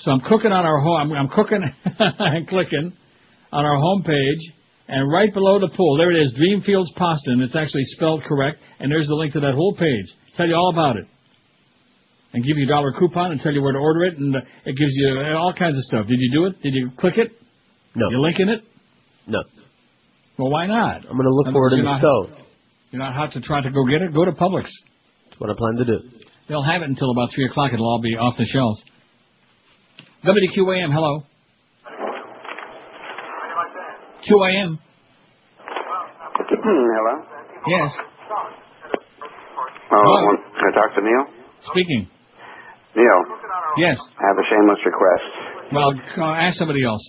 So I'm cooking on our home. I'm cooking and clicking on our homepage, and right below the poll, there it is, Dreamfields Pasta, and it's actually spelled correct, and there's the link to that whole page. Tell you all about it. And give you a dollar coupon and tell you where to order it, and it gives you all kinds of stuff. Did you do it? Did you click it? No. You linking it? No. Well, why not? I'm going to look for it in the stove. You're not hot to try to go get it? Go to Publix. That's what I plan to do. They'll have it until about 3 o'clock. It'll all be off the shelves. WQAM, hello. QAM. Hello? Yes. Hello. Can I talk to Neil? Speaking. Neil. Yes. I have a shameless request. Well, ask somebody else.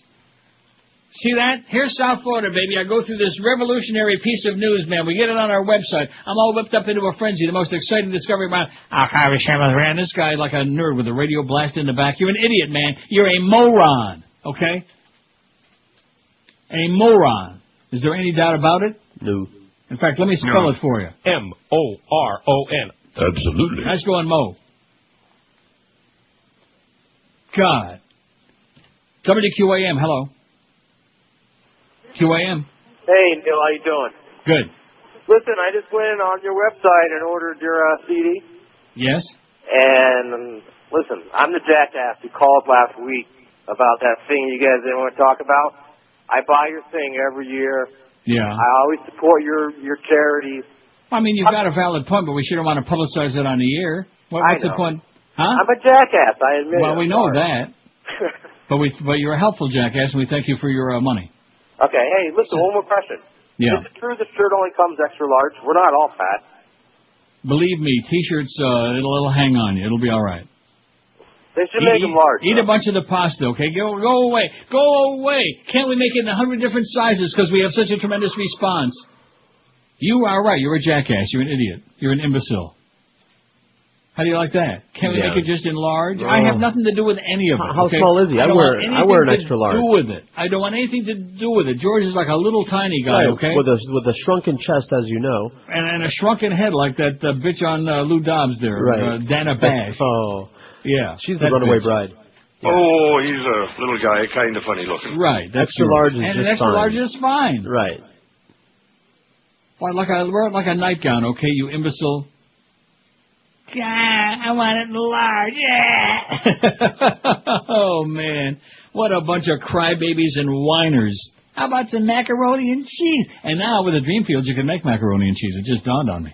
See that? Here's South Florida, baby. I go through this revolutionary piece of news, man. We get it on our website. I'm all whipped up into a frenzy. The most exciting discovery of mine. I have a shameless man. This guy like a nerd with a radio blast in the back. You're an idiot, man. You're a moron. Okay? A moron. Is there any doubt about it? No. In fact, let me spell it for you. M-O-R-O-N. Absolutely. That's going Mo. God. WQAM, hello. QAM. Hey, Neil, how you doing? Good. Listen, I just went on your website and ordered your CD. Yes. And, listen, I'm the jackass who called last week about that thing you guys didn't want to talk about. I buy your thing every year. Yeah. I always support your charities. I mean, you've got a valid point, but we shouldn't want to publicize it on the air. What's the point? Huh? I'm a jackass, I admit. Well, we know that. but you're a helpful jackass, and we thank you for your money. Okay, hey, listen, one more question. Yeah. Is it true the shirt only comes extra large? We're not all fat. Believe me, T-shirts, it'll hang on you. It'll be all right. They should make them large. Eat a bunch of the pasta, okay? Go away. Go away. Can't we make it in 100 different sizes because we have such a tremendous response? You are right. You're a jackass. You're an idiot. You're an imbecile. How do you like that? Can we make it just enlarge? Oh. I have nothing to do with any of it. How small is he? I wear an extra large. I don't want anything to do with it. George is like a little tiny guy, right, okay? With a shrunken chest, as you know. And a shrunken head like that bitch on Lou Dobbs there. Right. Dana Bash. Oh. Yeah. She's the runaway bride. Yeah. Oh, he's a little guy, kind of funny looking. Right. That's extra large is fine. And extra large is fine. Right. Why, wear it like a nightgown, okay, you imbecile? God, I want it large. Yeah. Oh, man. What a bunch of crybabies and whiners. How about some macaroni and cheese? And now with the Dreamfields, you can make macaroni and cheese. It just dawned on me.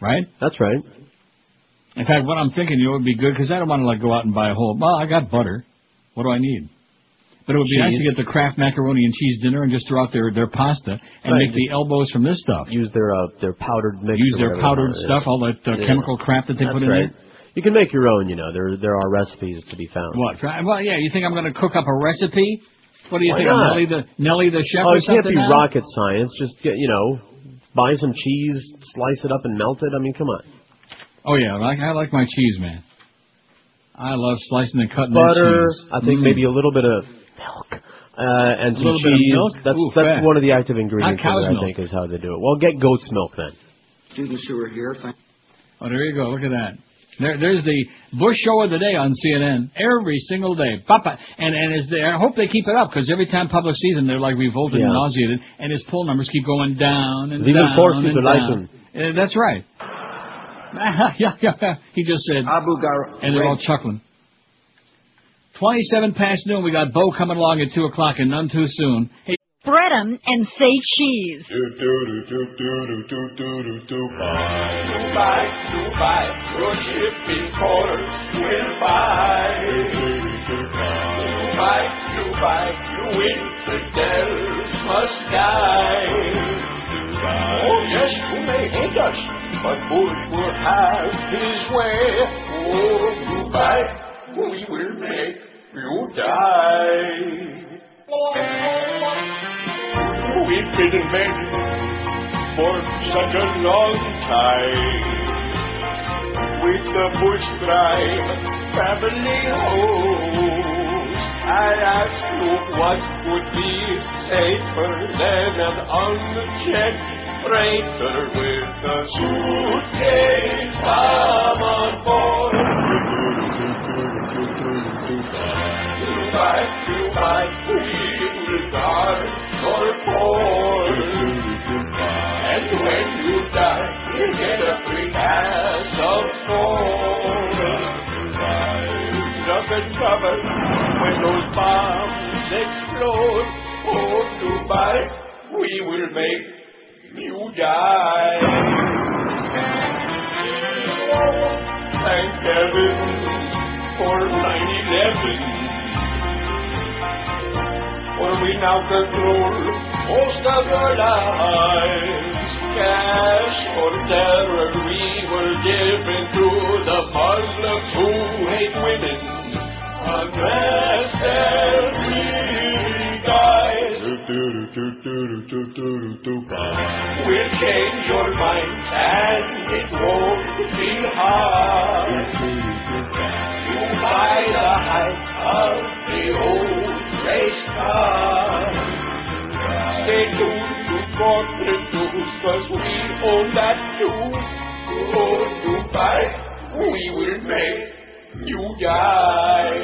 Right? That's right. In fact, what I'm thinking, it would be good, because I don't want to go out and buy a whole... Well, I got butter. What do I need? But it would be nice to get the Kraft macaroni and cheese dinner and just throw out their pasta and make the elbows from this stuff. Use their powdered mix. Use their powdered stuff, all that chemical crap that they put in there. You can make your own, you know. There are recipes to be found. What? Well, yeah, you think I'm going to cook up a recipe? What do you think? I'm Nelly the chef or something? Oh, it can't be rocket science. Just, buy some cheese, slice it up and melt it. I mean, come on. Oh, yeah. I like my cheese, man. I love slicing and cutting butter, cheese. I think maybe a little bit of milk. And some cheese. That's one of the active ingredients in there, I think, is how they do it. Well, get goat's milk then. Students who are here. Oh, there you go. Look at that. There's the Bush show of the day on CNN every single day. Papa. I hope they keep it up, because every time public sees them, they're like revolted and nauseated, and his poll numbers keep going down and down. That's right. He just said, and they're all chuckling. 27 past noon, we got Bo coming along at 2 o'clock, and none too soon. Hey. Spread them and say cheese. Oh, yes, you may hate us, but Bush will have his way. Oh, Dubai, we will make you die. We've been in bed for such a long time with the Bush tribe family host. I asked you what would be safer than an unchecked freighter with a suitcase come on board. Dubai, or poor. And when you die, you get a free pass of gold. Love and trouble when those bombs explode. Oh, Dubai, we will make you die. Thank heaven for 9/11. For we now control most of our lives. Cash for terror we will give into the Muslims who hate women. Unless their greed dies, we'll change your mind and it won't be hard. You buy the height of the old race car. Stay tuned to corporate news, cause we own that too. Oh, Dubai, we will make you die.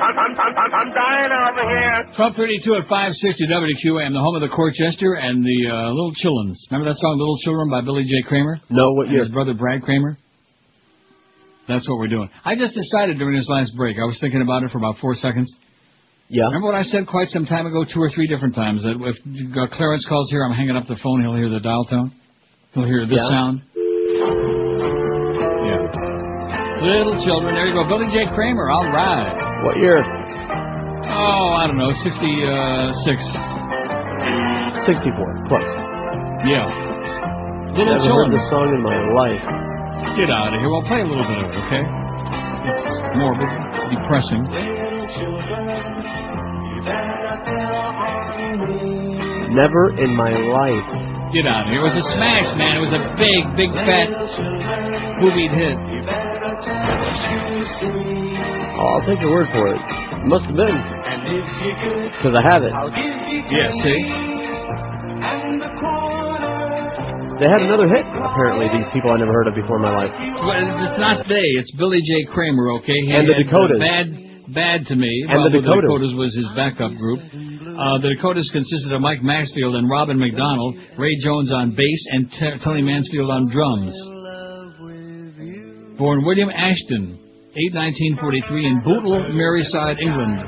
I'm dying over here. 12:32 at 560 WQAM, the home of the Corchester and the Little Chillins. Remember that song, Little Children, by Billy J. Kramer? No, what year? His brother Brad Kramer. That's what we're doing. I just decided during this last break, I was thinking about it for about 4 seconds. Yeah. Remember what I said quite some time ago, 2 or 3 different times, that if Clarence calls here, I'm hanging up the phone, he'll hear the dial tone. He'll hear this sound. Yeah. Little Children, there you go. Billy J. Kramer, all right. What year? Oh, I don't know, 66. 64, close. Yeah. Little Children. I haven't heard this song in my life. Get out of here. We'll play a little bit of it, okay? It's morbid, depressing. Never in my life. Get out of here. It was a smash, man. It was a big, big, fat movie hit. Oh, I'll take your word for it. It must have been. Because I have it. Yeah, see? They had another hit, apparently, these people I never heard of before in my life. Well, it's not they. It's Billy J. Kramer, okay? He and the Dakotas. Bad to me. And the Dakotas. The Dakotas was his backup group. The Dakotas consisted of Mike Maxfield and Robin McDonald, Ray Jones on bass, and Tony Mansfield on drums. Born William Ashton, 8, 1943, in Bootle, Merseyside, England.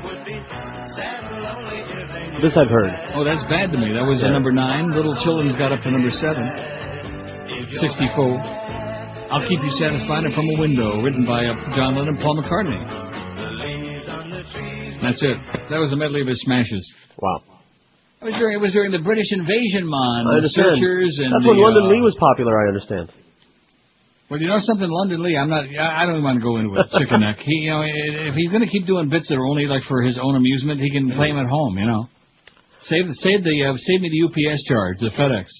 This I've heard. Oh, that's bad to me. That was at number 9. Little Children's got up to number 7. 64. I'll Keep You Satisfied and From a Window, written by John Lennon and Paul McCartney. That's it. That was a medley of his smashes. Wow. It was during the British invasion, man. I understand. That's when London Lee was popular, I understand. Well, you know something? London Lee, I don't even want to go into it. Chicken neck. If he's going to keep doing bits that are only like for his own amusement, he can play them at home, you know. Save me the UPS charge, the FedEx.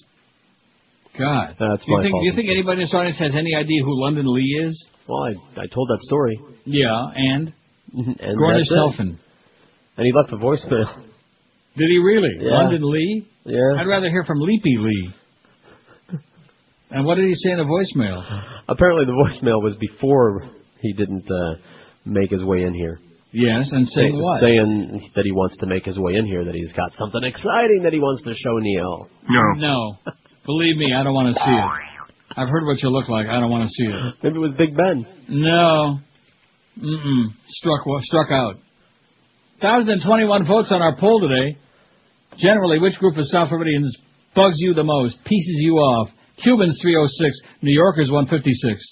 God. That's my fault. Do you think anybody in this audience has any idea who London Lee is? Well, I told that story. Yeah, and? And Gornish Selfin. And he left a voicemail. Did he really? Yeah. London Lee? Yeah. I'd rather hear from Leapy Lee. And what did he say in the voicemail? Apparently the voicemail was before he didn't make his way in here. Yes, and saying what? Saying that he wants to make his way in here, that he's got something exciting that he wants to show Neil. No. Believe me, I don't want to see it. I've heard what you look like. I don't want to see it. Maybe it was Big Ben. No. Mm-mm. Struck out. 1,021 votes on our poll today. Generally, which group of South Floridians bugs you the most, pisses you off? Cubans, 306. New Yorkers, 156.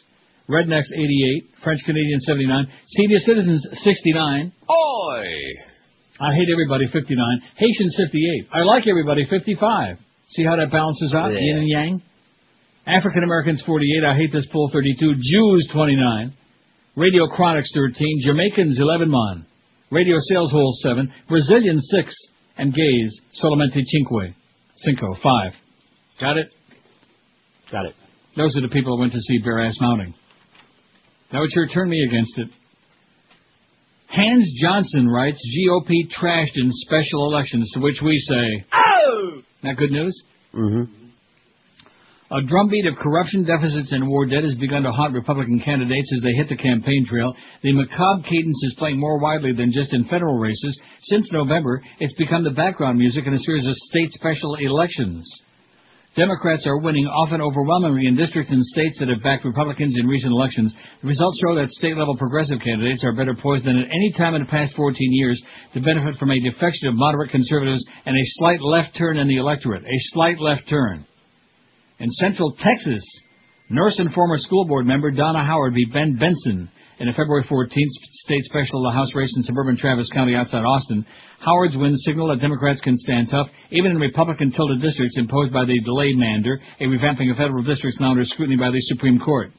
Rednecks, 88. French-Canadians, 79. Senior citizens, 69. Oi! I hate everybody, 59. Haitians, 58. I like everybody, 55. See how that balances out? Yeah. Yin and yang. African-Americans, 48. I hate this poll, 32. Jews, 29. Radio Chronics, 13. Jamaicans, 11 man. Radio Sales Hole, 7. Brazilians, 6. And gays, solamente cinco, 5. Got it? Got it. Those are the people who went to see Bare Ass Mounting. Now it's your turn me against it. Hans Johnson writes, GOP trashed in special elections, to which we say, oh! Not good news? Mm-hmm. A drumbeat of corruption, deficits, and war debt has begun to haunt Republican candidates as they hit the campaign trail. The macabre cadence is playing more widely than just in federal races. Since November, it's become the background music in a series of state special elections. Democrats are winning, often overwhelmingly, in districts and states that have backed Republicans in recent elections. The results show that state-level progressive candidates are better poised than at any time in the past 14 years to benefit from a defection of moderate conservatives and a slight left turn in the electorate. A slight left turn. In Central Texas, nurse and former school board member Donna Howard beat Ben Benson in a February 14th state special of the House race in suburban Travis County outside Austin. Howard's win signaled that Democrats can stand tough, even in Republican-tilted districts imposed by the delayed mander, a revamping of federal districts now under scrutiny by the Supreme Court.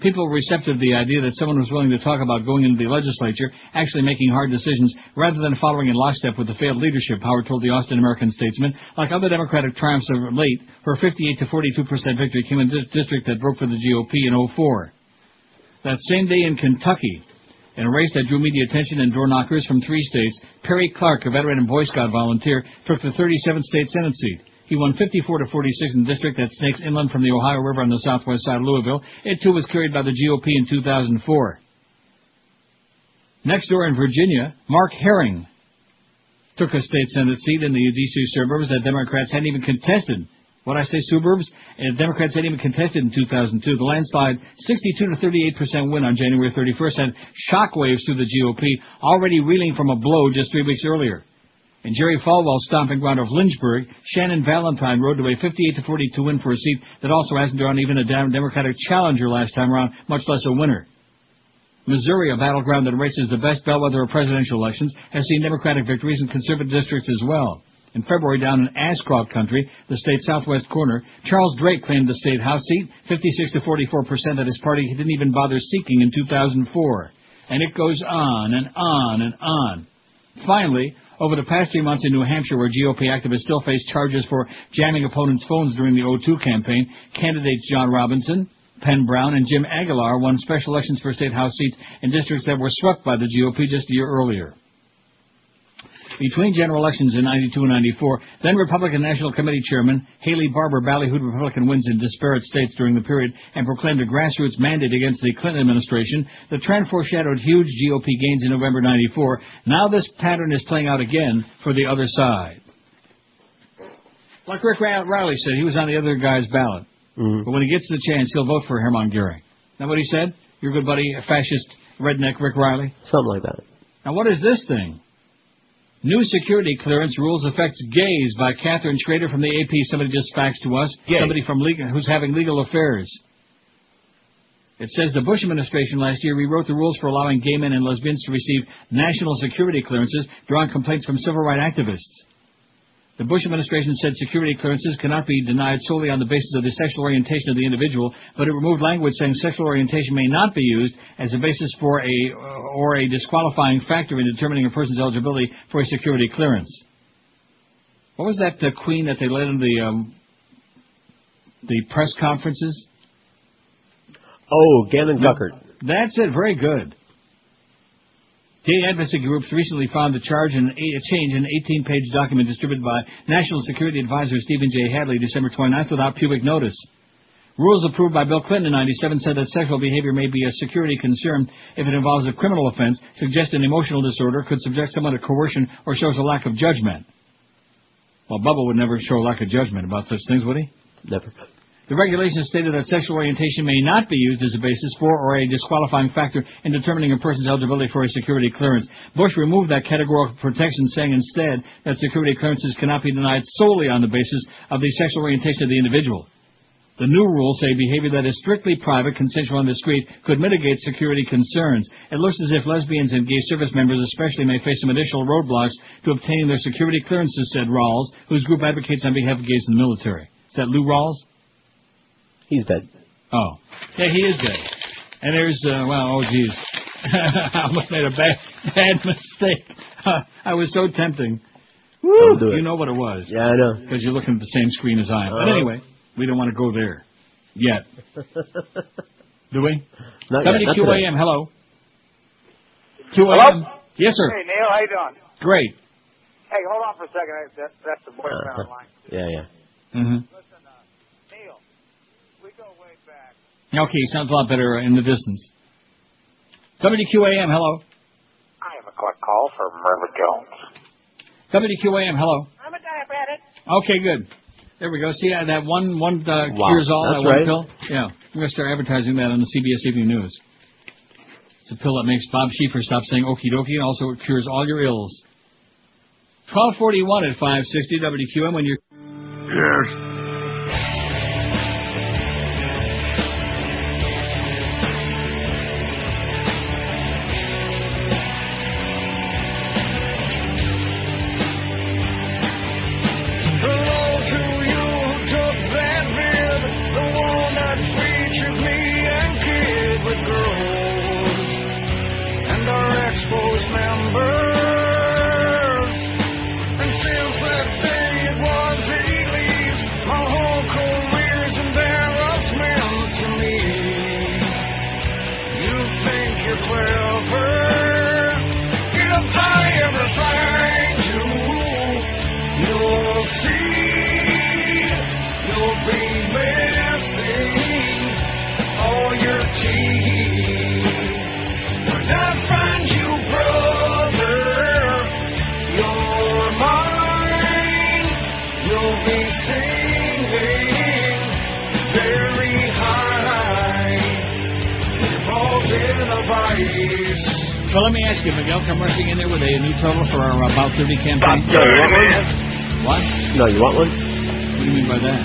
People were receptive to the idea that someone was willing to talk about going into the legislature, actually making hard decisions, rather than following in lockstep with the failed leadership, Howard told the Austin American Statesman. Like other Democratic triumphs of late, her 58% to 42% victory came in this district that broke for the GOP in 2004. That same day in Kentucky, in a race that drew media attention and door knockers from three states, Perry Clark, a veteran and Boy Scout volunteer, took the 37th state Senate seat. He won 54-46 in the district that snakes inland from the Ohio River on the southwest side of Louisville. It, too, was carried by the GOP in 2004. Next door in Virginia, Mark Herring took a state Senate seat in the D.C. suburbs that Democrats hadn't even contested. What I say, suburbs? And Democrats hadn't even contested in 2002. The landslide 62-38% win on January 31st sent shockwaves through the GOP, already reeling from a blow just 3 weeks earlier. In Jerry Falwell's stomping ground of Lynchburg, Shannon Valentine rode away 58-42 win for a seat that also hasn't drawn even a Democratic challenger last time around, much less a winner. Missouri, a battleground that races the best bellwether of presidential elections, has seen Democratic victories in conservative districts as well. In February, down in Ashcroft County, the state's southwest corner, Charles Drake claimed the state House seat, 56-44% that his party didn't even bother seeking in 2004. And it goes on and on and on. Finally, over the past 3 months in New Hampshire, where GOP activists still face charges for jamming opponents' phones during the 2002 campaign, candidates John Robinson, Penn Brown, and Jim Aguilar won special elections for state House seats in districts that were swept by the GOP just a year earlier. Between general elections in 92 and 94, then-Republican National Committee Chairman Haley Barbour ballyhooed Republican wins in disparate states during the period and proclaimed a grassroots mandate against the Clinton administration. The trend foreshadowed huge GOP gains in November 94. Now this pattern is playing out again for the other side. Like Rick Riley said, he was on the other guy's ballot. Mm-hmm. But when he gets the chance, he'll vote for Hermann Goering. Now what he said? Your good buddy, fascist redneck Rick Riley? Something like that. Now what is this thing? New security clearance rules affects gays by Catherine Schrader from the AP. Somebody just faxed to us. Gay. Somebody from legal, who's having legal affairs. It says the Bush administration last year rewrote the rules for allowing gay men and lesbians to receive national security clearances, drawing complaints from civil rights activists. The Bush administration said security clearances cannot be denied solely on the basis of the sexual orientation of the individual, but it removed language saying sexual orientation may not be used as a basis for a disqualifying factor in determining a person's eligibility for a security clearance. What was that queen that they led in the the press conferences? Oh, Gannon Guckert. That's it. Very good. Data advocacy groups recently found a change in an 18-page document distributed by National Security Advisor Stephen J. Hadley December 29th without public notice. Rules approved by Bill Clinton in 1997 said that sexual behavior may be a security concern if it involves a criminal offense, suggests an emotional disorder, could subject someone to coercion, or shows a lack of judgment. Well, Bubba would never show a lack of judgment about such things, would he? Never. The regulations stated that sexual orientation may not be used as a basis for or a disqualifying factor in determining a person's eligibility for a security clearance. Bush removed that categorical protection, saying instead that security clearances cannot be denied solely on the basis of the sexual orientation of the individual. The new rules say behavior that is strictly private, consensual on the street, could mitigate security concerns. It looks as if lesbians and gay service members especially may face some additional roadblocks to obtaining their security clearances, said Rawls, whose group advocates on behalf of gays in the military. Is that Lou Rawls? He's dead. Oh. Yeah, he is dead. And there's, well, oh, geez. I almost made a bad mistake. I was so tempting. Woo! You know what it was. Yeah, I know. Because you're looking at the same screen as I am. But anyway... We don't want to go there yet. Do we? Not Somebody yet. QAM, hello. QAM? Hello? Yes, sir. Hey, Neil, how you doing? Great. Hey, hold on for a second. That's the boyfriend online. Yeah. Mm-hmm. Listen, Neil, we go way back. Okay, sounds a lot better in the distance. Somebody QAM, hello. I have a quick call for Merva Jones. Somebody QAM, hello. I'm a diabetic. Okay, good. There we go. See, that one cures all. That's that one right. Pill? Yeah. We're going to start advertising that on the CBS Evening News. It's a pill that makes Bob Schieffer stop saying okie dokie, and also it cures all your ills. 1241 at 560 WQM when you're... Yes. Well, let me ask you, Miguel, come rushing in there with a new trouble for our About 30 campaign. No, you want one? What? No, you want one? What do you mean by that?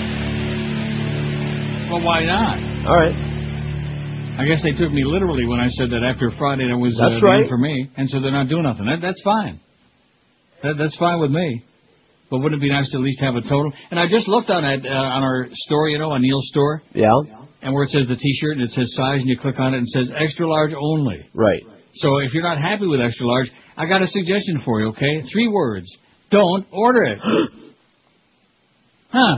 Well, why not? All right. I guess they took me literally when I said that after Friday there was that's right. For me, and so they're not doing nothing. That's fine. That's fine with me. But wouldn't it be nice to at least have a total? And I just looked on that on our store, you know, on Neil's store. Yeah. And where it says the T-shirt and it says size, and you click on it and it says extra large only. Right. So if you're not happy with extra large, I got a suggestion for you, okay? 3 words. Don't order it. Huh.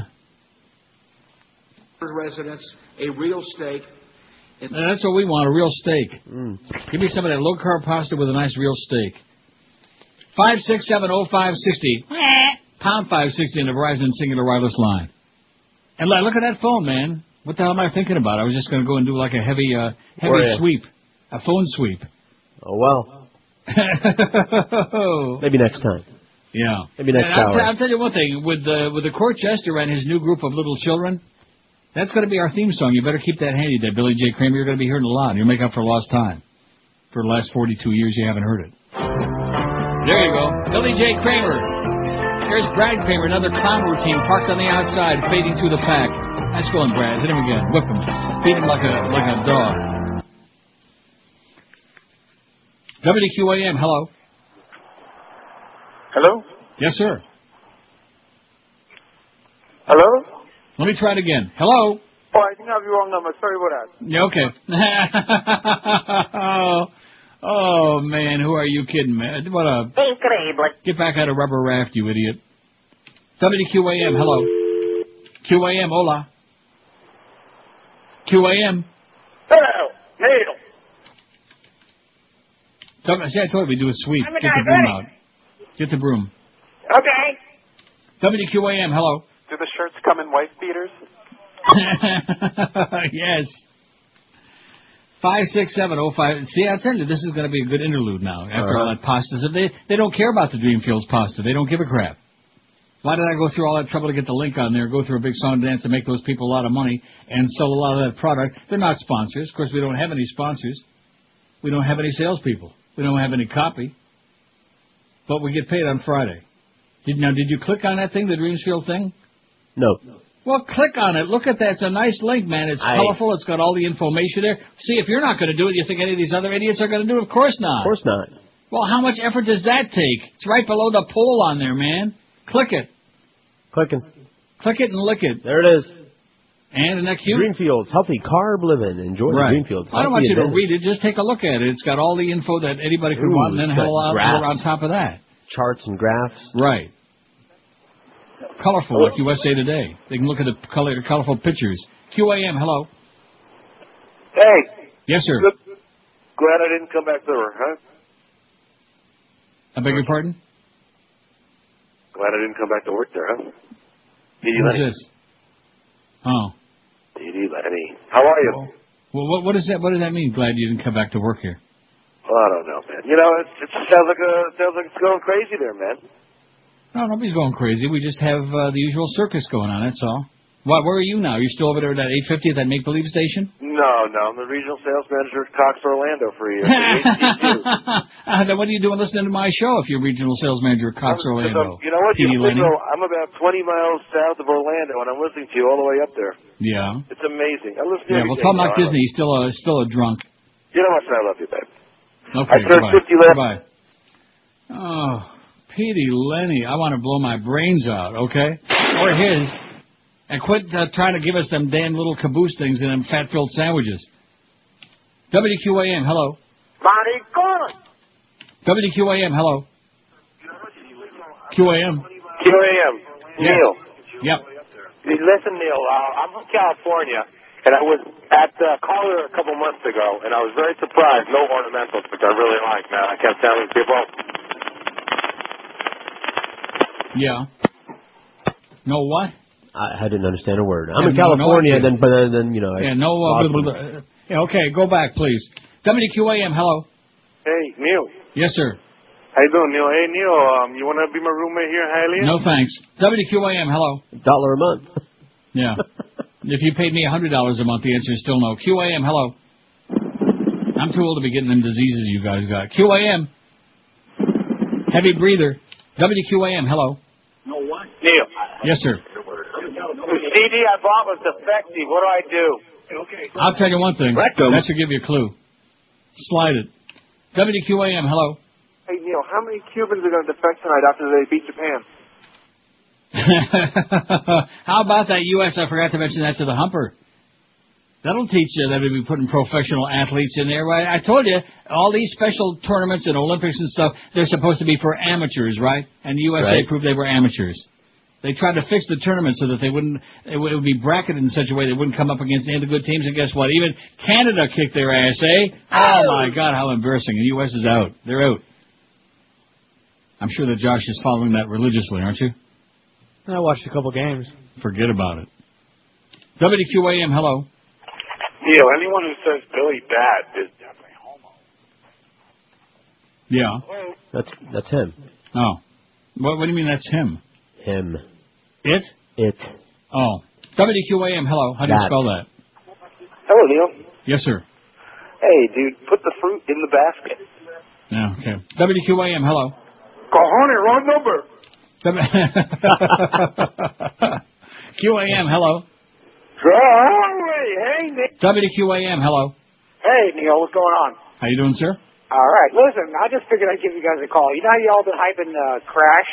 Residents, a real steak. And that's what we want, a real steak. Give me some of that low-carb pasta with a nice real steak. 5670560. Pound 560 in the Verizon Singular Wireless line. And look at that phone, man. What the hell am I thinking about? I was just going to go and do like a heavy sweep. A phone sweep. Oh, well. Maybe next time. Yeah. Maybe next hour. I'll tell you one thing. With the court jester and his new group of little children, that's going to be our theme song. You better keep that handy there, Billy J. Kramer. You're going to be hearing a lot. You'll make up for lost time. For the last 42 years, you haven't heard it. There you go. Billy J. Kramer. Here's Brad Kramer, another clown routine, parked on the outside, fading through the pack. That's going, Brad. Hit him again. Whip him. Beat him like a dog. WQAM, hello. Hello? Yes, sir. Hello? Let me try it again. Hello? Oh, I think I have your wrong number. Sorry about that. Yeah, okay. Oh, man, who are you kidding, man? What a... Get back out of rubber raft, you idiot. WQAM, hello. QAM, hola. QAM. Hello, Neil. See, I told you we do a sweep. Get the broom out. Get the broom. Okay. WQAM, hello. Do the shirts come in wife beaters? Yes. 56705. See, I tell you, this is going to be a good interlude now. After all that pastas, they don't care about the Dream Fields pasta. They don't give a crap. Why did I go through all that trouble to get the link on there, go through a big song and dance to make those people a lot of money and sell a lot of that product? They're not sponsors. Of course, we don't have any sponsors. We don't have any salespeople. We don't have any copy. But we get paid on Friday. Did you click on that thing, the Dreamsfield thing? No. Well, click on it. Look at that. It's a nice link, man. It's colorful. It's got all the information there. See, if you're not going to do it, you think any of these other idiots are going to do it? Of course not. Of course not. Well, how much effort does that take? It's right below the poll on there, man. Click it. Clicking. Click it and lick it. There it is. And isn't that cute? Dreamfields, healthy carb living. Enjoy the Dreamfields. I don't want you to read it. Just take a look at it. It's got all the info that anybody could want, and then hell on top of that. Charts and graphs. Right. Colorful, hello. Like USA Today. They can look at the colorful pictures. QAM, hello. Hey. Yes, sir. Good. Glad I didn't come back to work, huh? I beg your pardon? Glad I didn't come back to work there, huh? What's this? Oh. D.D. Lenny. How are you? Well, what is that? What does that mean, glad you didn't come back to work here? Well, I don't know, man. You know, it sounds like it's going crazy there, man. No, nobody's going crazy. We just have the usual circus going on, that's all. Where are you now? Are you still over there at that 850 at that make-believe station? No. I'm the regional sales manager at Cox Orlando for a year. Then what are you doing listening to my show if you're regional sales manager at Cox Orlando? You know what? I'm about 20 miles south of Orlando, and I'm listening to you all the way up there. Yeah. It's amazing. I listen to you. Yeah, well, Tom Mark Disney, he's still a drunk. You know what? I love you, babe. Okay, bye. Oh, Petey Lenny, I want to blow my brains out, okay? Or his. And quit trying to give us them damn little caboose things and them fat-filled sandwiches. WQAM, hello. WQAM, hello. QAM. QAM. Yeah. Neil. Yep. Listen, Neil, I'm from California, and I was at Collier a couple months ago, and I was very surprised. No ornamentals, which I really like, man. I kept telling people. Yeah. No what? I didn't understand a word. I'm in California, okay, go back, please. WQAM, hello. Hey, Neil. Yes, sir. How you doing, Neil? Hey, Neil, you want to be my roommate here in Hialeah? No, thanks. WQAM, hello. $1 a month. Yeah. If you paid me $100 a month, the answer is still no. QAM, hello. I'm too old to be getting them diseases you guys got. QAM. Heavy breather. WQAM, hello. No what? Neil. Yes, sir. The CD I bought was defective. What do I do? Okay. I'll tell you one thing. Rectum. That should give you a clue. Slide it. WQAM, hello. Hey, Neil, how many Cubans are going to defect tonight after they beat Japan? How about that U.S.? I forgot to mention that to the Humper. That'll teach you that we'll be putting professional athletes in there. Right? I told you, all these special tournaments and Olympics and stuff, they're supposed to be for amateurs, right? And USA proved they were amateurs. They tried to fix the tournament so that they wouldn't. It would be bracketed in such a way they wouldn't come up against any of the good teams. And guess what? Even Canada kicked their ass, eh? Oh, my God, how embarrassing. The U.S. is out. They're out. I'm sure that Josh is following that religiously, aren't you? I watched a couple games. Forget about it. WQAM, hello. Neil, anyone who says Billy Bat is definitely homo. Yeah. Hello? That's him. Oh. What do you mean that's him? Him. It? It. Oh. WQAM, hello. How do you spell that? Hello, Neil. Yes, sir. Hey, dude, put the fruit in the basket. Yeah, okay. WQAM, hello. Cojones, wrong number. QAM, hello. Hey, Neil. WQAM, hello. Hey, Neil, what's going on? How you doing, sir? All right. Listen, I just figured I'd give you guys a call. You know how you all been hyping Crash?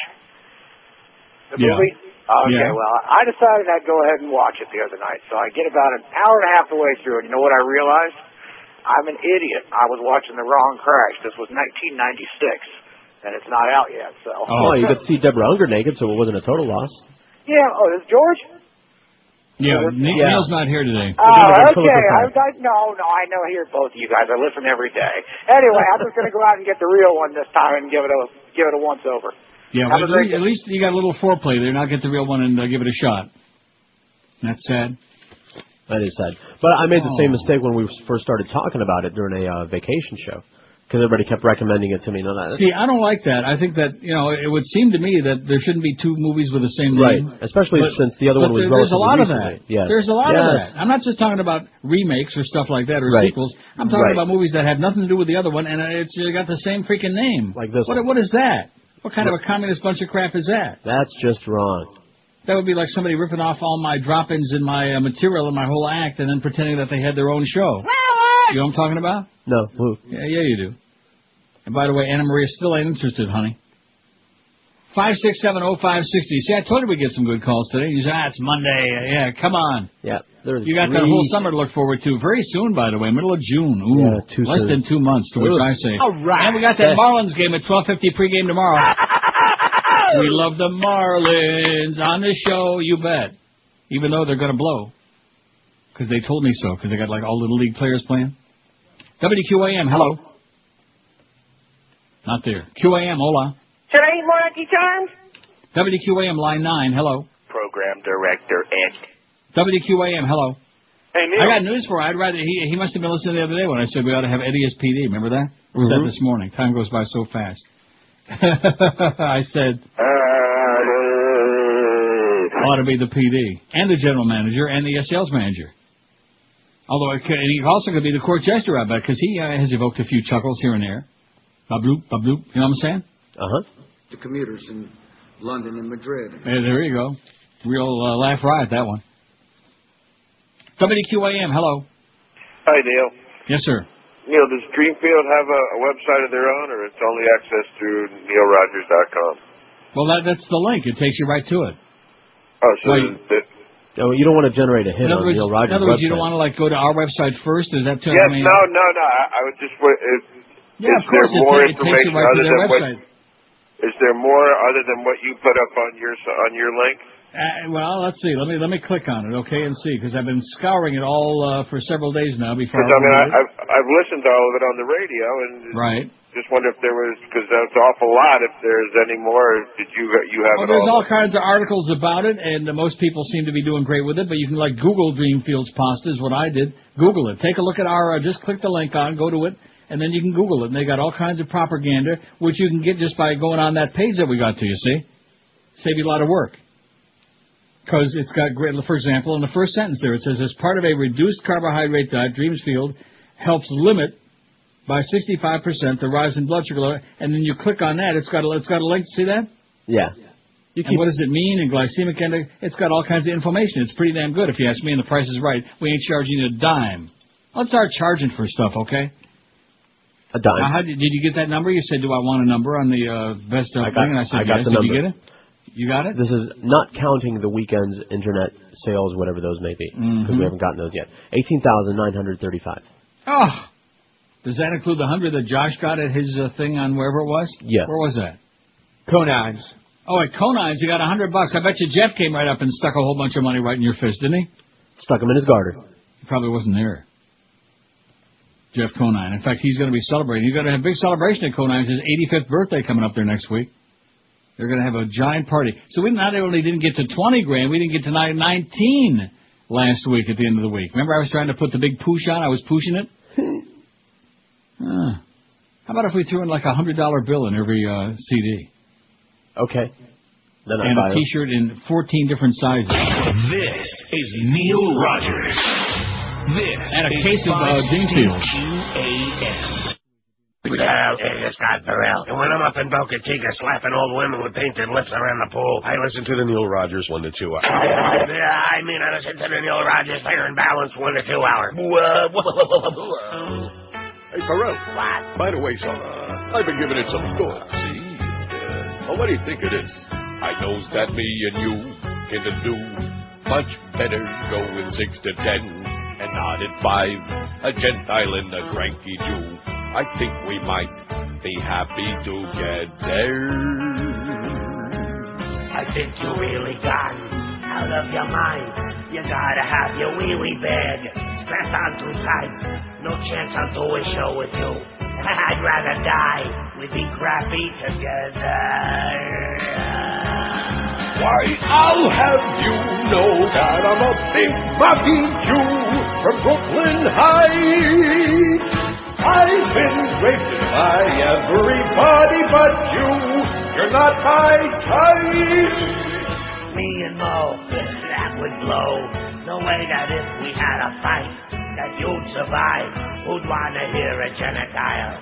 The movie? Okay, well, I decided I'd go ahead and watch it the other night. So I get about an hour and a half the way through, and you know what I realized? I'm an idiot. I was watching the wrong Crash. This was 1996, and it's not out yet. So. Oh, you got to see Deborah Unger naked, so it wasn't a total loss. Yeah. Oh, it's George? Yeah, Neil's not here today. Okay. I know he hears both of you guys. I listen every day. Anyway, I'm just going to go out and get the real one this time and give it a once over. Yeah, well, at least you got a little foreplay there. Now get the real one and give it a shot. That's sad. That is sad. But I made the same mistake when we first started talking about it during a vacation show. Because everybody kept recommending it to me. No, see, I don't like that. I think that, it would seem to me that there shouldn't be two movies with the same name. Right, especially since the other one was relatively recently. There's a lot of that. There's a lot of that. I'm not just talking about remakes or stuff like that or sequels. I'm talking about movies that have nothing to do with the other one, and it's got the same freaking name. Like this one. What is that? What kind of a communist bunch of crap is that? That's just wrong. That would be like somebody ripping off all my drop-ins in my material and my whole act and then pretending that they had their own show. You know what I'm talking about? No. Who? Yeah, you do. And by the way, Anna Maria still ain't interested, honey. 5670560. See, I told you we'd get some good calls today. You say, it's Monday. Yeah, come on. Yeah. You got that whole summer to look forward to. Very soon, by the way, middle of June. Ooh, yeah, less than 2 months, to which I say. All right. And we got that Marlins game at 12:50 pregame tomorrow. We love the Marlins on the show, you bet. Even though they're going to blow. Because they told me so, because they got, all little league players playing. WQAM, hello. Not there. QAM, hola. Today, Marky Times. WQAM, line 9, hello. Program director, Ed. WQAM, hello. Hey, Neil. I got news for you. I'd rather, he must have been listening the other day when I said we ought to have Eddie as PD. Remember that? Or was that this morning? Time goes by so fast. I said... ought to be the PD, and the general manager, and the sales manager. Although he also could be the court jester, I bet, because he has evoked a few chuckles here and there. Babloop, babloop, you know what I'm saying? Uh-huh. The commuters in London and Madrid. Hey, there you go. Real laugh riot, that one. WQAM, hello. Hi, Neil. Yes, sir. Neil, does Dreamfield have a website of their own, or it's only accessed through neilrogers.com? Well, that's the link. It takes you right to it. Oh, so you don't want to generate a hit on Neil Rogers' website. In other words, you don't want to go to our website first. Is that telling me? No. I would just. Of course. There more information right other than website. Is there more other than what you put up on your link? Let's see. Let me click on it, okay, and see, because I've been scouring it all for several days now. I've listened to all of it on the radio, and right. Just wonder if there was, because that's an awful lot, if there's any more. Did you have it all? There's all kinds of articles about it, and most people seem to be doing great with it, but you can, Google Dreamfield's Pasta is what I did. Google it. Take a look at our, just click the link on, go to it, and then you can Google it. And they got all kinds of propaganda, which you can get just by going on that page that we got to, you see. Save you a lot of work. Because it's got great, for example, in the first sentence there, it says, as part of a reduced carbohydrate diet, Dreamfield helps limit by 65% the rise in blood sugar, and then you click on that. It's got a link. See that? Yeah. And what does it mean? And glycemic index. It's got all kinds of information. It's pretty damn good, if you ask me. And the price is right. We ain't charging a dime. Let's start charging for stuff, okay? A dime. Now, did you get that number? You said, "Do I want a number on the best of?" And I said, "Yes." Did you get it? You got it? This is not counting the weekend's internet sales, whatever those may be, because we haven't gotten those yet. 18,935. Oh. Does that include the 100 that Josh got at his thing on wherever it was? Yes. Where was that? Conines. Oh, at Conines, you got $100. I bet you Jeff came right up and stuck a whole bunch of money right in your fist, didn't he? Stuck him in his garter. He probably wasn't there. Jeff Conine. In fact, he's going to be celebrating. You're going to have a big celebration at Conines. His 85th birthday coming up there next week. They're going to have a giant party. So we not only didn't get to $20,000, we didn't get to 19 last week at the end of the week. Remember I was trying to put the big push on? I was pushing it? How about if we threw in $100 bill in every CD? Okay. Then and a T-shirt in 14 different sizes. This is Neil Rogers. This and a case of Dreamfield. Okay, this is Scott Farrell. And when I'm up in Boca Chica slapping old women with painted lips around the pool, I listen to the Neil Rogers 1 to 2 hour. I listen to the Neil Rogers Fair and Balanced 1 to 2 hour. Hey, Perot. What? By the way, son, I've been giving it some thought, see? Well, what do you think of this? I knows that me and you can do much better go with 6 to 10 and not at 5, a Gentile and a cranky Jew. I think we might be happy together. I think you really got out of your mind. You gotta have your wee-wee bag strapped on too tight. No chance I'll do a show with you. I'd rather die. We'd be crappy together. Why, I'll have you know that I'm a big muffin Jew from Brooklyn Heights. I've been raped by everybody but you. You're not my type. Me and Mo, that would blow. No way that if we had a fight that you'd survive. Who'd wanna hear a genitile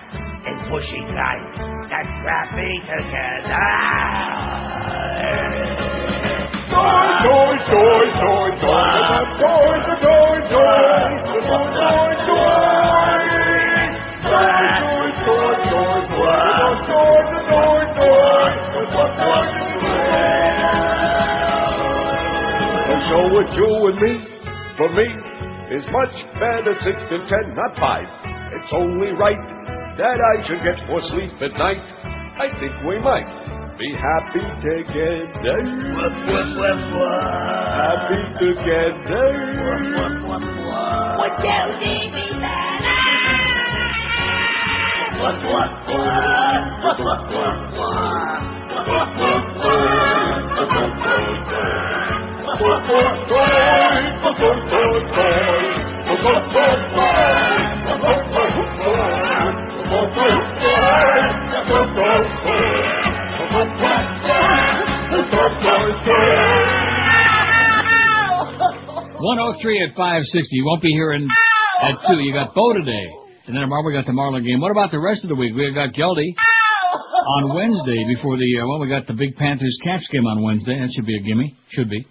in pushy tight? That's crappy together. The show with you and me, for me, is much better 6 to 10, not 5. It's only right that I should get more sleep at night. I think we might be happy together. Happy together. What do we mean that? What 103 at 560. You won't be here at 2. You got Bo today. And then tomorrow we got the Marlin game. What about the rest of the week? We've got Geldy on Wednesday before the, well, we got the big Panthers-Caps game on Wednesday. That should be a gimme. Should be.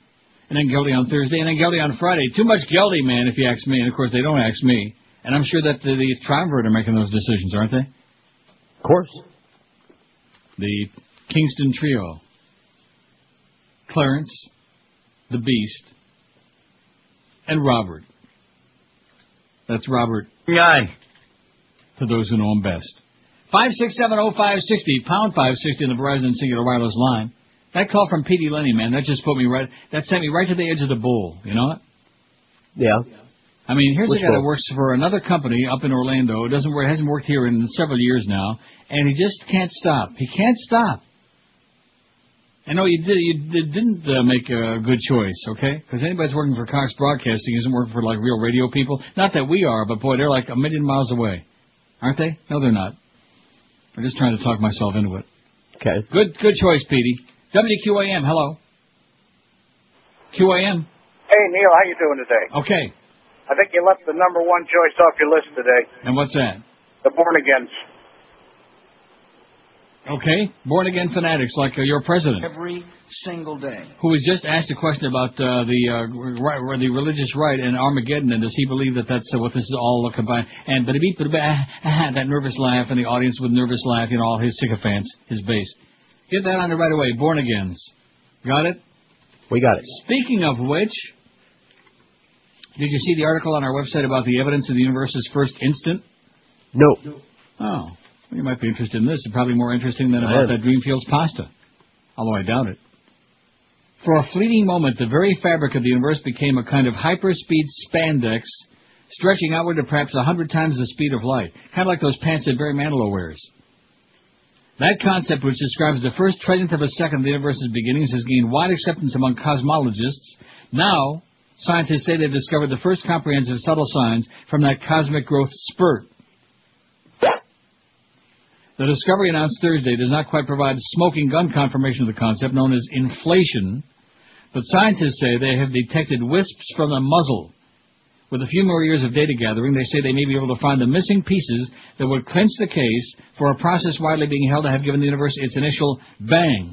And then Geldy on Thursday. And then Geldy on Friday. Too much Geldy, man, if you ask me. And, of course, they don't ask me. And I'm sure that the triumvirate are making those decisions, aren't they? Of course. The Kingston Trio. Clarence, the Beast, and Robert. That's Robert. Guy. To those who know him best. 5670560, #560 in the Verizon Singular Wireless line. That call from Petey Lenny, man, that just put me right, that sent me right to the edge of the bowl, you know it? Yeah. I mean, here's a guy that works for another company up in Orlando. Hasn't worked here in several years now, and he just can't stop. He can't stop. I know you didn't make a good choice, okay? Because anybody that's working for Cox Broadcasting isn't working for, like, real radio people. Not that we are, but, boy, they're like a million miles away. Aren't they? No, they're not. I'm just trying to talk myself into it. Okay. Good choice, Petey. WQAM, hello. QAM. Hey, Neil, how you doing today? Okay. I think you left the number one choice off your list today. And what's that? The Born Agains. Okay, born-again fanatics like your president. Every single day. Who was just asked a question about the religious right and Armageddon, and does he believe that that's what this is all combined? And that nervous laugh, and the audience with nervous laugh, you know, all his sycophants, his base. Get that on there right away, born-agains. Got it? We got it. Speaking of which, did you see the article on our website about the evidence of the universe's first instant? No. Oh. You might be interested in this. It's probably more interesting than about that Dreamfields pasta, although I doubt it. For a fleeting moment, the very fabric of the universe became a kind of hyperspeed spandex, stretching outward to perhaps 100 times the speed of light, kind of like those pants that Barry Manilow wears. That concept, which describes the first trillionth of a second of the universe's beginnings, has gained wide acceptance among cosmologists. Now, scientists say they've discovered the first comprehensive subtle signs from that cosmic growth spurt. The discovery announced Thursday does not quite provide smoking gun confirmation of the concept known as inflation, but scientists say they have detected wisps from the muzzle. With a few more years of data gathering, they say they may be able to find the missing pieces that would clinch the case for a process widely being held to have given the universe its initial bang.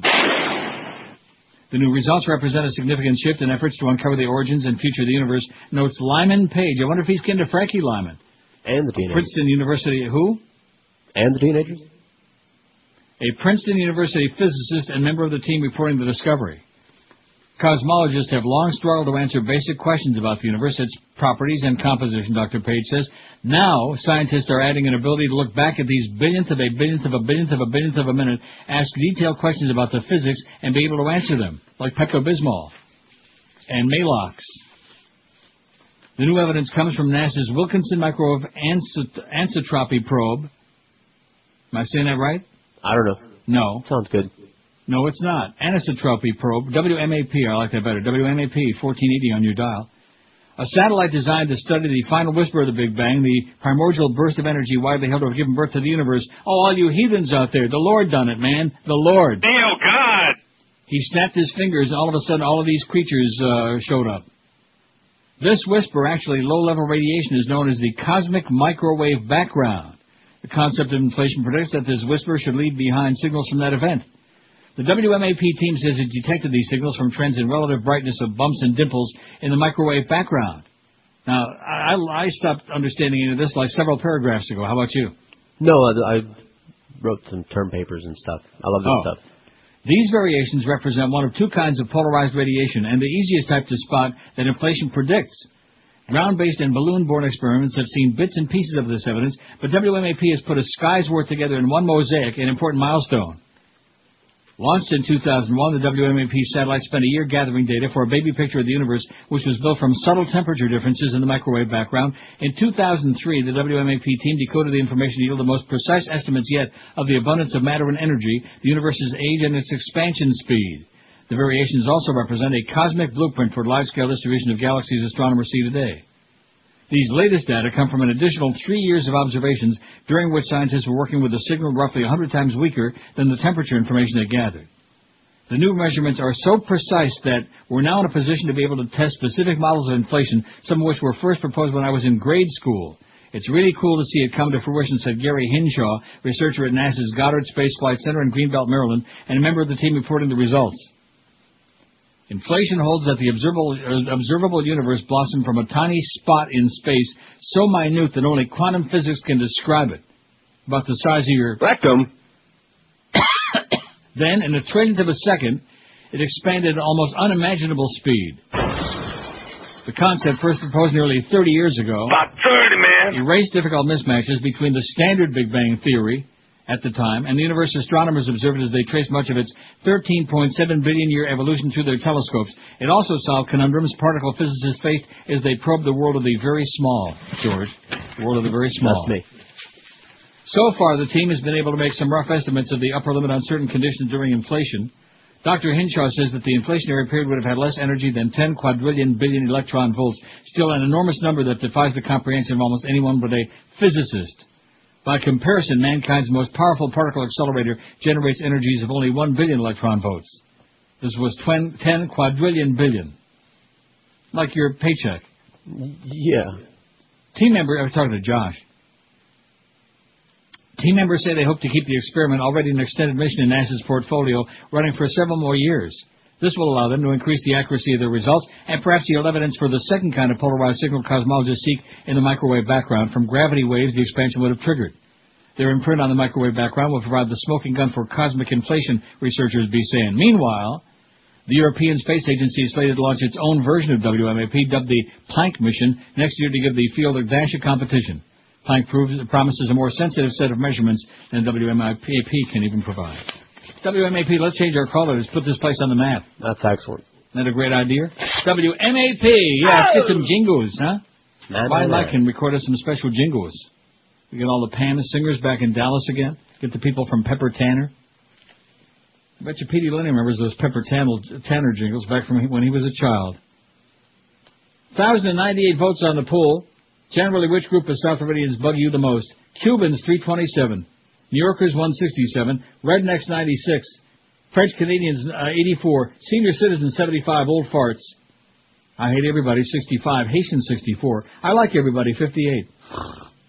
The new results represent a significant shift in efforts to uncover the origins and future of the universe, notes Lyman Page. I wonder if he's kin to Frankie Lyman. And the teenagers. Princeton University, who? And the teenagers. A Princeton University physicist and member of the team reporting the discovery. Cosmologists have long struggled to answer basic questions about the universe, its properties, and composition, Dr. Page says. Now, scientists are adding an ability to look back at these billionth of a billionth of a billionth of a billionth of a minute, ask detailed questions about the physics, and be able to answer them, like Pepto-Bismol. and Malox. The new evidence comes from NASA's Wilkinson Microwave Anisotropy Probe. Am I saying that right? I don't know. No. Sounds good. No, it's not. Anisotropy Probe, WMAP, I like that better, WMAP 1480 on your dial. A satellite designed to study the final whisper of the Big Bang, the primordial burst of energy widely held to have given birth to the universe. Oh, all you heathens out there, the Lord done it, man. The Lord. Oh, God. He snapped his fingers, and all of a sudden, all of these creatures showed up. This whisper, actually low-level radiation, is known as the cosmic microwave background. The concept of inflation predicts that this whisper should leave behind signals from that event. The WMAP team says it detected these signals from trends in relative brightness of bumps and dimples in the microwave background. Now, I stopped understanding any of this like several paragraphs ago. How about you? No, I wrote some term papers and stuff. I love that stuff. These variations represent one of two kinds of polarized radiation, and the easiest type to spot that inflation predicts. Ground-based and balloon-borne experiments have seen bits and pieces of this evidence, but WMAP has put a sky's worth together in one mosaic, an important milestone. Launched in 2001, the WMAP satellite spent a year gathering data for a baby picture of the universe, which was built from subtle temperature differences in the microwave background. In 2003, the WMAP team decoded the information to yield the most precise estimates yet of the abundance of matter and energy, the universe's age, and its expansion speed. The variations also represent a cosmic blueprint for large-scale distribution of galaxies astronomers see today. These latest data come from an additional 3 years of observations, during which scientists were working with a signal roughly 100 times weaker than the temperature information they gathered. The new measurements are so precise that we're now in a position to be able to test specific models of inflation, some of which were first proposed when I was in grade school. It's really cool to see it come to fruition, said Gary Hinshaw, researcher at NASA's Goddard Space Flight Center in Greenbelt, Maryland, and a member of the team reporting the results. Inflation holds that the observable universe blossomed from a tiny spot in space so minute that only quantum physics can describe it. About the size of your rectum. Then, in a trillionth of a second, it expanded at almost unimaginable speed. The concept, first proposed nearly 30 years ago, about 30, man, erased difficult mismatches between the standard Big Bang theory at the time, and the universe astronomers observed as they traced much of its 13.7 billion-year evolution through their telescopes. It also solved conundrums particle physicists faced as they probed the world of the very small, George. The world of the very small. That's me. So far, the team has been able to make some rough estimates of the upper limit on certain conditions during inflation. Dr. Hinshaw says that the inflationary period would have had less energy than 10 quadrillion billion electron volts, still an enormous number that defies the comprehension of almost anyone but a physicist. By comparison, mankind's most powerful particle accelerator generates energies of only 1 billion electron volts. This was 10 quadrillion billion. Like your paycheck. Yeah. Team member, I was talking to Josh. Team members say they hope to keep the experiment, already an extended mission in NASA's portfolio, running for several more years. This will allow them to increase the accuracy of their results and perhaps yield evidence for the second kind of polarized signal cosmologists seek in the microwave background. From gravity waves, the expansion would have triggered. Their imprint on the microwave background will provide the smoking gun for cosmic inflation, researchers be saying. Meanwhile, the European Space Agency is slated to launch its own version of WMAP, dubbed the Planck mission, next year to give the field a dash of competition. Planck promises a more sensitive set of measurements than WMAP can even provide. WMAP, let's change our caller. Let's put this place on the map. That's excellent. Isn't that a great idea? WMAP. Yeah, let's get some jingles, huh? I can record us some special jingles. We get all the Panda singers back in Dallas again. Get the people from Pepper Tanner. I bet you Petey Lenny remembers those Pepper Tanner jingles back from when he was a child. 1,098 votes on the poll. Generally, which group of South Floridians bug you the most? Cubans, 327. New Yorkers, 167, Rednecks, 96, French Canadians, 84, Senior Citizens, 75, Old Farts. I hate everybody, 65, Haitians, 64. I like everybody, 58.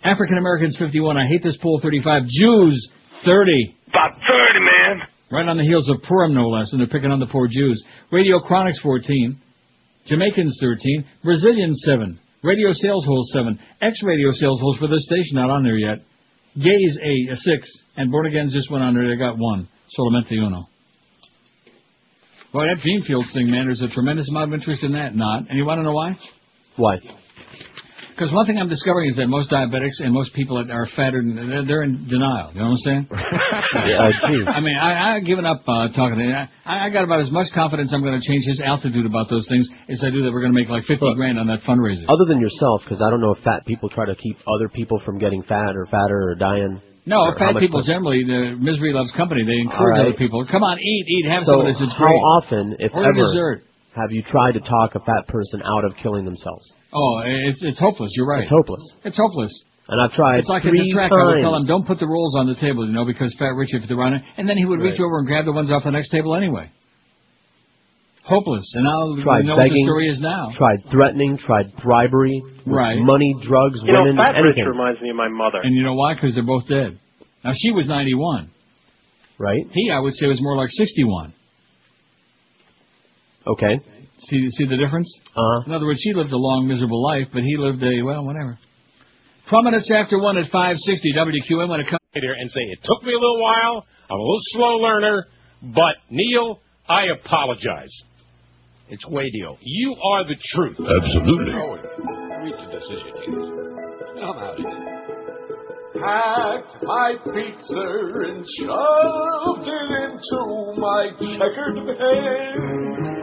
African Americans, 51, I hate this poll, 35, Jews, 30. About 30, man. Right on the heels of Purim, no less, and they're picking on the poor Jews. Radio Chronics, 14, Jamaicans, 13, Brazilians, 7, Radio Sales Holes, 7, ex-radio sales holes for this station, not on there yet. Gays, a 6, and Born Again's just went on there. They got 1. Solamente uno. Boy, that Dreamfields thing, man, there's a tremendous amount of interest in that. Not. And you want to know why? Why? Because one thing I'm discovering is that most diabetics and most people that are fatter, they're in denial. You know what I'm saying? Yeah. I mean, I've given up talking to him. I got about as much confidence I'm going to change his altitude about those things as I do that we're going to make like 50 grand on that fundraiser. Other than yourself, because I don't know if fat people try to keep other people from getting fat or fatter or dying. No, fat people generally, the misery loves company. They encourage other people. Come on, eat, have some of this. It's great. How often, if ever, have you tried to talk a fat person out of killing themselves? Oh, it's hopeless. You're right. It's hopeless. And I've tried it's like three times. I would tell him, don't put the rolls on the table, you know, because Fat Rich, if they're on it, and then he would reach over and grab the ones off the next table anyway. Hopeless. And now we know begging, what the story is now. Tried threatening, tried bribery, money, drugs, women, Fat Rich reminds me of my mother. And you know why? Because they're both dead. Now, she was 91. Right. He, I would say, was more like 61. Okay. See the difference? Uh-huh. In other words, she lived a long, miserable life, but he lived a, well, whatever. 4 minutes after 1 at 560 WQM. When it comes here and say, it took me a little while, I'm a little slow learner, but, Neil, I apologize. It's Wadio. You are the truth. Absolutely. Read the decision, kids. I'm out of here. Packed my pizza and shoved it into my checkered hand.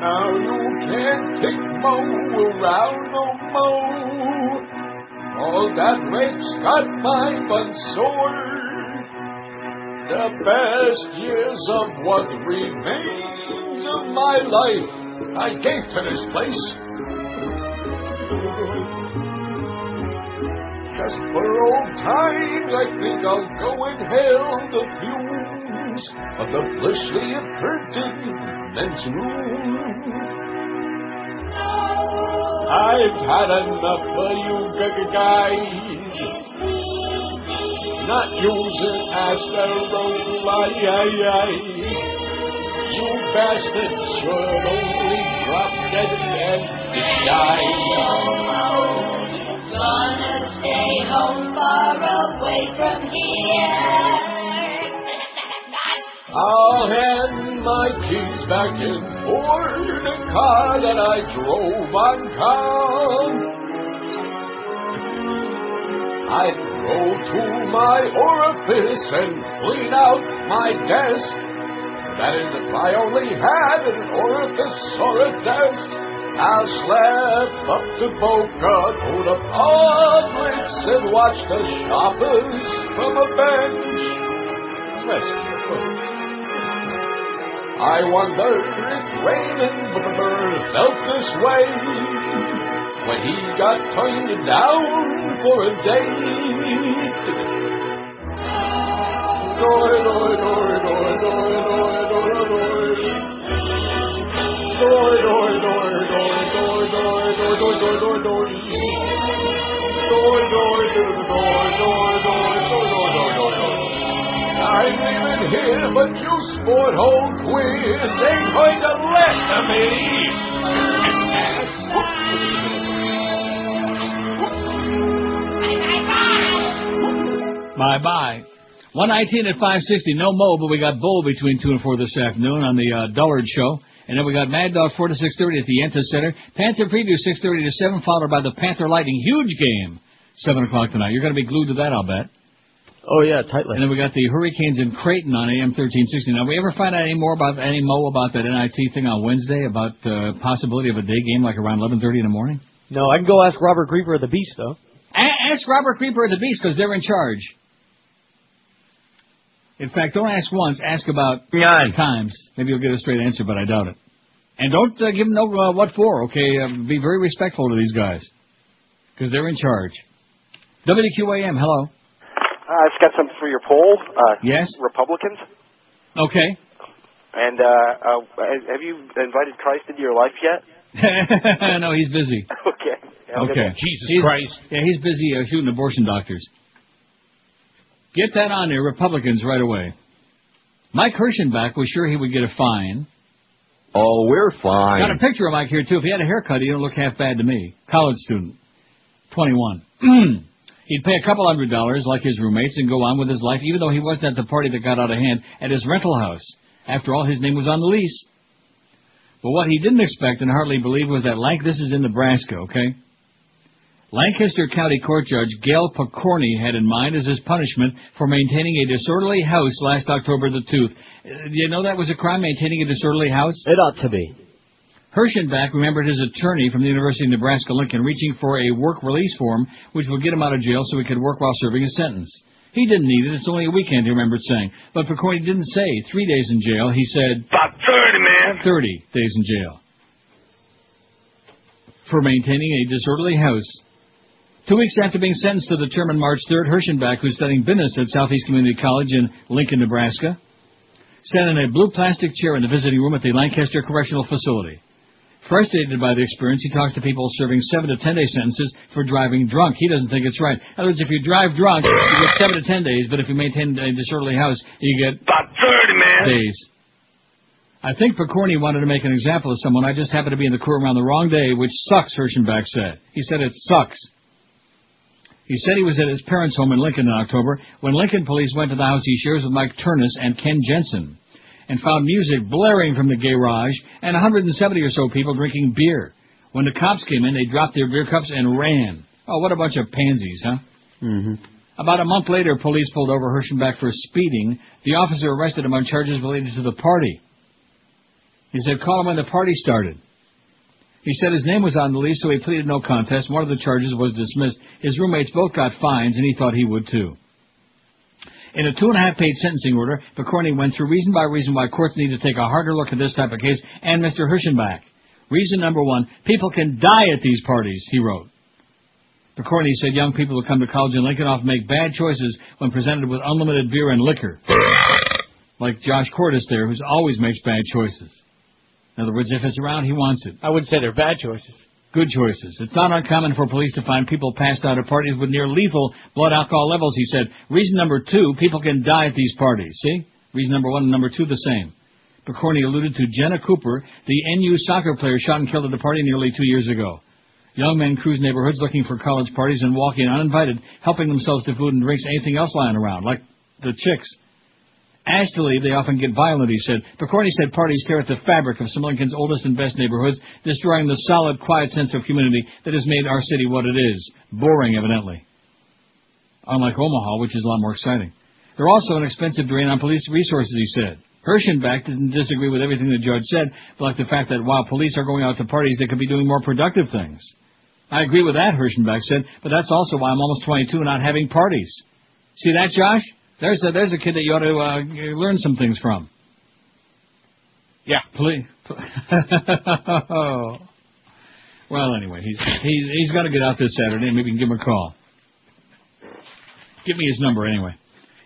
Now you can't take Mo around no more. All that rape's got my bun sore. The best years of what remains of my life I gave to this place. Just for old times, I think I'll go inhale the fumes of the blissfully imprinted men's room. I've had enough of you guys. Not using as the road, you bastards should only drop dead and die. Home, gonna stay home far away from here. I'll hand my keys back in for the car that I drove on I'd go to my orifice and clean out my desk. That is, if I only had an orifice or a desk, I'll slap up to Boca, go to Publix, and watch the shoppers from a bench. I wonder if Raymond felt this way when he got turned down for a date. I'm leaving here, but you sport hole queers ain't going to last of me. Bye-bye. 119 at 560. No Mo, but we got Bull between 2 and 4 this afternoon on the Dullard Show. And then we got Mad Dog 4 to 6:30 at the Yenta Center. Panther Preview 6:30 to 7, followed by the Panther Lightning. Huge game, 7 o'clock tonight. You're going to be glued to that, I'll bet. Oh, yeah, tightly. And then we got the Hurricanes in Creighton on AM 1360. Now, we ever find out any more about any Mo about that NIT thing on Wednesday, about the possibility of a day game like around 11:30 in the morning? No, I can go ask Robert Griever of the Beast, though. Ask Robert Griever of the Beast, because they're in charge. In fact, don't ask once. Ask about 9 times. Maybe you'll get a straight answer, but I doubt it. And don't give them no what for, okay? Be very respectful to these guys, because they're in charge. WQAM, hello. I've got something for your poll. Yes? Republicans. Okay. And have you invited Christ into your life yet? No, he's busy. Okay. Okay. Jesus Christ. Yeah, he's busy shooting abortion doctors. Get that on there, Republicans, right away. Mike Herschenbach was sure he would get a fine. Oh, we're fine. Got a picture of Mike here, too. If he had a haircut, he don't look half bad to me. College student, 21. He'd pay a couple $100 like his roommates and go on with his life, even though he wasn't at the party that got out of hand at his rental house. After all, his name was on the lease. But what he didn't expect and hardly believe was that this is in Nebraska, okay? Lancaster County Court Judge Gail Pokorny had in mind as his punishment for maintaining a disorderly house last October the 2nd. Do you know that was a crime, maintaining a disorderly house? It ought to be. Herschenbach remembered his attorney from the University of Nebraska-Lincoln reaching for a work release form, which would get him out of jail so he could work while serving a sentence. He didn't need it. It's only a weekend, he remembered saying. But Pokorny didn't say 3 days in jail. He said, about 30, man. 30 days in jail for maintaining a disorderly house. 2 weeks after being sentenced to the term on March 3rd, Herschenbach, who's studying business at Southeast Community College in Lincoln, Nebraska, sat in a blue plastic chair in the visiting room at the Lancaster Correctional Facility. Frustrated by the experience, he talks to people serving 7 to 10 day sentences for driving drunk. He doesn't think it's right. In other words, if you drive drunk, you get 7 to 10 days, but if you maintain a disorderly house, you get about 30, man. Days. I think Pokorny wanted to make an example of someone. I just happened to be in the courtroom on the wrong day, which sucks, Herschenbach said. He said it sucks. He said he was at his parents' home in Lincoln in October when Lincoln police went to the house he shares with Mike Turnus and Ken Jensen, and found music blaring from the garage and 170 or so people drinking beer. When the cops came in, they dropped their beer cups and ran. Oh, what a bunch of pansies, huh? Mm-hmm. About a month later, police pulled over Herschenbach for speeding. The officer arrested him on charges related to the party. He said, call him when the party started. He said his name was on the lease, so he pleaded no contest. One of the charges was dismissed. His roommates both got fines, and he thought he would, too. In a 2.5-page sentencing order, Pokorny went through reason by reason why courts need to take a harder look at this type of case and Mr. Herschenbach. Reason number one, people can die at these parties, he wrote. Pokorny said young people who come to college in Lincoln often make bad choices when presented with unlimited beer and liquor, like Josh Cordes there, who always makes bad choices. In other words, if it's around, he wants it. I wouldn't say they're bad choices. Good choices. It's not uncommon for police to find people passed out at parties with near lethal blood alcohol levels, he said. Reason number two, people can die at these parties. See? Reason number one and number two, the same. Pokorny alluded to Jenna Cooper, the NU soccer player shot and killed at a party nearly 2 years ago. Young men cruise neighborhoods looking for college parties and walk in uninvited, helping themselves to food and drinks, anything else lying around, like the chicks. Asked to leave, they often get violent, he said. Pokorny said parties tear at the fabric of some of Lincoln's oldest and best neighborhoods, destroying the solid, quiet sense of community that has made our city what it is. Boring, evidently. Unlike Omaha, which is a lot more exciting. They're also an expensive drain on police resources, he said. Herschenbach didn't disagree with everything the judge said, but like the fact that while police are going out to parties, they could be doing more productive things. I agree with that, Herschenbach said, but that's also why I'm almost 22 and not having parties. See that, Josh? There's a kid that you ought to learn some things from. Yeah, please. Well, anyway, he's got to get out this Saturday. Maybe we can give him a call. Give me his number anyway.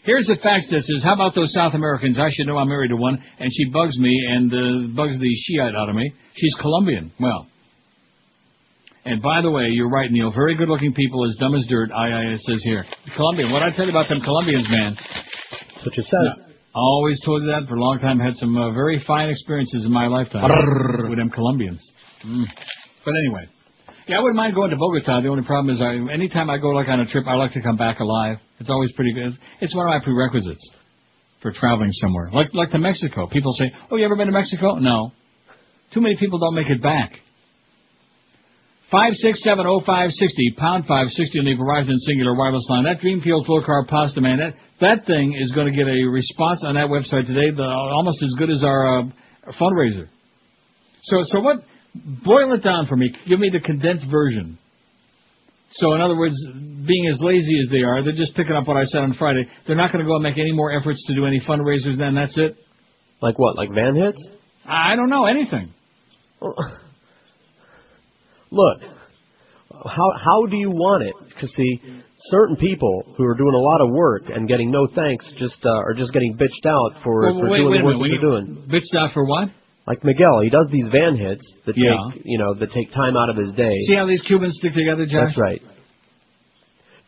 Here's the fact that says, how about those South Americans? I should know, I'm married to one, and she bugs me and bugs the Shiite out of me. She's Colombian. Well. And by the way, you're right, Neil. Very good-looking people, as dumb as dirt. It says here, Colombian. What I tell you about them Colombians, man? Such a sad. Always told you that for a long time. Had some very fine experiences in my lifetime with them Colombians. Mm. But anyway, yeah, I wouldn't mind going to Bogota. The only problem is, anytime I go on a trip, I like to come back alive. It's always pretty good. It's one of my prerequisites for traveling somewhere, like to Mexico. People say, "Oh, you ever been to Mexico?" No. Too many people don't make it back. 5670560 #560 on the Verizon Singular Wireless Line. That Dreamfield Full Car Pasta Man, that thing is going to get a response on that website today, almost as good as our fundraiser. So what? Boil it down for me. Give me the condensed version. So in other words, being as lazy as they are, they're just picking up what I said on Friday. They're not going to go and make any more efforts to do any fundraisers. Then that's it. Like what? Like van hits? I don't know anything. Look, how do you want it? Because see, certain people who are doing a lot of work and getting no thanks just are just getting bitched out for doing the work they're doing. Bitched out for what? Like Miguel, he does these van hits that take time out of his day. See how these Cubans stick together, Josh? That's right.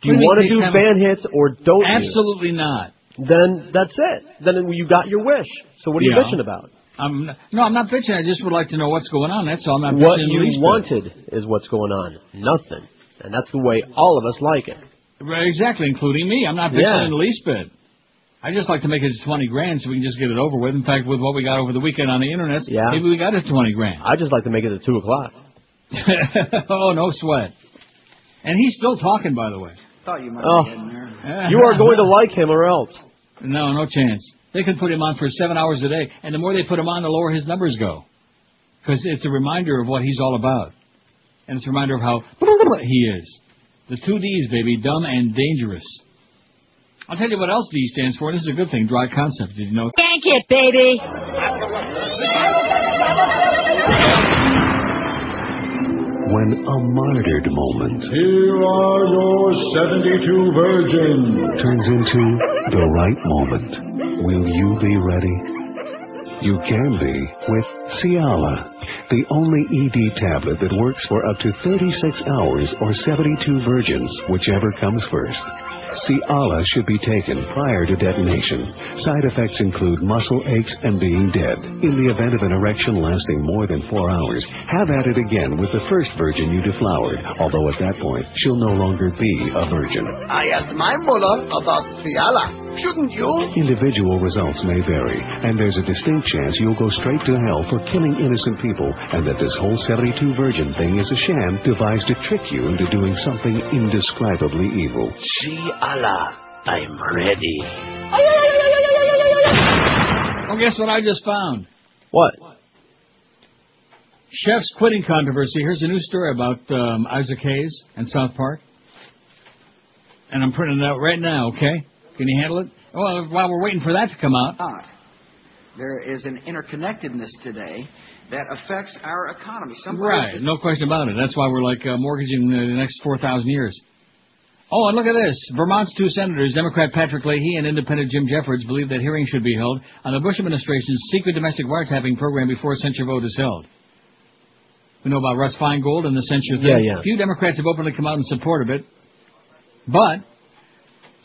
Do you want to do van hits or don't? Absolutely not. Then that's it. Then you got your wish. So what are you bitching about? I'm not bitching. I just would like to know what's going on. That's all. I'm not bitching. What you wanted is what's going on. Nothing. And that's the way all of us like it. Right, exactly, including me. I'm not bitching in the least bit. I'd just like to make it to 20 grand so we can just get it over with. In fact, with what we got over the weekend on the internet, maybe we got it to 20 grand. I'd just like to make it to 2 o'clock. Oh, no sweat. And he's still talking, by the way. Thought you might be getting there. You are going to like him or else. No, no chance. They can put him on for 7 hours a day, and the more they put him on, the lower his numbers go. Because it's a reminder of what he's all about. And it's a reminder of how he is. The two Ds, baby, dumb and dangerous. I'll tell you what else D stands for. This is a good thing. Dry concept, did you know? Thank you, baby. When a monitored moment. Here are your 72 virgins. Turns into the right moment. Will you be ready? You can be with Ciala, the only ED tablet that works for up to 36 hours or 72 virgins, whichever comes first. Ciala should be taken prior to detonation. Side effects include muscle aches and being dead. In the event of an erection lasting more than 4 hours, have at it again with the first virgin you deflowered, although at that point, she'll no longer be a virgin. I asked my mullah about Ciala. Shouldn't you? Individual results may vary, and there's a distinct chance you'll go straight to hell for killing innocent people, and that this whole 72 virgin thing is a sham devised to trick you into doing something indescribably evil. Ciala, I'm ready. Well, guess what I just found? What? Chef's quitting controversy. Here's a new story about Isaac Hayes and South Park. And I'm printing it out right now, okay? Can you handle it? Well, while we're waiting for that to come out. There is an interconnectedness today that affects our economy. Right, no question about it. That's why we're like mortgaging the next 4,000 years. Oh, and look at this. Vermont's two senators, Democrat Patrick Leahy and Independent Jim Jeffords, believe that hearings should be held on the Bush administration's secret domestic wiretapping program before a censure vote is held. We know about Russ Feingold and the censure thing. Yeah. Few Democrats have openly come out in support of it, but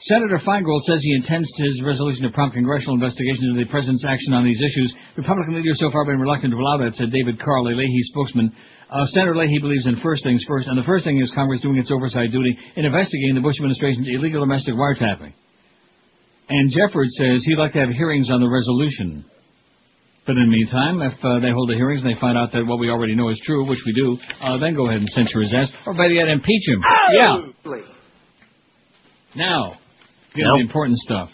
Senator Feingold says he intends his resolution to prompt congressional investigations into the president's action on these issues. Republican leaders so far have been reluctant to allow that, said David Carr, Leahy's spokesman. Senator Leahy believes in first things first, and the first thing is Congress doing its oversight duty in investigating the Bush administration's illegal domestic wiretapping. And Jeffords says he'd like to have hearings on the resolution. But in the meantime, if they hold the hearings and they find out that what we already know is true, which we do, then go ahead and censure his ass, or better yet, impeach him. Absolutely. Yeah. Now, get the important stuff.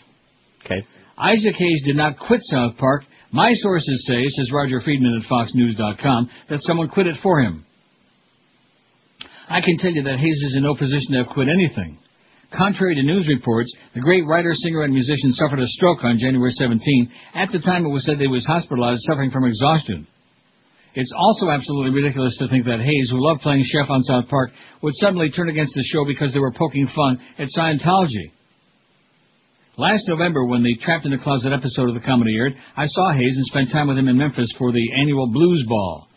Okay. Isaac Hayes did not quit South Park. My sources say, says Roger Friedman at FoxNews.com, that someone quit it for him. I can tell you that Hayes is in no position to have quit anything. Contrary to news reports, the great writer, singer, and musician suffered a stroke on January 17. At the time, it was said that he was hospitalized, suffering from exhaustion. It's also absolutely ridiculous to think that Hayes, who loved playing chef on South Park, would suddenly turn against the show because they were poking fun at Scientology. Last November, when the Trapped in the Closet episode of the comedy aired, I saw Hayes and spent time with him in Memphis for the annual Blues Ball.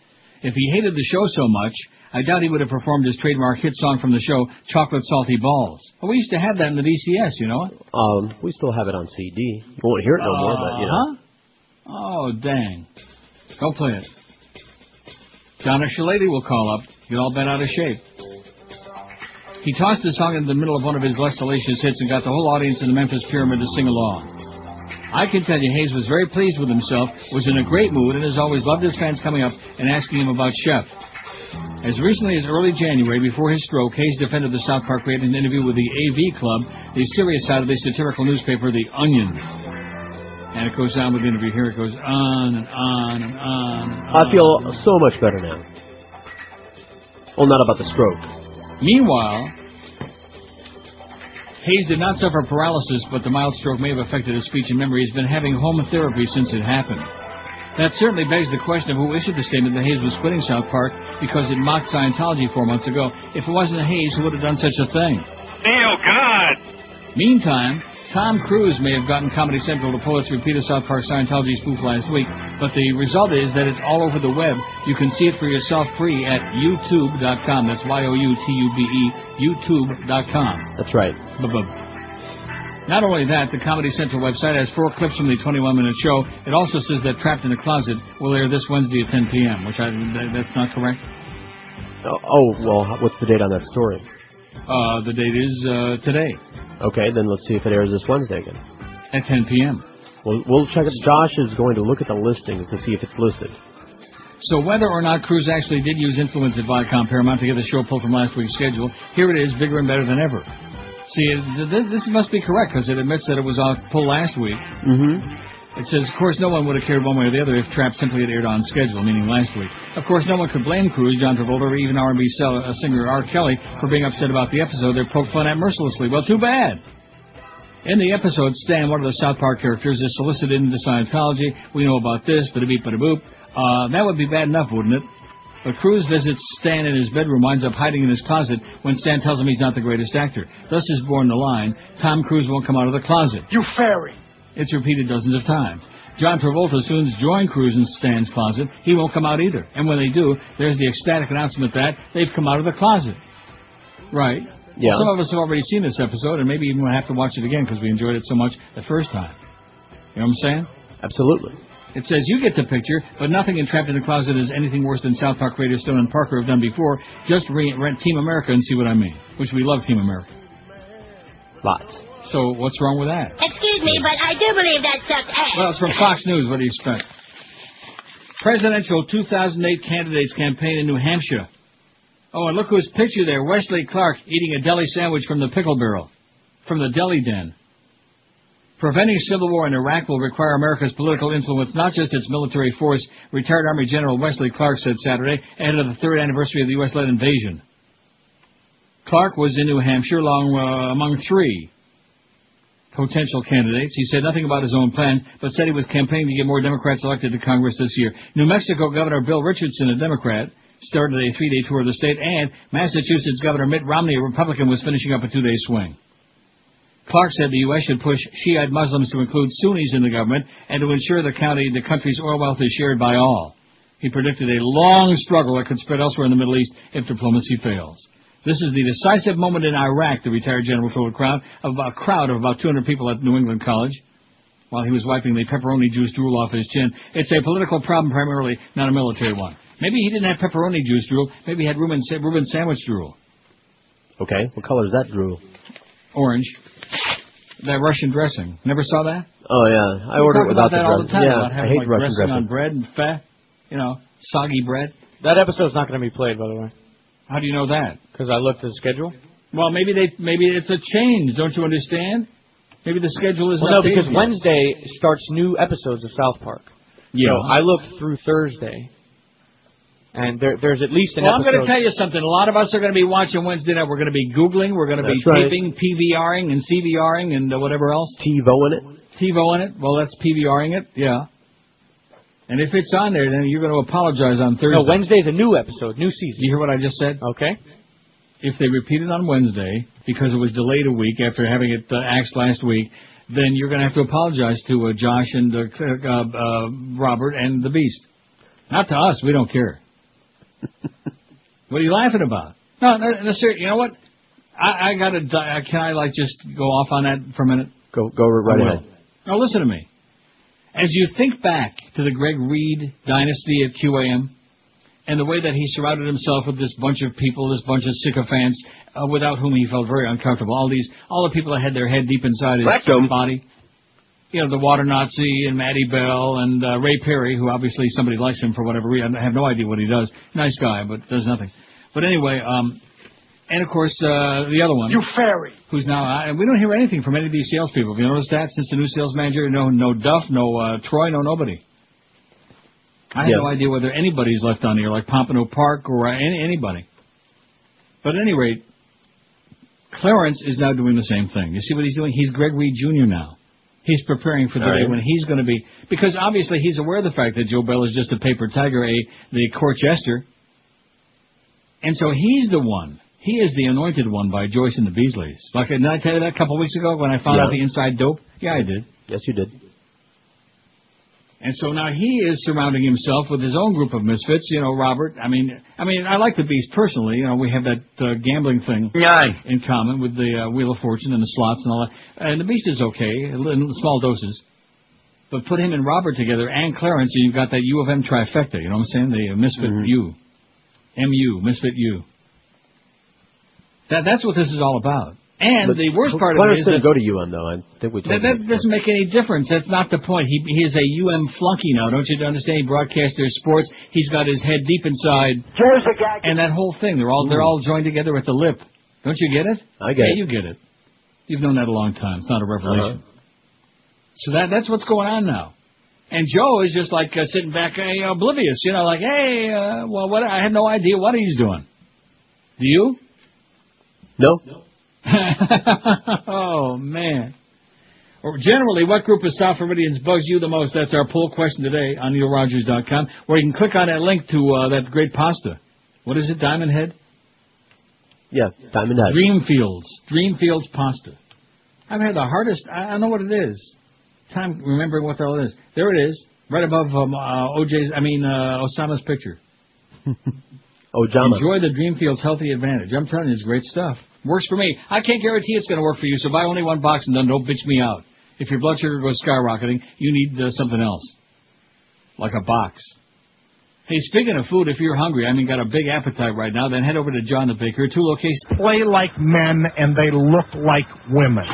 If he hated the show so much, I doubt he would have performed his trademark hit song from the show, Chocolate Salty Balls. Well, we used to have that in the VCS, you know? We still have it on CD. You won't hear it no more, but, you know. Oh, dang. Go play it. John O'Shalady will call up. You'll all bent out of shape. He tossed the song in the middle of one of his less salacious hits and got the whole audience in the Memphis Pyramid to sing along. I can tell you Hayes was very pleased with himself, was in a great mood, and has always loved his fans coming up and asking him about Chef. As recently as early January, before his stroke, Hayes defended the South Park raid in an interview with the AV Club, the serious side of the satirical newspaper, The Onion. And it goes on with the interview here. It goes on and on and on and on. I feel so much better now. Well, not about the stroke. Meanwhile, Hayes did not suffer paralysis, but the mild stroke may have affected his speech and memory. He's been having home therapy since it happened. That certainly begs the question of who issued the statement that Hayes was quitting South Park because it mocked Scientology 4 months ago. If it wasn't Hayes, who would have done such a thing? Oh, God! Meantime, Tom Cruise may have gotten Comedy Central to pull its repeat of South Park Scientology spoof last week, but the result is that it's all over the web. You can see it for yourself free at youtube.com. That's Y-O-U-T-U-B-E, youtube.com. That's right. Not only that, the Comedy Central website has 4 clips from the 21-minute show. It also says that Trapped in the Closet will air this Wednesday at 10 p.m., which that's not correct. Oh, well, what's the date on that story? The date is today. Okay, then let's see if it airs this Wednesday again. at 10 p.m. We'll check it. Josh is going to look at the listings to see if it's listed. So whether or not Cruz actually did use influence at Viacom Paramount to get the show pulled from last week's schedule, here it is, bigger and better than ever. See, this must be correct, because it admits that it was pulled last week. Mm-hmm. It says, of course, no one would have cared one way or the other if Trapped simply had aired on schedule, meaning last week. Of course, no one could blame Cruz, John Travolta, or even R&B singer R. Kelly for being upset about the episode. They poked fun at mercilessly. Well, too bad. In the episode, Stan, one of the South Park characters, is solicited into Scientology. We know about this, bada-beep, bada-boop. That would be bad enough, wouldn't it? But Cruz visits Stan in his bedroom, winds up hiding in his closet when Stan tells him he's not the greatest actor. Thus is born the line, Tom Cruise won't come out of the closet. You fairy! It's repeated dozens of times. John Travolta soon joins Cruz in Stan's closet. He won't come out either. And when they do, there's the ecstatic announcement that they've come out of the closet. Right. Yeah. Some of us have already seen this episode, and maybe even we'll have to watch it again because we enjoyed it so much the first time. You know what I'm saying? Absolutely. It says, you get the picture, but nothing in Trapped in the Closet is anything worse than South Park, Radio Stone, and Parker have done before. Just rent Team America and see what I mean, which we love Team America. Lots. So what's wrong with that? Excuse me, but I do believe that sucked ass. Well, it's from Fox News. What do you expect? Presidential 2008 candidates campaign in New Hampshire. Oh, and look whose picture there. Wesley Clark eating a deli sandwich from the pickle barrel, from the deli den. Preventing civil war in Iraq will require America's political influence, not just its military force, retired Army General Wesley Clark said Saturday, ahead of the third anniversary of the U.S.-led invasion. Clark was in New Hampshire among three potential candidates. He said nothing about his own plans, but said he was campaigning to get more Democrats elected to Congress this year. New Mexico Governor Bill Richardson, a Democrat, started a three-day tour of the state, and Massachusetts Governor Mitt Romney, a Republican, was finishing up a two-day swing. Clark said the U.S. should push Shiite Muslims to include Sunnis in the government and to ensure the country's oil wealth is shared by all. He predicted a long struggle that could spread elsewhere in the Middle East if diplomacy fails. This is the decisive moment in Iraq, the retired general told a crowd of about 200 people at New England College while he was wiping the pepperoni juice drool off his chin. It's a political problem primarily, not a military one. Maybe he didn't have pepperoni juice drool. Maybe he had Reuben sandwich drool. Okay. What color is that drool? Orange. That Russian dressing. Never saw that? Oh, yeah. I order it without the dressing. Yeah, I hate Russian dressing. On bread and soggy bread. That episode's not going to be played, by the way. How do you know that? Because I looked at the schedule. Well, maybe it's a change. Don't you understand? Maybe the schedule is updated. No, because Wednesday starts new episodes of South Park. Yeah. So I looked through Thursday. And there's at least an episode. I'm going to tell you something. A lot of us are going to be watching Wednesday night. We're going to be Googling. We're going to be taping, PVRing, and CVRing, and whatever else. TiVoing it. Well, that's PVRing it, yeah. And if it's on there, then you're going to apologize on Thursday. No, Wednesday's a new episode, new season. You hear what I just said? Okay. If they repeat it on Wednesday, because it was delayed a week after having it axed last week, then you're going to have to apologize to Josh and Robert and the Beast. Not to us. We don't care. What are you laughing about? No, you know what? I gotta. Can I just go off on that for a minute? Go right ahead. Now listen to me. As you think back to the Greg Reed dynasty at QAM, and the way that he surrounded himself with this bunch of people, this bunch of sycophants, without whom he felt very uncomfortable. All the people that had their head deep inside his body. You know, the Water Nazi and Matty Bell and Ray Perry, who obviously somebody likes him for whatever reason. I have no idea what he does. Nice guy, but does nothing. But anyway, and of course, the other one. You fairy! Who's now, we don't hear anything from any of these salespeople. Have you noticed that? Since the new sales manager, no Duff, no Troy, no nobody. I have no idea whether anybody's left on here, like Pompano Park or anybody. But at any rate, Clarence is now doing the same thing. You see what he's doing? He's Greg Reed Jr. now. He's preparing for the day when he's going to be, because obviously he's aware of the fact that Joe Bell is just a paper tiger, the court jester. And so he's the one. He is the anointed one by Joyce and the Beasleys. Like, didn't I tell you that a couple of weeks ago when I found out the inside dope? Yeah, I did. Yes, you did. And so now he is surrounding himself with his own group of misfits. You know, Robert, I mean, I like the Beast personally. You know, we have that gambling thing in common with the Wheel of Fortune and the slots and all that. And the Beast is okay in small doses. But put him and Robert together and Clarence, and you've got that U of M trifecta. You know what I'm saying? The misfit U. M-U, misfit U. That's what this is all about. And but the worst part of it is that... go to UM, though. I think we told that doesn't make any difference. That's not the point. He is a UM flunky now. Don't you understand? He broadcasts their sports. He's got his head deep inside. Here's the guy. And that whole thing. They're all joined together at the lip. Don't you get it? I get it. Yeah, you get it. You've known that a long time. It's not a revelation. Uh-huh. So that's what's going on now. And Joe is just like sitting back oblivious. You know, like, hey, I have no idea what he's doing. Do you? No. Oh, man. Or generally, what group of South Floridians bugs you the most? That's our poll question today on NeilRogers.com, where you can click on that link to that great pasta. What is it, Diamond Head? Yeah, Diamond Head. Dreamfields pasta. I've had the hardest. I don't know what it is. Time remembering what the hell it is. There it is, right above Osama's picture. Ojama. Enjoy the Dreamfields Healthy Advantage. I'm telling you, it's great stuff. Works for me. I can't guarantee it's going to work for you, so buy only one box and then don't bitch me out. If your blood sugar goes skyrocketing, you need something else, like a box. Hey, speaking of food, if you're hungry, got a big appetite right now, then head over to John the Baker, two locations. Play like men and they look like women.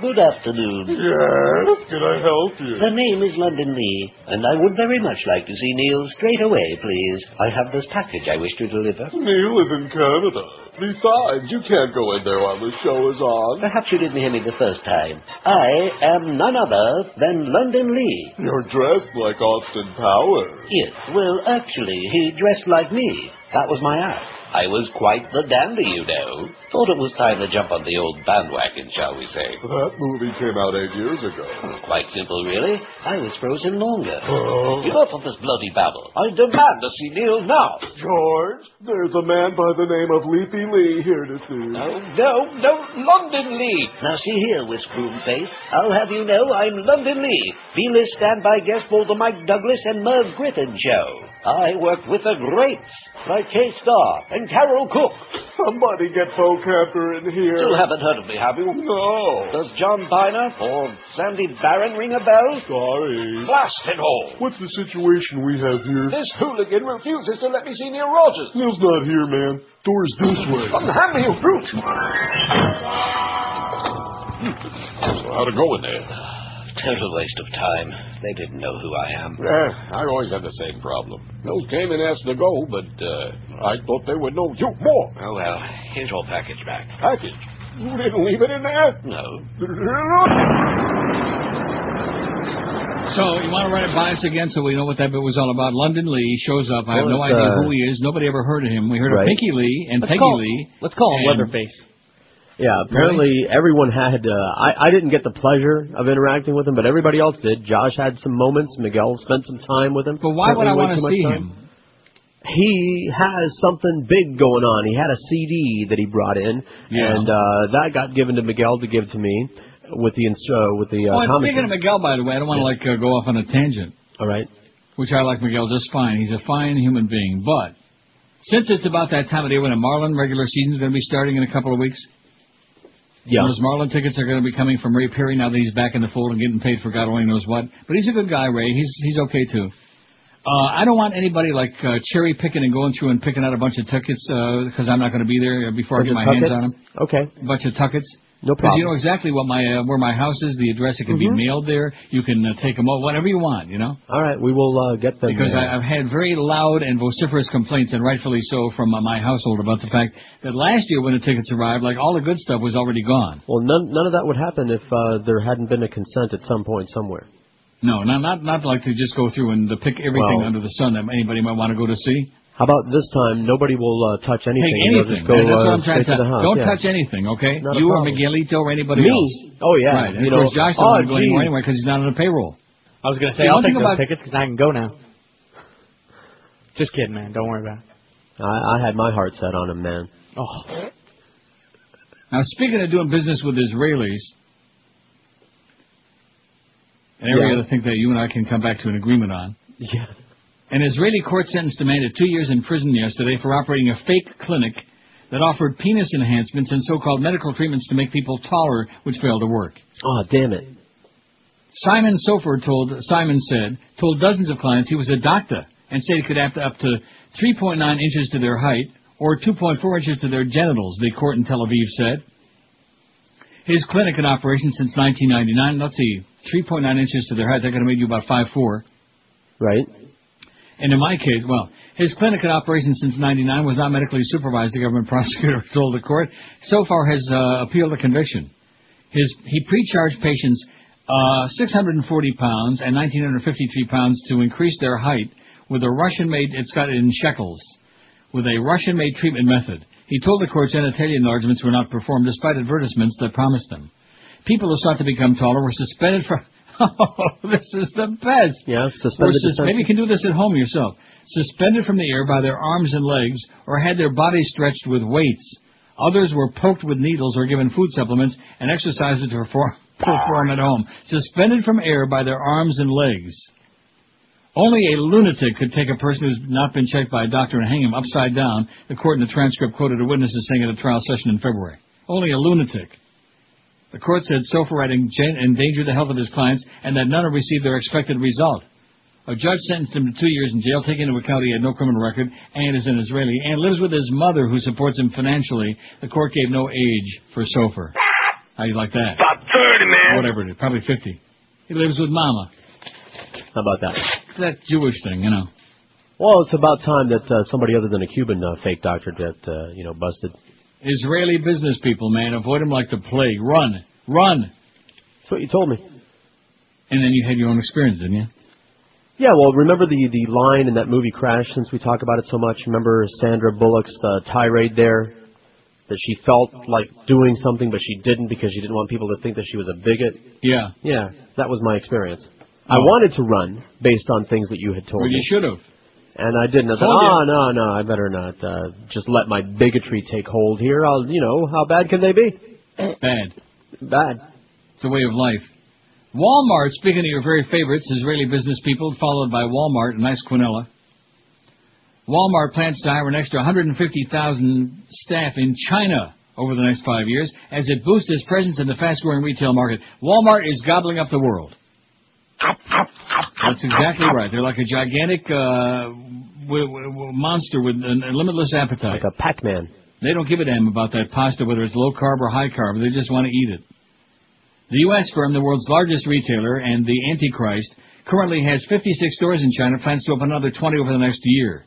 Good afternoon. Yes, can I help you? The name is London Lee, and I would very much like to see Neil straight away, please. I have this package I wish to deliver. Neil is in Canada. Besides, you can't go in there while the show is on. Perhaps you didn't hear me the first time. I am none other than London Lee. You're dressed like Austin Powers. Yes, well, actually, he dressed like me. That was my act. I was quite the dandy, you know. Thought it was time to jump on the old bandwagon, shall we say. That movie came out 8 years ago. Oh, quite simple, really. I was frozen longer. Enough of this bloody babble. I demand to see Neil now. George, there's a man by the name of Leafy Lee here to see you. No, London Lee. Now, see here, Whispoonface. I'll have you know I'm London Lee, B-list standby guest for the Mike Douglas and Merv Griffin show. I worked with the greats, like K-Star and Carol Cook. Somebody get Bocapper in here. You haven't heard of me, have you? No. Does John Biner or Sandy Barron ring a bell? Sorry. Blast it all. What's the situation we have here? This hooligan refuses to let me see Neil Rogers. Neil's not here, man. Door's this way. Unhand me, you brute. So how'd it go in there? Total waste of time. They didn't know who I am. Yeah, I always had the same problem. Those came and asked to go, but I thought they would know you more. Oh, well, here's your package back. Package? You didn't leave it in there? No. So, you want to run it by us again so we know what that bit was all about? London Lee shows up. I have no idea who he is. Nobody ever heard of him. We heard of Pinky Lee and Peggy Lee. Let's call him Leatherface. Yeah, apparently everyone had... I didn't get the pleasure of interacting with him, but everybody else did. Josh had some moments. Miguel spent some time with him. But why would I want to see him? He has something big going on. He had a CD that he brought in, and that got given to Miguel to give to me with the commentary. Speaking of Miguel, by the way, I don't want to go off on a tangent. All right. Which I like Miguel just fine. He's a fine human being. But since it's about that time of day when a Marlin regular season is going to be starting in a couple of weeks... Yeah. Those Marlin tickets are going to be coming from Ray Perry now that he's back in the fold and getting paid for God only knows what. But he's a good guy, Ray. He's okay, too. I don't want anybody, like, cherry-picking and going through and picking out a bunch of tickets because I'm not going to be there before I get my hands on them. Okay. A bunch of tickets. No problem. You know exactly what where my house is, the address. It can be mailed there. You can take them out, whatever you want, you know. All right. We will get them. Because I've had very loud and vociferous complaints, and rightfully so, from my household about the fact that last year when the tickets arrived, like, all the good stuff was already gone. Well, none of that would happen if there hadn't been a consent at some point somewhere. No, not like to just go through and pick everything under the sun that anybody might want to go to see. How about this time, nobody will touch anything. Take anything. Just go, that's what I'm trying to tell you. Don't touch anything, okay? Not you or Miguelito or anybody else. Oh, yeah. Right. And of course, Josh doesn't want to go anywhere anyway because he's not on the payroll. I was going to say, I'll take those tickets because I can go now. Just kidding, man. Don't worry about it. I had my heart set on him, man. Oh. Now, speaking of doing business with Israelis, an area I think that you and I can come back to an agreement on. Yeah. An Israeli court sentence demanded 2 years in prison yesterday for operating a fake clinic that offered penis enhancements and so-called medical treatments to make people taller, which failed to work. Oh, damn it. Simon Sofer told dozens of clients he was a doctor and said he could add up to 3.9 inches to their height or 2.4 inches to their genitals, the court in Tel Aviv said. His clinic in operation since 1999, let's see, 3.9 inches to their height, that could have made you about 5'4". Right. And in my case, well, his clinic in operation since 99 was not medically supervised, the government prosecutor told the court. So far has appealed the conviction. He pre-charged patients 640 pounds and 1,953 pounds to increase their height with a Russian-made, it's got it in shekels, with a Russian-made treatment method. He told the court genitalia enlargements were not performed despite advertisements that promised them. People who sought to become taller were suspended from... Oh, this is the best. Yeah, suspended. Maybe you can do this at home yourself. Suspended from the air by their arms and legs or had their bodies stretched with weights. Others were poked with needles or given food supplements and exercises to perform at home. Suspended from air by their arms and legs. Only a lunatic could take a person who's not been checked by a doctor and hang him upside down. The court in the transcript quoted a witness as saying at a trial session in February. Only a lunatic. The court said Sofer had endangered the health of his clients and that none had received their expected result. A judge sentenced him to 2 years in jail, taking into account he had no criminal record and is an Israeli and lives with his mother, who supports him financially. The court gave no age for Sofer. How do you like that? About 30, man. Whatever it is, probably 50. He lives with Mama. How about that? It's that Jewish thing, you know. Well, it's about time that somebody other than a Cuban fake doctor got, busted. Israeli business people, man. Avoid them like the plague. Run. Run. That's what you told me. And then you had your own experience, didn't you? Yeah, well, remember the line in that movie Crash, since we talk about it so much? Remember Sandra Bullock's tirade there? That she felt like doing something, but she didn't because she didn't want people to think that she was a bigot? Yeah. Yeah, that was my experience. I wanted to run based on things that you had told me. Well, you should have. And I didn't. I said, no, I better not just let my bigotry take hold here. How bad can they be? Bad. It's a way of life. Walmart, speaking of your very favorites, Israeli business people, followed by Walmart, nice quinella. Walmart plans to hire an extra 150,000 staff in China over the next 5 years as it boosts its presence in the fast-growing retail market. Walmart is gobbling up the world. That's exactly right. They're like a gigantic monster with a limitless appetite. Like a Pac-Man. They don't give a damn about that pasta, whether it's low-carb or high-carb. They just want to eat it. The U.S. firm, the world's largest retailer and the Antichrist, currently has 56 stores in China, plans to open another 20 over the next year.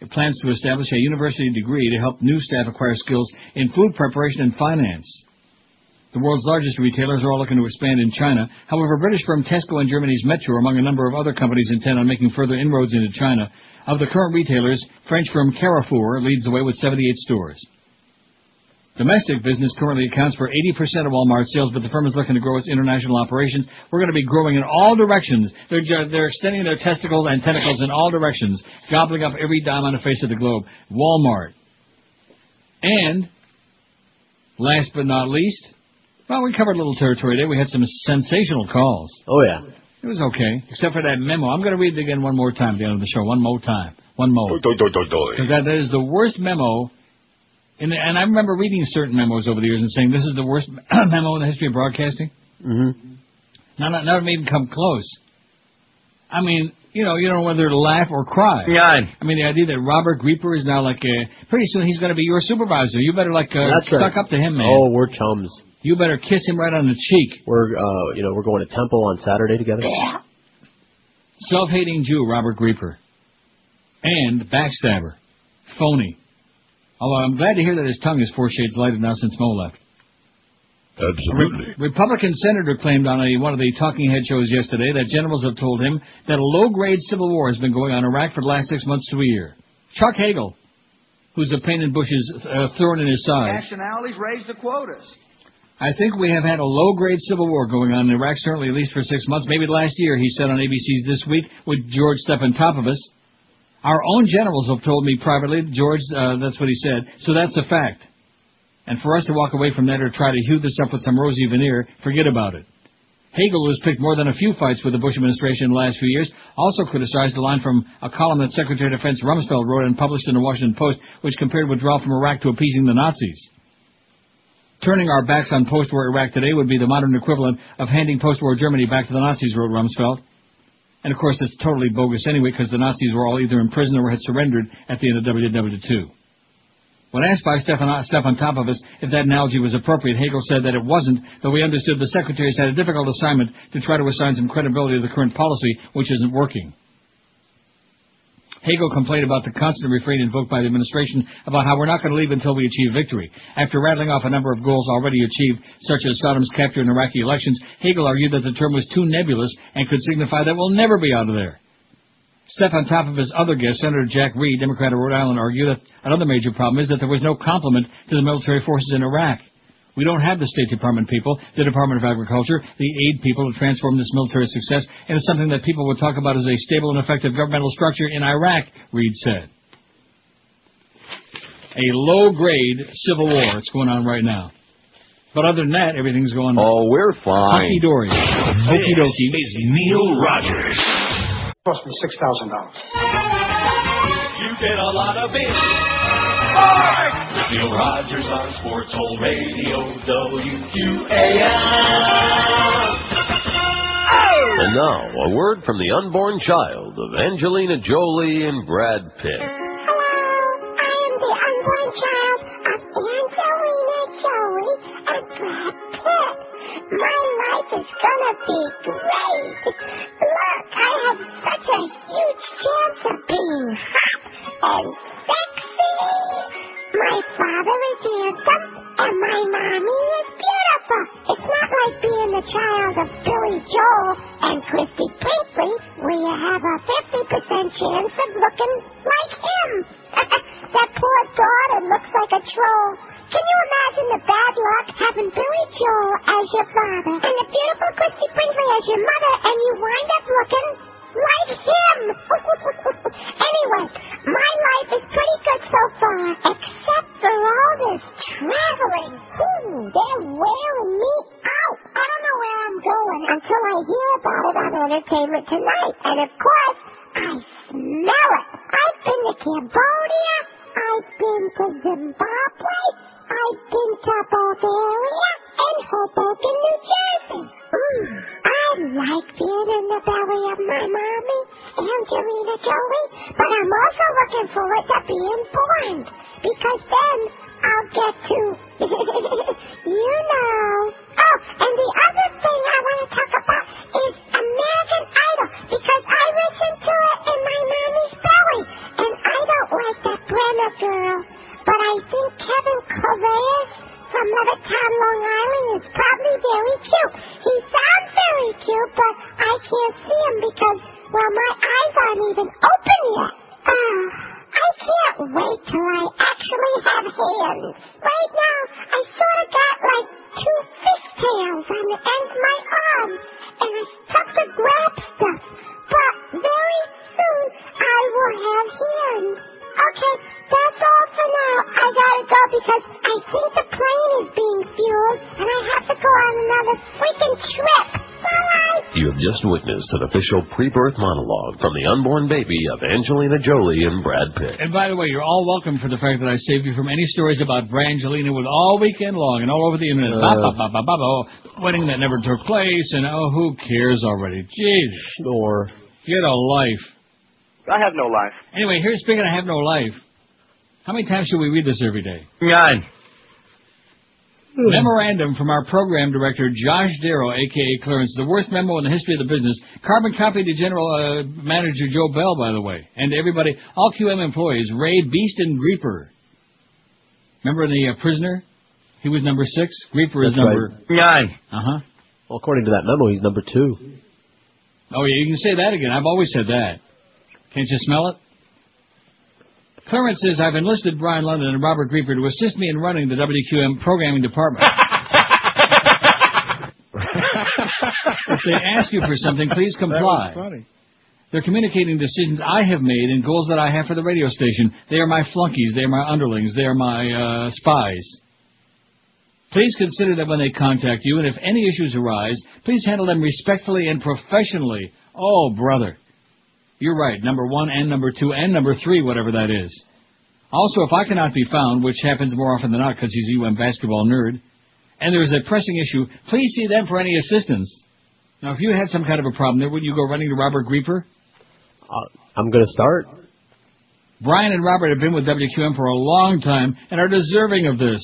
It plans to establish a university degree to help new staff acquire skills in food preparation and finance. The world's largest retailers are all looking to expand in China. However, British firm Tesco and Germany's Metro, among a number of other companies, intend on making further inroads into China. Of the current retailers, French firm Carrefour leads the way with 78 stores. Domestic business currently accounts for 80% of Walmart sales, but the firm is looking to grow its international operations. We're going to be growing in all directions. They're extending their testicles and tentacles in all directions, gobbling up every dime on the face of the globe. Walmart. And, last but not least... Well, we covered a little territory today. We had some sensational calls. Oh, yeah. It was okay, except for that memo. I'm going to read it again one more time at the end of the show. One more time. Because that is the worst memo. And I remember reading certain memos over the years and saying, this is the worst memo in the history of broadcasting. Mm-hmm. Not even come close. I mean, you don't know whether to laugh or cry. Yeah. I mean, the idea that Robert Grieper is now like pretty soon he's going to be your supervisor. You better suck up to him, man. Oh, we're chums. You better kiss him right on the cheek. We're, we're going to temple on Saturday together. Self-hating Jew, Robert Grieper. And backstabber. Phony. Although I'm glad to hear that his tongue is 4 shades lighter now since Mo left. Absolutely. Republican senator claimed on one of the talking head shows yesterday that generals have told him that a low-grade civil war has been going on in Iraq for the last 6 months to a year. Chuck Hagel, who's a pain in Bush's thorn in his side. Nationalities raised the quotas. I think we have had a low-grade civil war going on in Iraq, certainly at least for 6 months, maybe last year, he said on ABC's This Week with George Stephanopoulos. Our own generals have told me privately, George, that's what he said, so that's a fact. And for us to walk away from that or try to hew this up with some rosy veneer, forget about it. Hagel, who's picked more than a few fights with the Bush administration in the last few years, also criticized the line from a column that Secretary of Defense Rumsfeld wrote and published in the Washington Post, which compared withdrawal from Iraq to appeasing the Nazis. Turning our backs on post-war Iraq today would be the modern equivalent of handing post-war Germany back to the Nazis, wrote Rumsfeld. And, of course, that's totally bogus anyway because the Nazis were all either in prison or had surrendered at the end of WW2. When asked by Stefan Topovitz if that analogy was appropriate, Hegel said that it wasn't, though we understood the secretaries had a difficult assignment to try to assign some credibility to the current policy, which isn't working. Hegel complained about the constant refrain invoked by the administration about how we're not going to leave until we achieve victory. After rattling off a number of goals already achieved, such as Saddam's capture in Iraqi elections, Hegel argued that the term was too nebulous and could signify that we'll never be out of there. Stefan Topovitz' other guest, Senator Jack Reed, Democrat of Rhode Island, argued that another major problem is that there was no complement to the military forces in Iraq. We don't have the State Department people, the Department of Agriculture, the aid people to transform this military success into something that people would talk about as a stable and effective governmental structure in Iraq, Reed said. A low-grade civil war that's going on right now. But other than that, everything's going on. Oh, we're fine. Hunky-dory. Okey-dokey. This is Neil Rogers. It cost me $6,000. You get a lot of it. With Neil Rogers on Sports Hole Radio, WQAM. Oh! And now, a word from the unborn child of Angelina Jolie and Brad Pitt. Hello, I am the unborn child of Angelina Jolie and Brad Pitt. My life is gonna be great. Look, I have such a huge chance of being hot and sexy. My father is handsome, and my mommy is beautiful. It's not like being the child of Billy Joel and Christy Brinkley, where you have a 50% chance of looking like him. That poor daughter looks like a troll. Can you imagine the bad luck having Billy Joel as your father and the beautiful Christy Brinkley as your mother, and you wind up looking like him? Anyway, my life is pretty good so far, except for all this traveling. They're wearing me out. I don't know where I'm going until I hear about it on Entertainment Tonight. And of course, I smell it. I've been to Cambodia. I've been to Zimbabwe. I've been to Bulgaria and Hoboken, New Jersey. I like being in the belly of my mommy, Angelina Jolie, but I'm also looking forward to being born, because then I'll get to, you know. Oh, and the other thing I want to talk about is American Idol, because I listen to it in my mommy's belly, and I don't like that Brenner girl, but I think Kevin Correa from Levittown, Long Island, is probably very cute. He sounds very cute, but I can't see him because, well, my eyes aren't even open yet. I can't wait till I actually have hands. Right now, I sort of got, like, two fishtails on the end of my arm, and it's tough to grab stuff, but very soon I will have hands. Okay, that's all for now. I gotta go because I think the plane is being fueled and I have to go on another freaking trip. Bye-bye. You have just witnessed an official pre-birth monologue from the unborn baby of Angelina Jolie and Brad Pitt. And by the way, you're all welcome for the fact that I saved you from any stories about Brangelina with all weekend long and all over the internet. Wedding that never took place and oh, who cares already? Jeez. Or get a life. I have no life. Anyway, here's speaking of I have no life. How many times should we read this every day? None. Memorandum from our program director, Josh Darrow, a.k.a. Clarence, the worst memo in the history of the business. Carbon copy to General Manager Joe Bell, by the way, and everybody, all QM employees, Ray, Beast, and Grieper. Remember the prisoner? He was number 6. Grieper is number... Right. 9. Uh-huh. Well, according to that memo, he's number 2. Oh, yeah, you can say that again. I've always said that. Can't you smell it? Clarence says, I've enlisted Brian London and Robert Grieper to assist me in running the WQM programming department. If they ask you for something, please comply. That was funny. They're communicating decisions I have made and goals that I have for the radio station. They are my flunkies. They are my underlings. They are my spies. Please consider that when they contact you, and if any issues arise, please handle them respectfully and professionally. Oh, brother. You're right, number 1 and number 2 and number 3, whatever that is. Also, if I cannot be found, which happens more often than not because he's a UM basketball nerd, and there is a pressing issue, please see them for any assistance. Now, if you had some kind of a problem there, wouldn't you go running to Robert Grieper? I'm going to start. Brian and Robert have been with WQM for a long time and are deserving of this.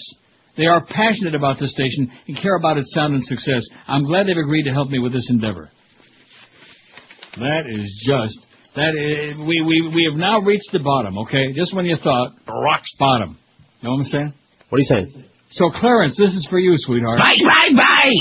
They are passionate about this station and care about its sound and success. I'm glad they've agreed to help me with this endeavor. That is just... We have now reached the bottom, okay? Just when you thought, rock's bottom. Know what I'm saying? What are you saying? So, Clarence, this is for you, sweetheart. Bye, bye, bye!